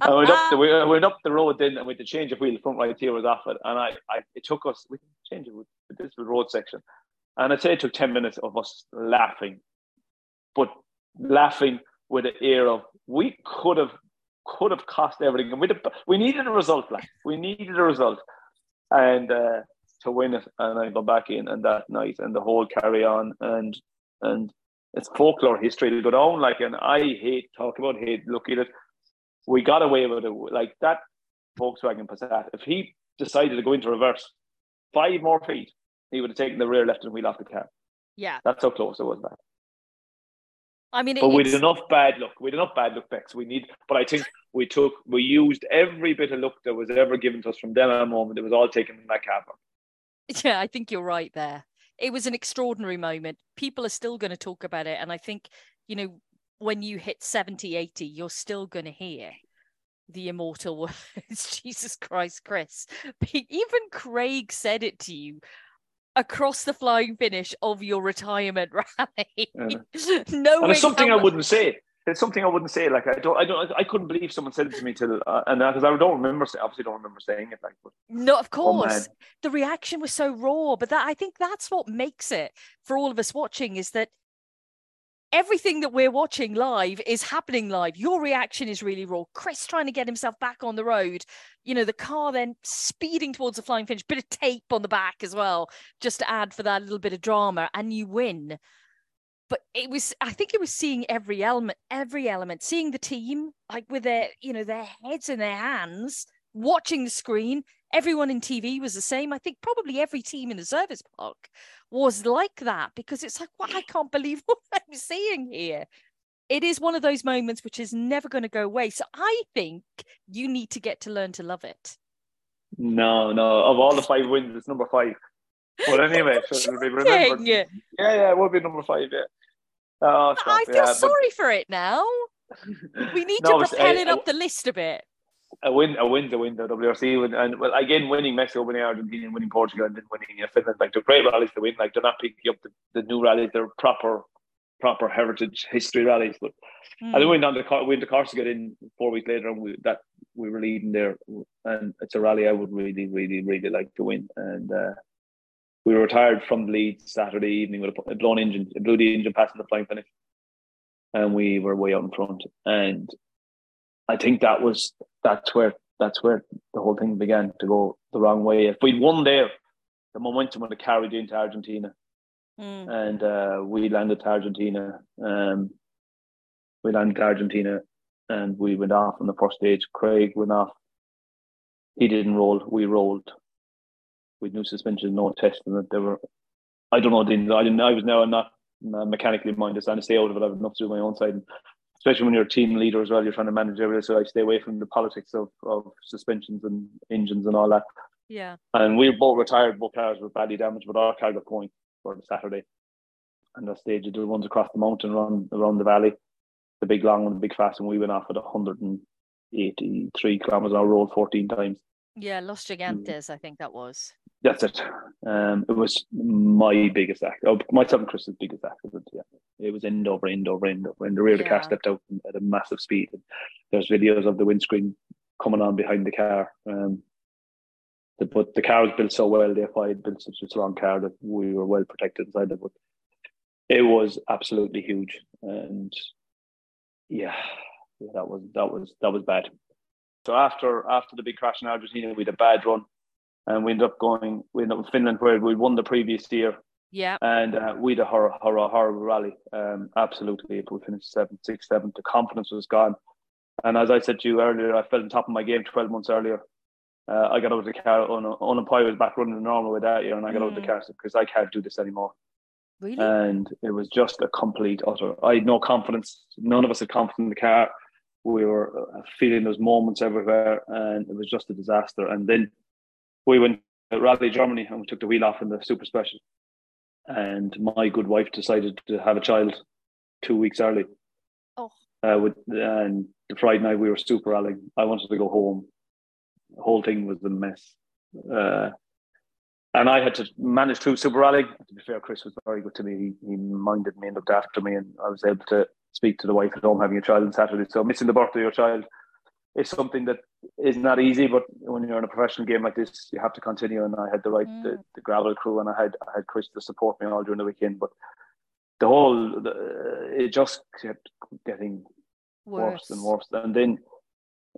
I went up the road then, and with the change of wheel, the front right here was off it, and it took us, we didn't change it, but this was road section. And I'd say it took 10 minutes of us laughing, but laughing with an air of, we could have cost everything, and we needed a result. Like, we needed a result, and to win it. And I go back in, and that night, and the whole carry on, and it's folklore history to go down. Like, and I hate talking about, hate looking at it. We got away with it, like that Volkswagen Passat. If he decided to go into reverse 5 more feet, he would have taken the rear left and wheel off the car. Yeah, that's how close it was back. I mean, but with enough bad luck, Bex. But I think we used every bit of luck that was ever given to us from then on a moment. It was all taken in that camera. Yeah, I think you're right there. It was an extraordinary moment. People are still going to talk about it. And I think, you know, when you hit 70, 80, you're still going to hear the immortal words, Jesus Christ, Chris. Even Craig said it to you across the flying finish of your retirement rally. Yeah. No, and it's something I wouldn't say. It's something I wouldn't say. Like, I couldn't believe someone said it to me till, and because I obviously don't remember saying it. Like, but, no, of course, the reaction was so raw. But I think that's what makes it for all of us watching, is that everything that we're watching live is happening live. Your reaction is really raw. Chris trying to get himself back on the road. You know, the car then speeding towards the flying finish. Bit of tape on the back as well, just to add for that little bit of drama. And you win. But it was, I think it was seeing every element, seeing the team, like with their, you know, their heads in their hands, watching the screen. Everyone in TV was the same. I think probably every team in the service park was like that, because it's like, well, I can't believe what I'm seeing here. It is one of those moments which is never going to go away. So I think you need to get to learn to love it. No. Of all the 5 wins, it's number 5. But anyway, so it'll be remembered. Yeah, it will be number 5, yeah. Oh, I feel sorry for it now. We need to propel it up the list a bit. A win's a win, the WRC. And, well, again, winning Mexico, winning Argentina, winning Portugal, and then winning Finland. Like, they're great rallies to win. Like, they're not picking up the new rallies. They're proper heritage history rallies. But I then went on to win the Corsica in 4 weeks later, and we were leading there, and it's a rally I would really, really, really like to win. And we were retired from the lead Saturday evening with a blown engine. It blew the engine passing the flying finish, and we were way out in front. And I think that's where the whole thing began to go the wrong way. If we'd won there, the momentum would have carried into Argentina. And we landed to Argentina, and we went off on the first stage. Craig went off. He didn't roll. We rolled. With new suspension, no testing it. I was now not mechanically minded. So I had to stay out of it. I was enough to do my own side. And especially when you're a team leader as well, you're trying to manage everything. So I stay away from the politics of suspensions and engines and all that. Yeah. And we were both retired. Both cars were badly damaged, but our car got going. On Saturday, and that stage it runs across the mountain, around the valley, the big long one, the big fast, and we went off at 183 kilometers an hour, rolled 14 times. Yeah, Los Gigantes, I think that was. That's it. It was my biggest accident. Oh, myself and Chris's biggest accident. Yeah, it was end over, and the rear of the car stepped out at a massive speed. And there's videos of the windscreen coming on behind the car. But the car was built so well, the FI had built such a strong car that we were well protected inside it. But it was absolutely huge, and that was bad. So after the big crash in Argentina, we had a bad run, and we ended up in Finland, where we won the previous year. Yeah, and we had a horrible rally. Absolutely, we finished 7th, 6th, 7th. The confidence was gone, and as I said to you earlier, I fell on top of my game 12 months earlier. I got out of the car, unemployed was back running the normal way that year, and I got out of the car because I can't do this anymore. Really? And it was just a complete utter. I had no confidence. None of us had confidence in the car. We were feeling those moments everywhere, and it was just a disaster. And then we went to Rally Germany, and we took the wheel off in the Super Special. And my good wife decided to have a child 2 weeks early. Oh. And the Friday night we were super rallying. I wanted to go home. The whole thing was a mess. And I had to manage through Super Rally. To be fair, Chris was very good to me. He minded me and looked after me, and I was able to speak to the wife at home having a child on Saturday. So missing the birth of your child is something that is not easy, but when you're in a professional game like this, you have to continue. And I had the gravel crew, and I had Chris to support me all during the weekend. But the whole, it just kept getting worse and worse. And then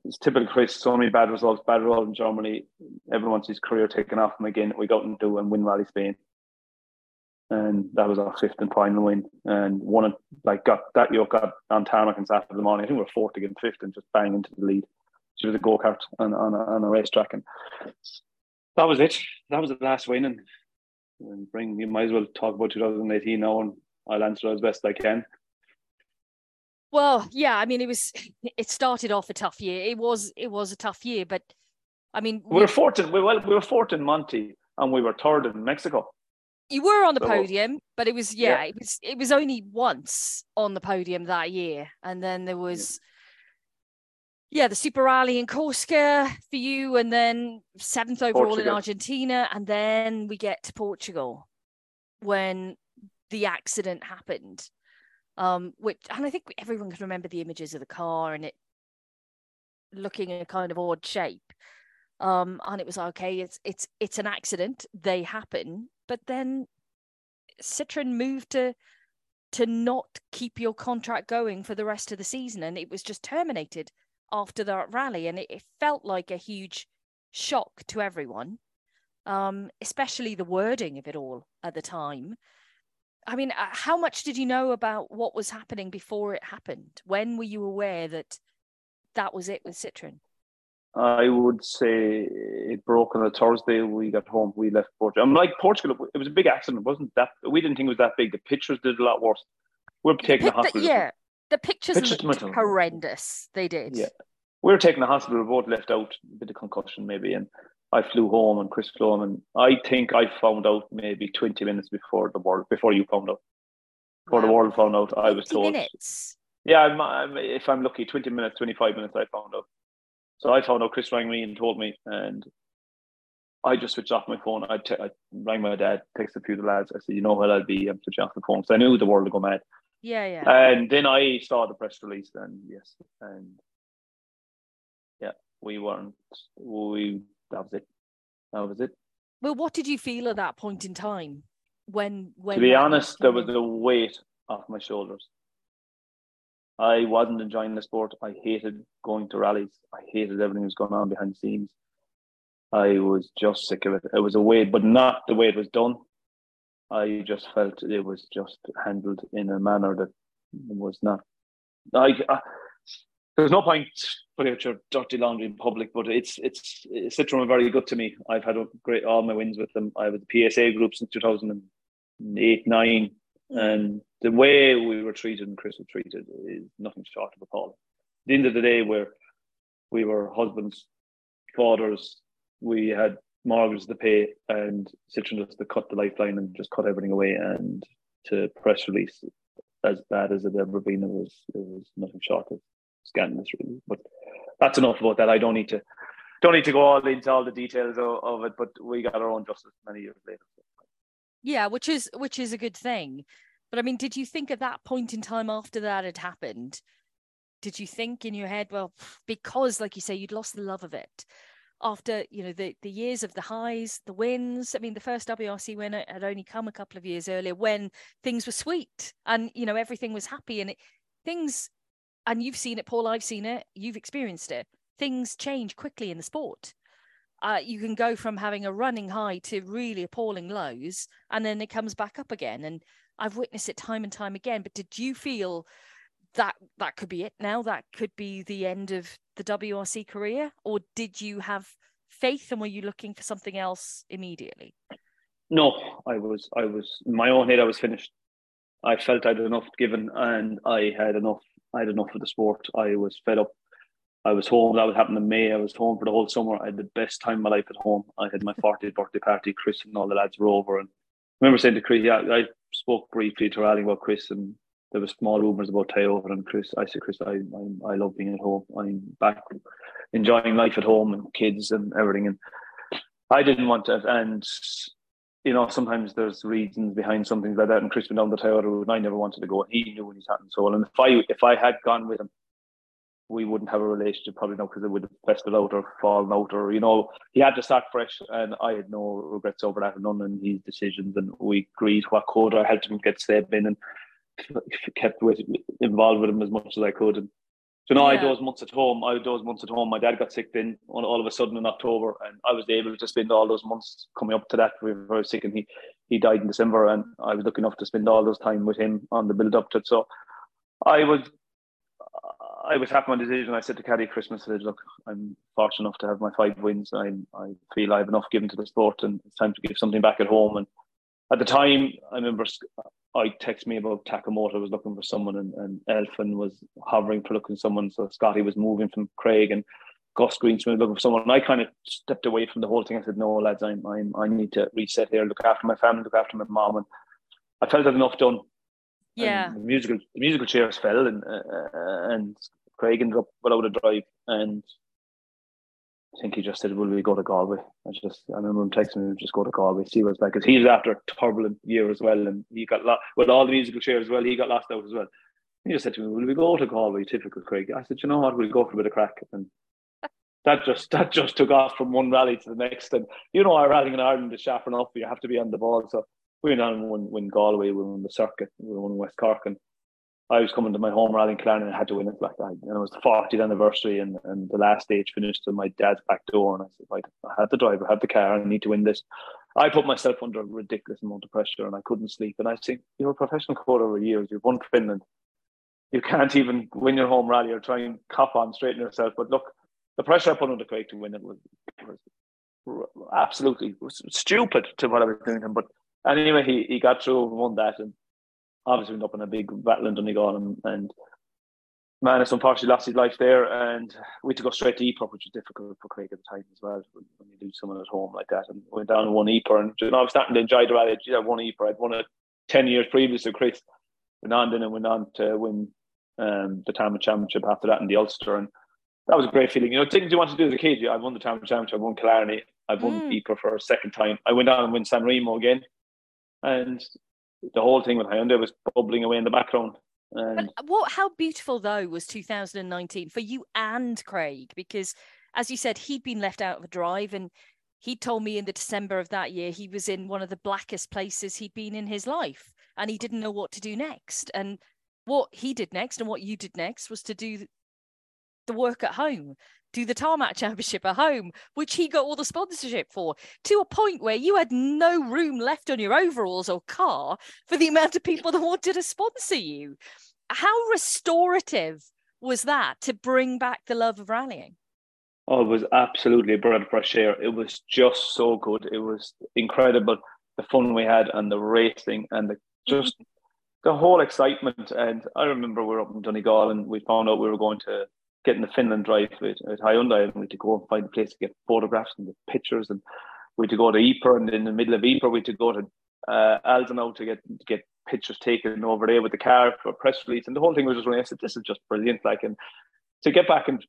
it's typical Chris, so many bad results in Germany. Everyone sees his career taken off him again. We got into and win Rally Spain. And that was our 5th and final win. And got on tarmac on Saturday morning. I think we were 4th against 5th and just bang into the lead. She was a go-kart on a racetrack. And that was it. That was the last win. And you might as well talk about 2018 now, and I'll answer as best I can. Well, yeah, I mean, it started off a tough year. It was a tough year, but I mean, we were 4th in Monty, and we were 3rd in Mexico. You were on the podium, but it was only once on the podium that year, and then there was the Super Rally in Corsica for you, and then 7th overall Portugal. In Argentina, and then we get to Portugal when the accident happened. And I think everyone can remember the images of the car and it looking in a kind of odd shape. And it was okay. It's an accident. They happen. But then Citroen moved to not keep your contract going for the rest of the season, and it was just terminated after that rally. And it felt like a huge shock to everyone, especially the wording of it all at the time. I mean, how much did you know about what was happening before it happened? When were you aware that that was it with Citroen? I would say it broke on a Thursday. We got home. We left Portugal. I'm like, Portugal, it was a big accident. It wasn't that, we didn't think it was that big. The pictures did a lot worse. We're taking the hospital. Yeah, the pictures looked horrendous. They did. Yeah, we were taking the hospital. We both left out a bit of concussion maybe, and I flew home and Chris flew home, and I think I found out maybe 20 minutes before the world found out. I was told. 20 minutes? Yeah, if I'm lucky, 20 minutes, 25 minutes I found out. So I found out, Chris rang me and told me, and I just switched off my phone. I rang my dad, texted a few of the lads. I said, you know what, I'm switching off the phone. So I knew the world would go mad. Yeah, yeah. And then I saw the press release, and yes, and yeah, that was it. That was it. Well, what did you feel at that point in time? To be honest, there was a weight off my shoulders. I wasn't enjoying the sport. I hated going to rallies. I hated everything that was going on behind the scenes. I was just sick of it. It was a weight, but not the way it was done. I just felt it was just handled in a manner that was not... There's no point putting out your dirty laundry in public, but Citroen were very good to me. I've had all my wins with them. I was the PSA group since 2008-09, and the way we were treated and Chris was treated is nothing short of appalling. At the end of the day, we were husbands, fathers, we had mortgages to pay, and Citroen just to cut the lifeline and just cut everything away, and to press release as bad as it ever been, it was nothing short of scandalous, really. But that's enough about that. I don't need to go all into all the details of it, but we got our own justice many years later. Yeah, which is a good thing. But I mean, did you think at that point in time, after that had happened, did you think in your head, well, because like you say, you'd lost the love of it after, you know, the years of the highs, the wins. I mean, the first WRC win had only come a couple of years earlier, when things were sweet and, you know, everything was happy, and and you've seen it, Paul, I've seen it, you've experienced it. Things change quickly in the sport. You can go from having a running high to really appalling lows, and then it comes back up again. And I've witnessed it time and time again. But did you feel that could be it now? That could be the end of the WRC career? Or did you have faith, and were you looking for something else immediately? No, I was in my own head, I was finished. I felt I'd enough given, and I had enough of the sport. I was fed up. I was home. That would happen in May. I was home for the whole summer. I had the best time of my life at home. I had my 40th birthday party. Chris and all the lads were over. And I remember saying to Chris, yeah, I spoke briefly to Raleigh about Chris, and there were small rumours about Tyover. And Chris, I said, Chris, I love being at home. I'm back enjoying life at home and kids and everything. And I didn't want to. And, you know, sometimes there's reasons behind something like that. And Chris went down the Toyota route, and I never wanted to go. And he knew when he's happened. So, and if I had gone with him, we wouldn't have a relationship probably now, because it would have festered out or fallen out, or, you know, he had to start fresh. And I had no regrets over that, and none in his decisions. And we agreed what could. I helped him get step in, and kept involved with him as much as I could. And so now, yeah. I had those months at home. My dad got sick then, all of a sudden, in October, and I was able to spend all those months coming up to that. We were very sick, and he died in December, and I was lucky enough to spend all those time with him on the build up to it. So I was happy with my decision. I said to Caddy Christmas, I said, look, I'm fortunate enough to have my 5 wins. I feel I have enough given to the sport, and it's time to give something back at home. And at the time, I remember I texted me about Takamoto was looking for someone, and Elfyn was hovering for looking for someone. So Scotty was moving from Craig, and Gus Greensmith was looking for someone. And I kind of stepped away from the whole thing. I said, no, lads, I need to reset here, look after my family, look after my mom. And I felt I'd enough done. Yeah. And the musical chairs fell, and Craig ended up without a drive. And I think he just said, will we go to Galway? I remember him texting me, we'll just go to Galway, see what it's like. Because he was after a turbulent year as well, and he got lost with all the musical chairs as well, he got lost out as well. He just said to me, will we go to Galway? Typical Craig. I said, you know what, we'll go for a bit of crack. And that just took off from one rally to the next. And you know, our rallying in Ireland is sharp enough, but you have to be on the ball. So we went on and won Galway, we won the circuit, we won West Cork, and I was coming to my home rally in Clarendon, and I had to win it. And it was the 40th anniversary, and the last stage finished in my dad's back door. And I said, I have the driver, I have the car, I need to win this. I put myself under a ridiculous amount of pressure and I couldn't sleep. And I think, you're a professional coach over years. You've won Finland. You can't even win your home rally or try and cop on, straighten yourself. But look, the pressure I put under Craig to win it was absolutely stupid to what I was doing him. But anyway, he got through and won that. And obviously went up in a big battle in Donegal. And man, it's unfortunately lost his life there. And we had to go straight to Ypres, which was difficult for Craig at the time as well, when you lose someone at home like that. And went down and won Ypres. And I was starting to enjoy the rally. I won Ypres. I'd won it 10 years previous to Chris. And went on to win the Tama Championship after that in the Ulster, and that was a great feeling. You know, things you want to do as a kid. I won the Tama Championship, I won Killarney, I won Ypres for a second time. I went on and won San Remo again, and the whole thing with Hyundai was bubbling away in the background. And how beautiful though was 2019 for you and Craig, because as you said, he'd been left out of the drive, and he told me in the December of that year he was in one of the blackest places he'd been in his life, and he didn't know what to do next. And what he did next and what you did next was to do the work at home, do the Tarmac Championship at home, which he got all the sponsorship for, to a point where you had no room left on your overalls or car for the amount of people that wanted to sponsor you. How restorative was that to bring back the love of rallying? Oh, it was absolutely a breath of fresh air. It was just so good. It was incredible, the fun we had and the racing and just the whole excitement. And I remember we were up in Donegal and we found out we were going to get in the Finland drive with Hyundai, and we had to go and find a place to get photographs and get pictures. And we had to go to Ypres, and in the middle of Ypres we had to go to Aldenau to get pictures taken over there with the car for a press release. And the whole thing was just running. I said, this is just brilliant. And to get back and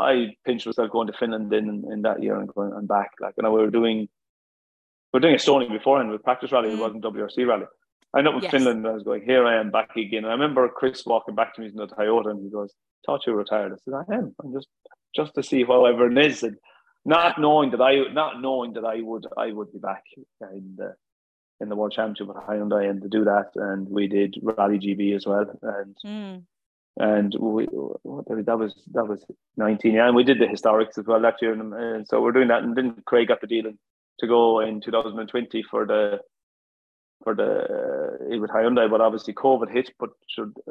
I pinched myself going to Finland in that year and going and back. We were doing Estonia beforehand with practice rally. It wasn't WRC rally. I ended up with Finland, and I was going, here I am back again. And I remember Chris walking back to me in the Toyota, and he goes, "Thought you were retired." I said, "I am. I'm just to see how everyone is," and not knowing that I would be back in the World Championship with Hyundai, and to do that, and we did Rally GB as well, and that was 19, and we did the historics as well that year, and so we're doing that, and then Craig got the deal to go in 2020 for the with Hyundai, but obviously COVID hit. But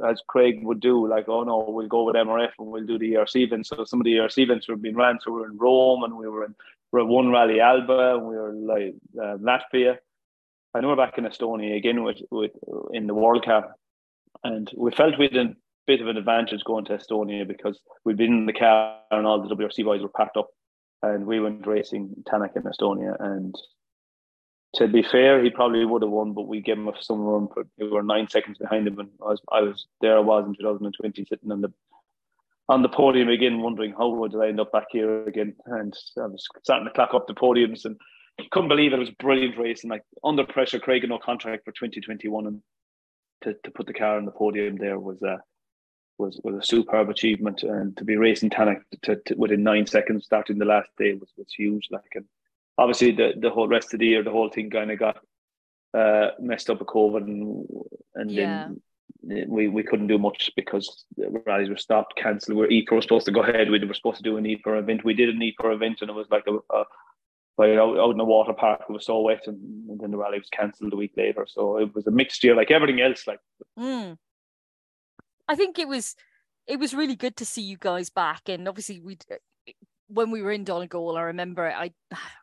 as Craig would do, oh no, we'll go with MRF and we'll do the ERC events. So some of the ERC events were being ran. So we were in Rome, and we were one rally Alba, and we were Latvia. I know we're back in Estonia again with in the World Cup, and we felt we had a bit of an advantage going to Estonia because we'd been in the car and all the WRC boys were packed up, and we went racing Tanak in Estonia. And to be fair, he probably would have won, but we gave him some run. We were 9 seconds behind him, and I was in 2020 sitting on the podium again, wondering how would I end up back here again. And I was starting to clock up the podiums, and couldn't believe it was a brilliant race. And under pressure, Craig had no contract for 2021, and to put the car on the podium there was a superb achievement. And to be racing Tanak to within 9 seconds starting the last day was huge. And obviously, the whole rest of the year, the whole thing kind of got messed up with COVID, and then we couldn't do much because the rallies were stopped, cancelled. Ypres was supposed to go ahead. We were supposed to do an Ypres event. We did an Ypres event, and it was out in the water park. It was so wet, and then the rally was cancelled a week later. So it was a mixed year, like everything else. I think it was really good to see you guys back, and obviously when we were in Donegal, I remember I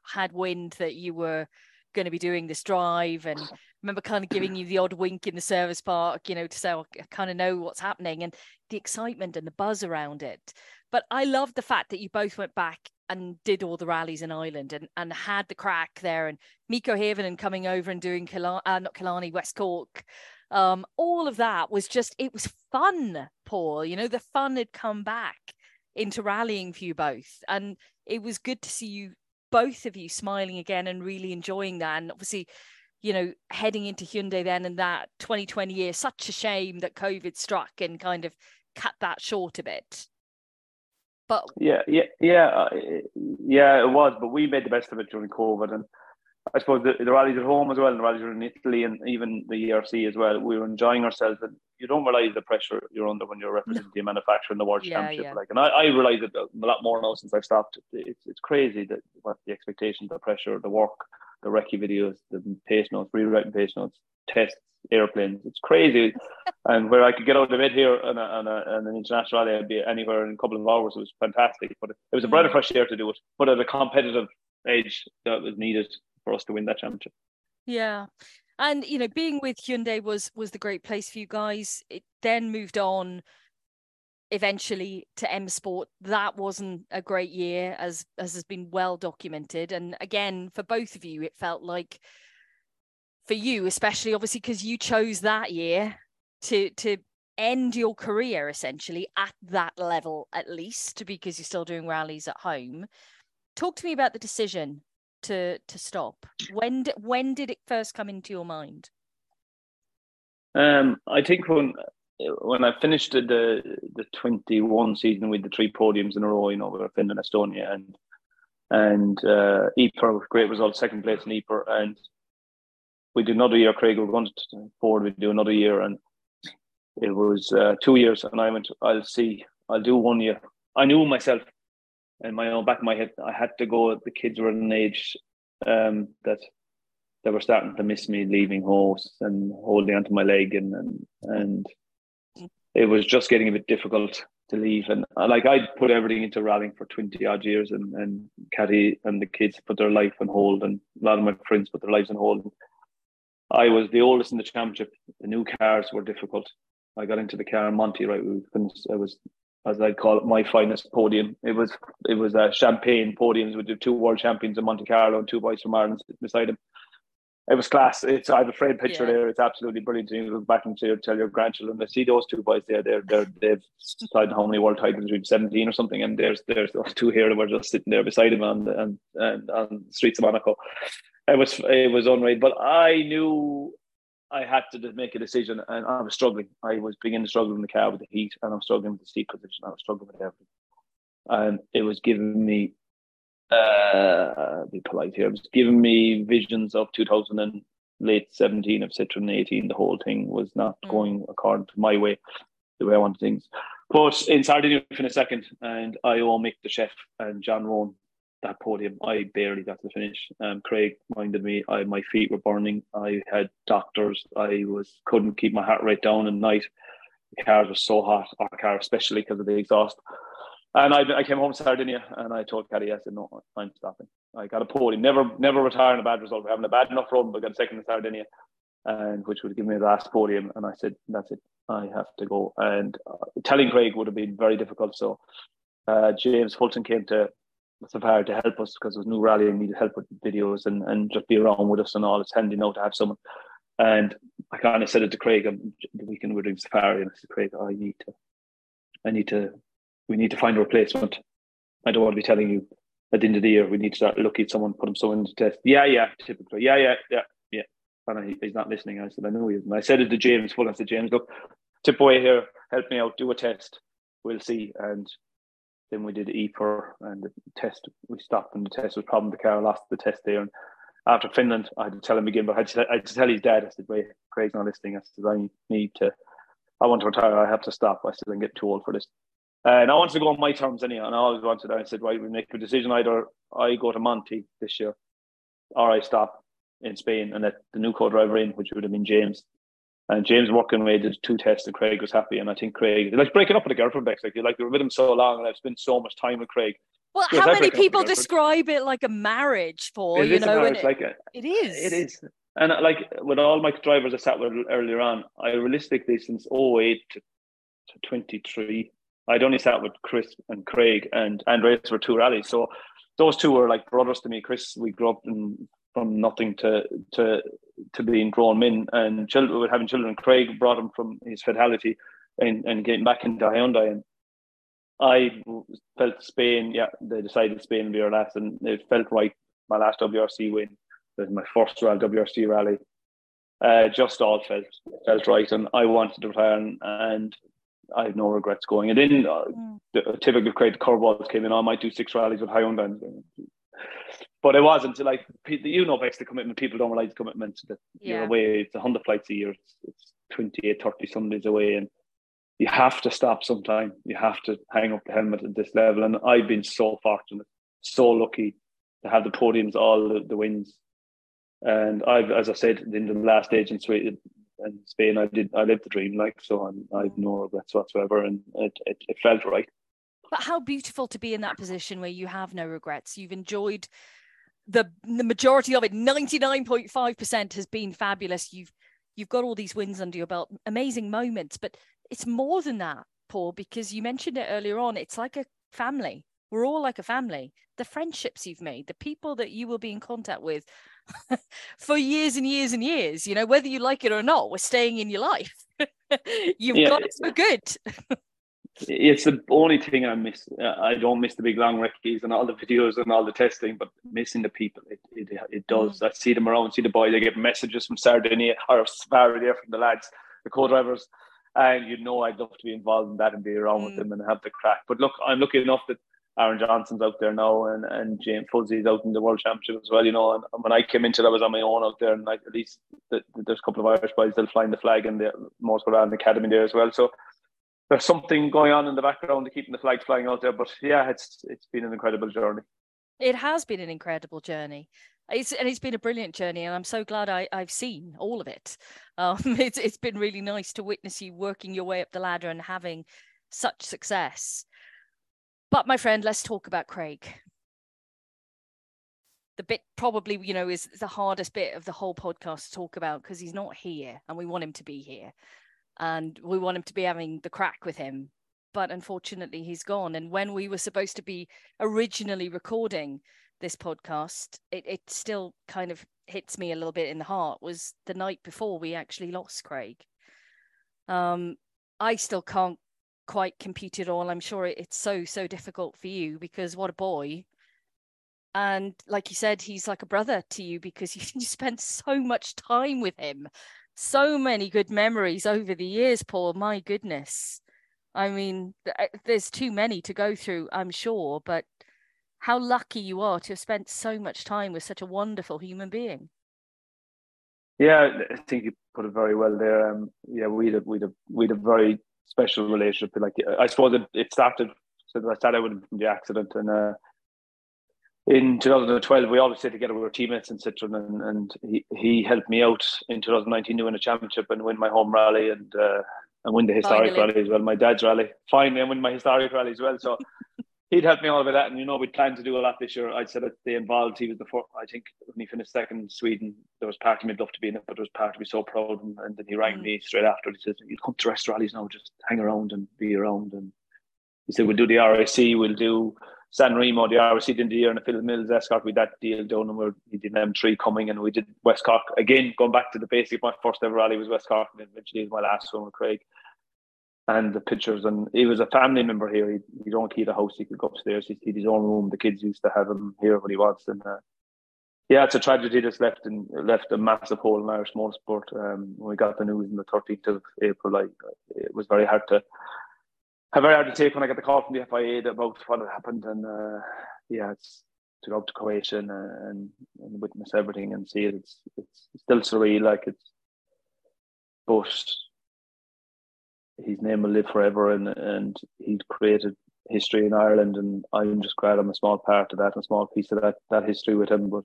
had wind that you were going to be doing this drive, and I remember kind of giving you the odd wink in the service park, to say, I kind of know what's happening, and the excitement and the buzz around it. But I loved the fact that you both went back and did all the rallies in Ireland and had the crack there, and Mikko Hirvonen coming over and doing West Cork. All of that was it was fun, Paul. The fun had come back into rallying for you both, and it was good to see you both of you smiling again and really enjoying that. And obviously, heading into Hyundai then, and that 2020 year, such a shame that COVID struck and kind of cut that short a bit. But yeah, it was, but we made the best of it during COVID. And I suppose the rallies at home as well, and the rallies in Italy, and even the ERC as well, we were enjoying ourselves. And you don't realise the pressure you're under when you're representing the manufacturer in the World Championship. Yeah. And I realise it a lot more now since I've stopped. It's crazy what the expectations, the pressure, the work, the recce videos, the pace notes, rewriting pace notes, tests, airplanes. It's crazy. And where I could get out of bed here on an international rally, I'd be anywhere in a couple of hours. It was fantastic. But it was a breath of fresh air to do it. But at a competitive edge that was needed for us to win that championship. Yeah. And, you know, being with Hyundai was the great place for you guys. It then moved on eventually to M Sport. That wasn't a great year, as has been well documented. And again, for both of you, it felt like, for you especially, obviously, because you chose that year to end your career essentially at that level, at least, because you're still doing rallies at home. Talk to me about the decision to stop. When did it first come into your mind? I think when I finished the 21 season with the 3 podiums in a row, you know, we were Finland, Estonia, and Ypres, with great results, second place in Ypres, and we did another year. Craig, we're going to forward. We do another year, and it was 2 years. And I went, I'll do 1 year. I knew myself, in my own back of my head, I had to go. The kids were at an age that they were starting to miss me leaving horse and holding onto my leg, and it was just getting a bit difficult to leave. And like, I'd put everything into rallying for 20 odd years, and Catty and the kids put their life on hold, and a lot of my friends put their lives on hold. I was the oldest in the championship. The new cars were difficult. I got into the car in Monty, right? We finished. I was, as I call it, my finest podium. It was a champagne podiums with the 2 world champions in Monte Carlo and 2 boys from Ireland beside him. It was class. I have a framed picture there. It's absolutely brilliant. You look back and tell your grandchildren, I see those 2 boys there. They've decided how many world titles we've 17 or something. And there's those 2 here that were just sitting there beside him on the streets of Monaco. It was unreal. But I knew I had to make a decision, and I was struggling. I was beginning to struggle in the car with the heat, and I was struggling with the seat position. I was struggling with everything. And it was giving me, be polite here, it was giving me visions of 2000 and late 17 of Citroen 18. The whole thing was not going according to my way, the way I wanted things. But in Sardinia, I finished second, and I owe Mick the chef and John Rowan that podium. I barely got to the finish. Craig minded me. My feet were burning. I had doctors. I couldn't keep my heart rate down at night. The cars were so hot, our car especially, because of the exhaust. And I came home to Sardinia, and I told Caddy, I said, no, I'm stopping. I got a podium. Never retiring a bad result. We're having a bad enough run, but got a second in Sardinia, and which would give me the last podium. And I said, that's it. I have to go. And telling Craig would have been very difficult. So James Fulton came to Safari to help us, because it was new rally and needed help with videos and just be around with us and all. It's handy now to have someone. And I kind of said it to Craig the weekend we were doing Safari, and I said, Craig, we need to find a replacement. I don't want to be telling you at the end of the year we need to start looking at someone, put him someone to test. Typically. Yeah. And he's not listening. I said, I know he isn't. I said it to James Full. I said, James, look, tip away here, help me out, do a test. We'll see. And then we did Ypres, and the test, we stopped, and the test was a problem. The car lost the test there. And after Finland, I had to tell him again, but I had to tell his dad, I said, wait, Craig's not listening. I said, I want to retire. I have to stop. I said, I'm getting too old for this. And I wanted to go on my terms anyhow. And I always wanted, I said, right, we make a decision. Either I go to Monty this year, or I stop in Spain and let the new co-driver in, which would have been James. And James working away did 2 tests, and Craig was happy. And I think Craig, like breaking up with a girlfriend, Bex, like they were with him so long, and I've spent so much time with Craig. Well, how many people describe it like a marriage, Paul? It is a marriage, like it is. And like with all my drivers I sat with earlier on, I realistically since 08 to 23, I'd only sat with Chris and Craig and Andreas for 2 rallies. So those 2 were like brothers to me. Chris, we grew up from nothing to being grown men and children, having children. Craig brought him from his fatality and getting back into Hyundai. And I felt Spain, they decided Spain would be our last, and it felt right. My last WRC win, was my first WRC rally. Just all felt right, and I wanted to retire, and I have no regrets going. And then typically Craig Corballs came in, I might do 6 rallies with Hyundai. But it wasn't like, you know, based the commitment, people don't realize the commitment that you're away. It's 100 flights a year. It's 28, 30 Sundays away. And you have to stop sometime. You have to hang up the helmet at this level. And I've been so fortunate, so lucky to have the podiums, all the wins. And I've, as I said, in the last stage in Sweden and Spain, I lived the dream, like, so I've no regrets whatsoever, and it felt right. But how beautiful to be in that position where you have no regrets. You've enjoyed the majority of it. 99.5% has been fabulous. You've got all these wins under your belt, amazing moments, but it's more than that, Paul, because you mentioned it earlier on. It's like a family. We're all like a family. The friendships you've made, the people that you will be in contact with for years and years and years, you know, whether you like it or not, we're staying in your life. Got it for good. It's the only thing I miss. I don't miss the big long recce's and all the videos and all the testing, but missing the people, it does. I see them around, see the boys. I get messages from Sardinia or Sparrow from the lads, the co-drivers, and I'd love to be involved in that and be around with them and have the crack. But look, I'm lucky enough that Aaron Johnston's out there now, and James Fuzzy's out in the World Championship as well. And when I came into that, I was on my own out there, and at least there's a couple of Irish boys still flying the flag in the Motorsport Academy there as well. So there's something going on in the background to keeping the flag flying out there. But yeah, it's been an incredible journey. It has been an incredible journey. It's been a brilliant journey, and I'm so glad I've seen all of it. It's been really nice to witness you working your way up the ladder and having such success. But my friend, let's talk about Craig. The bit probably, is the hardest bit of the whole podcast to talk about, because he's not here and we want him to be here. And we want him to be having the crack with him. But unfortunately, he's gone. And when we were supposed to be originally recording this podcast, it still kind of hits me a little bit in the heart, was the night before we actually lost Craig. I still can't quite compute it all. I'm sure it's so difficult for you, because what a boy. And like you said, he's like a brother to you, because you spent so much time with him. So many good memories over the years, Paul. My goodness. I mean, there's too many to go through, I'm sure, but how lucky you are to have spent so much time with such a wonderful human being. Yeah, I think you put it very well there. We had a very special relationship. Like, I suppose it started, I would have been the accident, and in 2012, we always stayed together. We were teammates in Citroen, and he helped me out in 2019 to win a championship and win my home rally and win the historic rally as well, my dad's rally. Finally, I win my historic rally as well. So he'd helped me all with that, and we planned to do a lot this year. I said that they involved. He was the fourth. I think when he finished second in Sweden, there was part of me would love to be in it, but there was part of me so proud. And then he rang me straight after. He said, "You come to rest rallies now. Just hang around and be around." And he said, "We'll do the RAC. We'll do San Remo, the RC didn't do the year, and the Phil Mills Escort, we had that deal done, and we did an M3 coming, and we did West Cork again, going back to the basic. My first ever rally was West Cork, and eventually my last one with Craig. And the pictures, and he was a family member here. He'd own key to the house. He could go upstairs. He had his own room. The kids used to have him here when he wants. And it's a tragedy that's left a massive hole in Irish motorsport. When we got the news on the 13th of April, it was very hard to take when I got the call from the FIA about what had happened, and it's to go up to Croatia and witness everything and see it. It's still surreal, but his name will live forever, and he's created history in Ireland, and I'm just glad I'm a small part of that, and a small piece of that history with him. But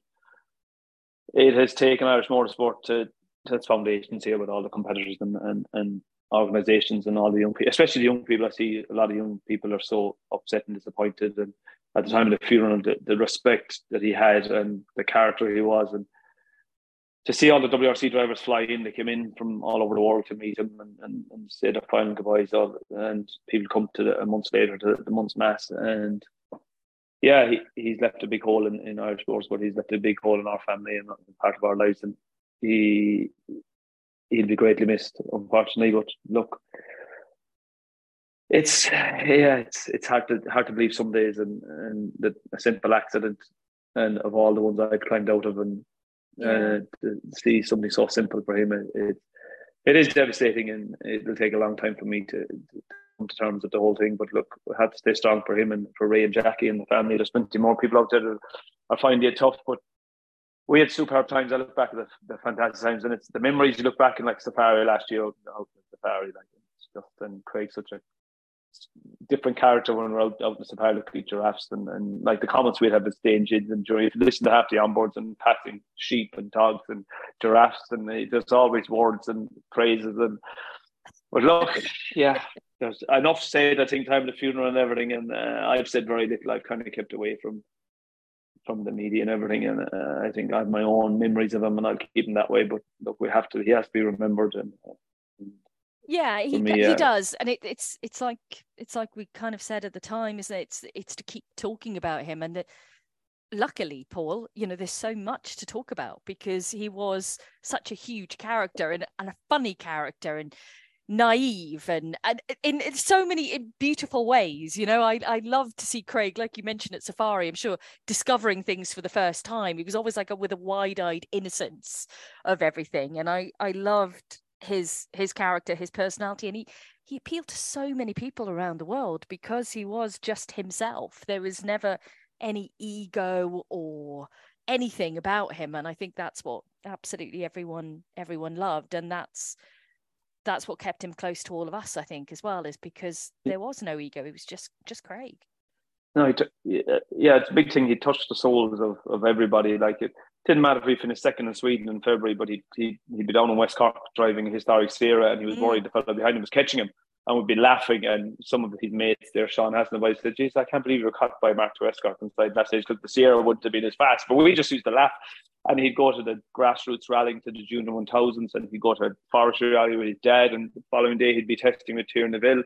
it has taken Irish motorsport to its foundations here with all the competitors and organizations and all the young people, especially the young people. I see a lot of young people are so upset and disappointed. And at the time of the funeral, the respect that he had and the character he was, and to see all the WRC drivers fly in, they came in from all over the world to meet him and say their final goodbyes. And people come to a month later to the month's mass. And yeah, he's left a big hole in Irish sports, but he's left a big hole in our family and part of our lives. And he'll be greatly missed, unfortunately. But look, it's hard to believe some days, and that a simple accident, and of all the ones I climbed out of, and to see something so simple for him, it is devastating, and it will take a long time for me to come to terms with the whole thing. But look, we have to stay strong for him and for Ray and Jackie and the family. There's plenty more people out there that are finding it tough, but we had superb times. I look back at the fantastic times, and it's the memories you look back in, like Safari last year, out in Safari, and Craig's such a different character when we're out in the Sahara looking at giraffes, and like the comments we'd have at stage in and during. If you listen to half the onboards and passing sheep and dogs and giraffes, and there's always words and phrases. And but look, yeah, there's enough said, I think, time of the funeral and everything. And I've said very little. I've kind of kept away from the media and everything. And I think I have my own memories of him, and I'll keep him that way. But look, he has to be remembered. And yeah, he does, and it's like we kind of said at the time, isn't it? It's to keep talking about him, and that luckily, Paul, you know, there's so much to talk about because he was such a huge character and a funny character and naive and in so many beautiful ways. You know, I love to see Craig, like you mentioned at Safari, I'm sure, discovering things for the first time. He was always like with a wide-eyed innocence of everything, and I loved his character, his personality, and he appealed to so many people around the world because he was just himself. There was never any ego or anything about him, and I think that's what absolutely everyone loved, and that's what kept him close to all of us, I think, as well, is because there was no ego. It was just Craig. No, yeah, it's a big thing. He touched the souls of everybody. Like, it didn't matter if he finished second in Sweden in February, but he'd be down in West Cork driving a historic Sierra, and he was worried the fellow behind him was catching him and would be laughing. And some of his mates there, Sean Hasnaby, said, "Geez, I can't believe you were caught by Mark to Escort inside last stage because the Sierra wouldn't have been as fast, but we just used to laugh." And he'd go to the grassroots rallying to the junior 1000s, and he'd go to a forestry rally with his dad, and the following day he'd be testing with Thierry Neuville.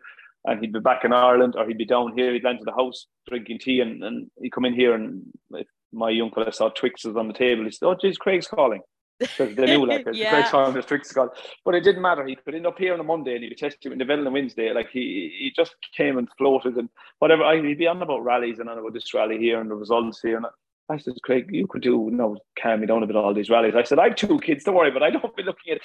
And he'd be back in Ireland, or he'd be down here. He'd land to the house drinking tea, and he'd come in here, and if my young fella saw Twixes on the table, he said, "Oh, geez, Craig's calling." Because they knew, like, yeah. Craig's calling, there's Twixes calling. But it didn't matter. He could end up here on a Monday, and he'd be testing with Neville on a Wednesday. Like, he just came and floated and whatever. He'd be on about rallies and on about this rally here and the results here. And I said, "Craig, you could do, no, calm me down a bit, all these rallies." I said, "I've two kids, don't worry, but I don't be looking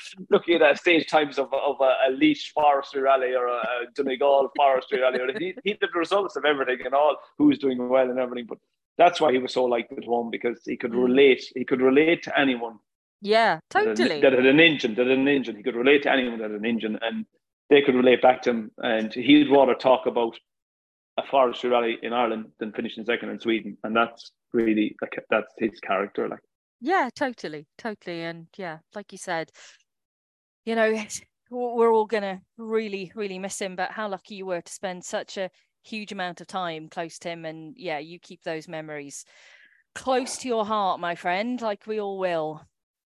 at stage times of a Leash forestry rally or a Donegal forestry rally." He did the results of everything and all, who's doing well and everything. But that's why he was so liked at home, because he could relate. He could relate to anyone. Yeah, totally. That had an engine. He could relate to anyone that had an engine, and they could relate back to him. And he'd rather talk about a forestry rally in Ireland than finishing second in Sweden, and that's really, like, that's his character, like. Yeah, totally. And yeah, like you said, you know, we're all gonna really, really miss him, but how lucky you were to spend such a huge amount of time close to him. And yeah, you keep those memories close to your heart, my friend, like we all will.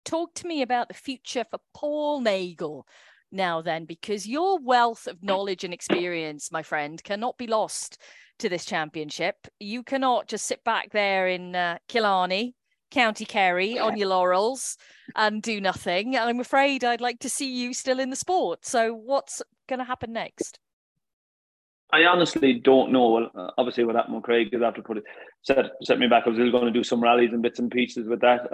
Talk to me about the future for Paul Nagle now then, because your wealth of knowledge and experience, my friend, cannot be lost to this championship. You cannot just sit back there in Killarney, County Kerry, on your laurels and do nothing. I'm afraid I'd like to see you still in the sport. So what's going to happen next? I honestly don't know. Well, obviously what happened with Craig, because I have to put it, set me back. I was still going to do some rallies and bits and pieces with that.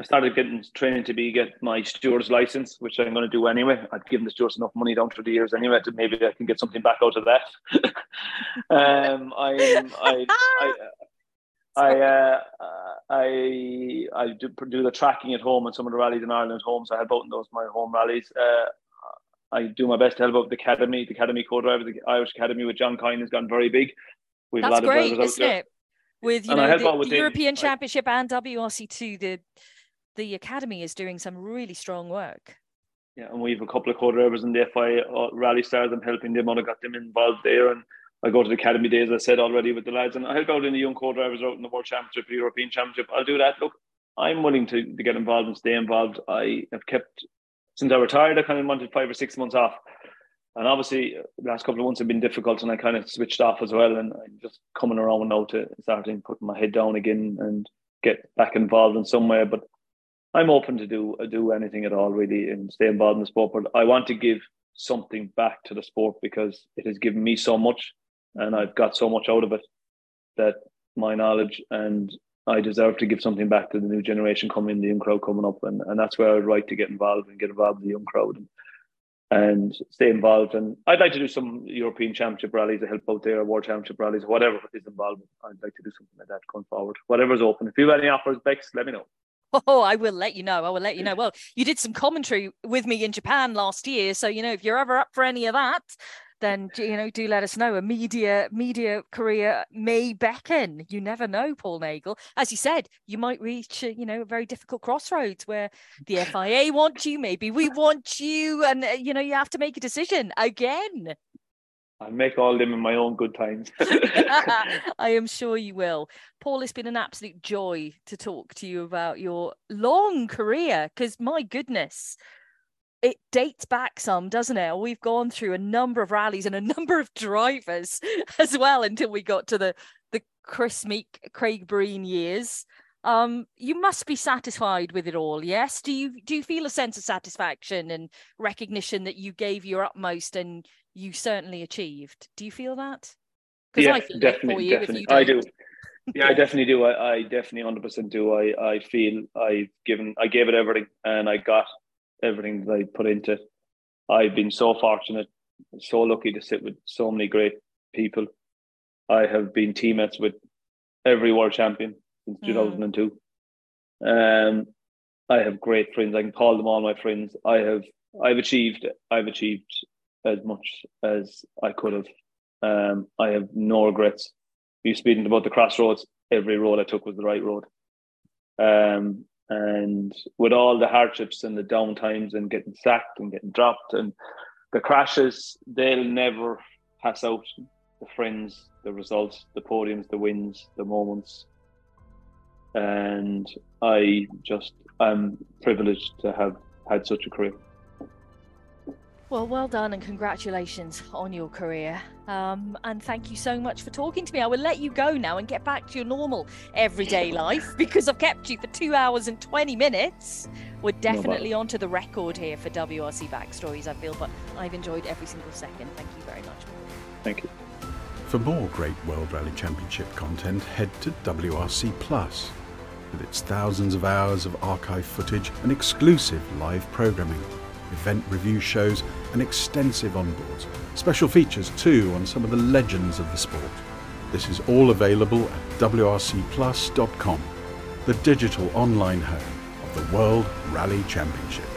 I started getting trained to get my steward's license, which I'm going to do anyway. I've given the stewards enough money down through the years anyway, that maybe I can get something back out of that. I do the tracking at home and some of the rallies in Ireland at home, so I help out in those my home rallies. I do my best to help out the academy co-driver. The Irish Academy with John Kine has gone very big. We've That's a lot great, of drivers isn't out there. It? With you and know the European Championship and WRC2, the academy is doing some really strong work. Yeah, and we have a couple of co-drivers in the FIA Rally Stars. I'm helping them out. I got them involved there, and I go to the academy days, as I said already, with the lads, and I help out in the young co-drivers out in the World Championship, the European Championship. I'll do that. Look, I'm willing to get involved and stay involved. I have kept, since I retired, I kind of wanted 5 or 6 months off, and obviously the last couple of months have been difficult, and I kind of switched off as well, and I'm just coming around now to starting putting my head down again and get back involved in some way. But I'm open to do anything at all, really, and stay involved in the sport. But I want to give something back to the sport, because it has given me so much, and I've got so much out of it, that my knowledge, and I deserve to give something back to the new generation coming, the young crowd coming up. And that's where I'd like to get involved with the young crowd and stay involved. And I'd like to do some European Championship rallies, I help out there, World Championship rallies, whatever is involved. I'd like to do something like that going forward. Whatever's open. If you have any offers, Bex, let me know. Oh, I will let you know. Well, you did some commentary with me in Japan last year, so, you know, if you're ever up for any of that, then, you know, do let us know. A media career may beckon. You never know, Paul Nagle. As you said, you might reach, you know, a very difficult crossroads where the FIA want you, maybe we want you, and, you know, you have to make a decision again. I'll make all of them in my own good times. I am sure you will. Paul, it's been an absolute joy to talk to you about your long career, because my goodness, it dates back some, doesn't it? We've gone through a number of rallies and a number of drivers as well until we got to the Chris Meek, Craig Breen years. You must be satisfied with it all, yes? Do you feel a sense of satisfaction and recognition that you gave your utmost and you certainly achieved? Do you feel that? Because yeah, I feel definitely, it for you, definitely. If you do. I do. Yeah, I definitely do. I definitely 100% do. I feel I gave it everything, and I got everything that I put into it. I've been so fortunate, so lucky to sit with so many great people. I have been teammates with every world champion since 2002. I have great friends. I can call them all my friends. I've achieved as much as I could have. I have no regrets. You're speaking about the crossroads. Every road I took was the right road. And with all the hardships and the downtimes and getting sacked and getting dropped and the crashes, they'll never pass out. The friends, the results, the podiums, the wins, the moments. And I just am privileged to have had such a career. Well done and congratulations on your career. And thank you so much for talking to me. I will let you go now and get back to your normal everyday life, because I've kept you for 2 hours and 20 minutes. We're definitely onto the record here for WRC Backstories, I feel, but I've enjoyed every single second. Thank you very much. Thank you. For more great World Rally Championship content, head to WRC Plus. With its thousands of hours of archive footage and exclusive live programming, event review shows and extensive onboards. Special features too on some of the legends of the sport. This is all available at wrcplus.com, the digital online home of the World Rally Championship.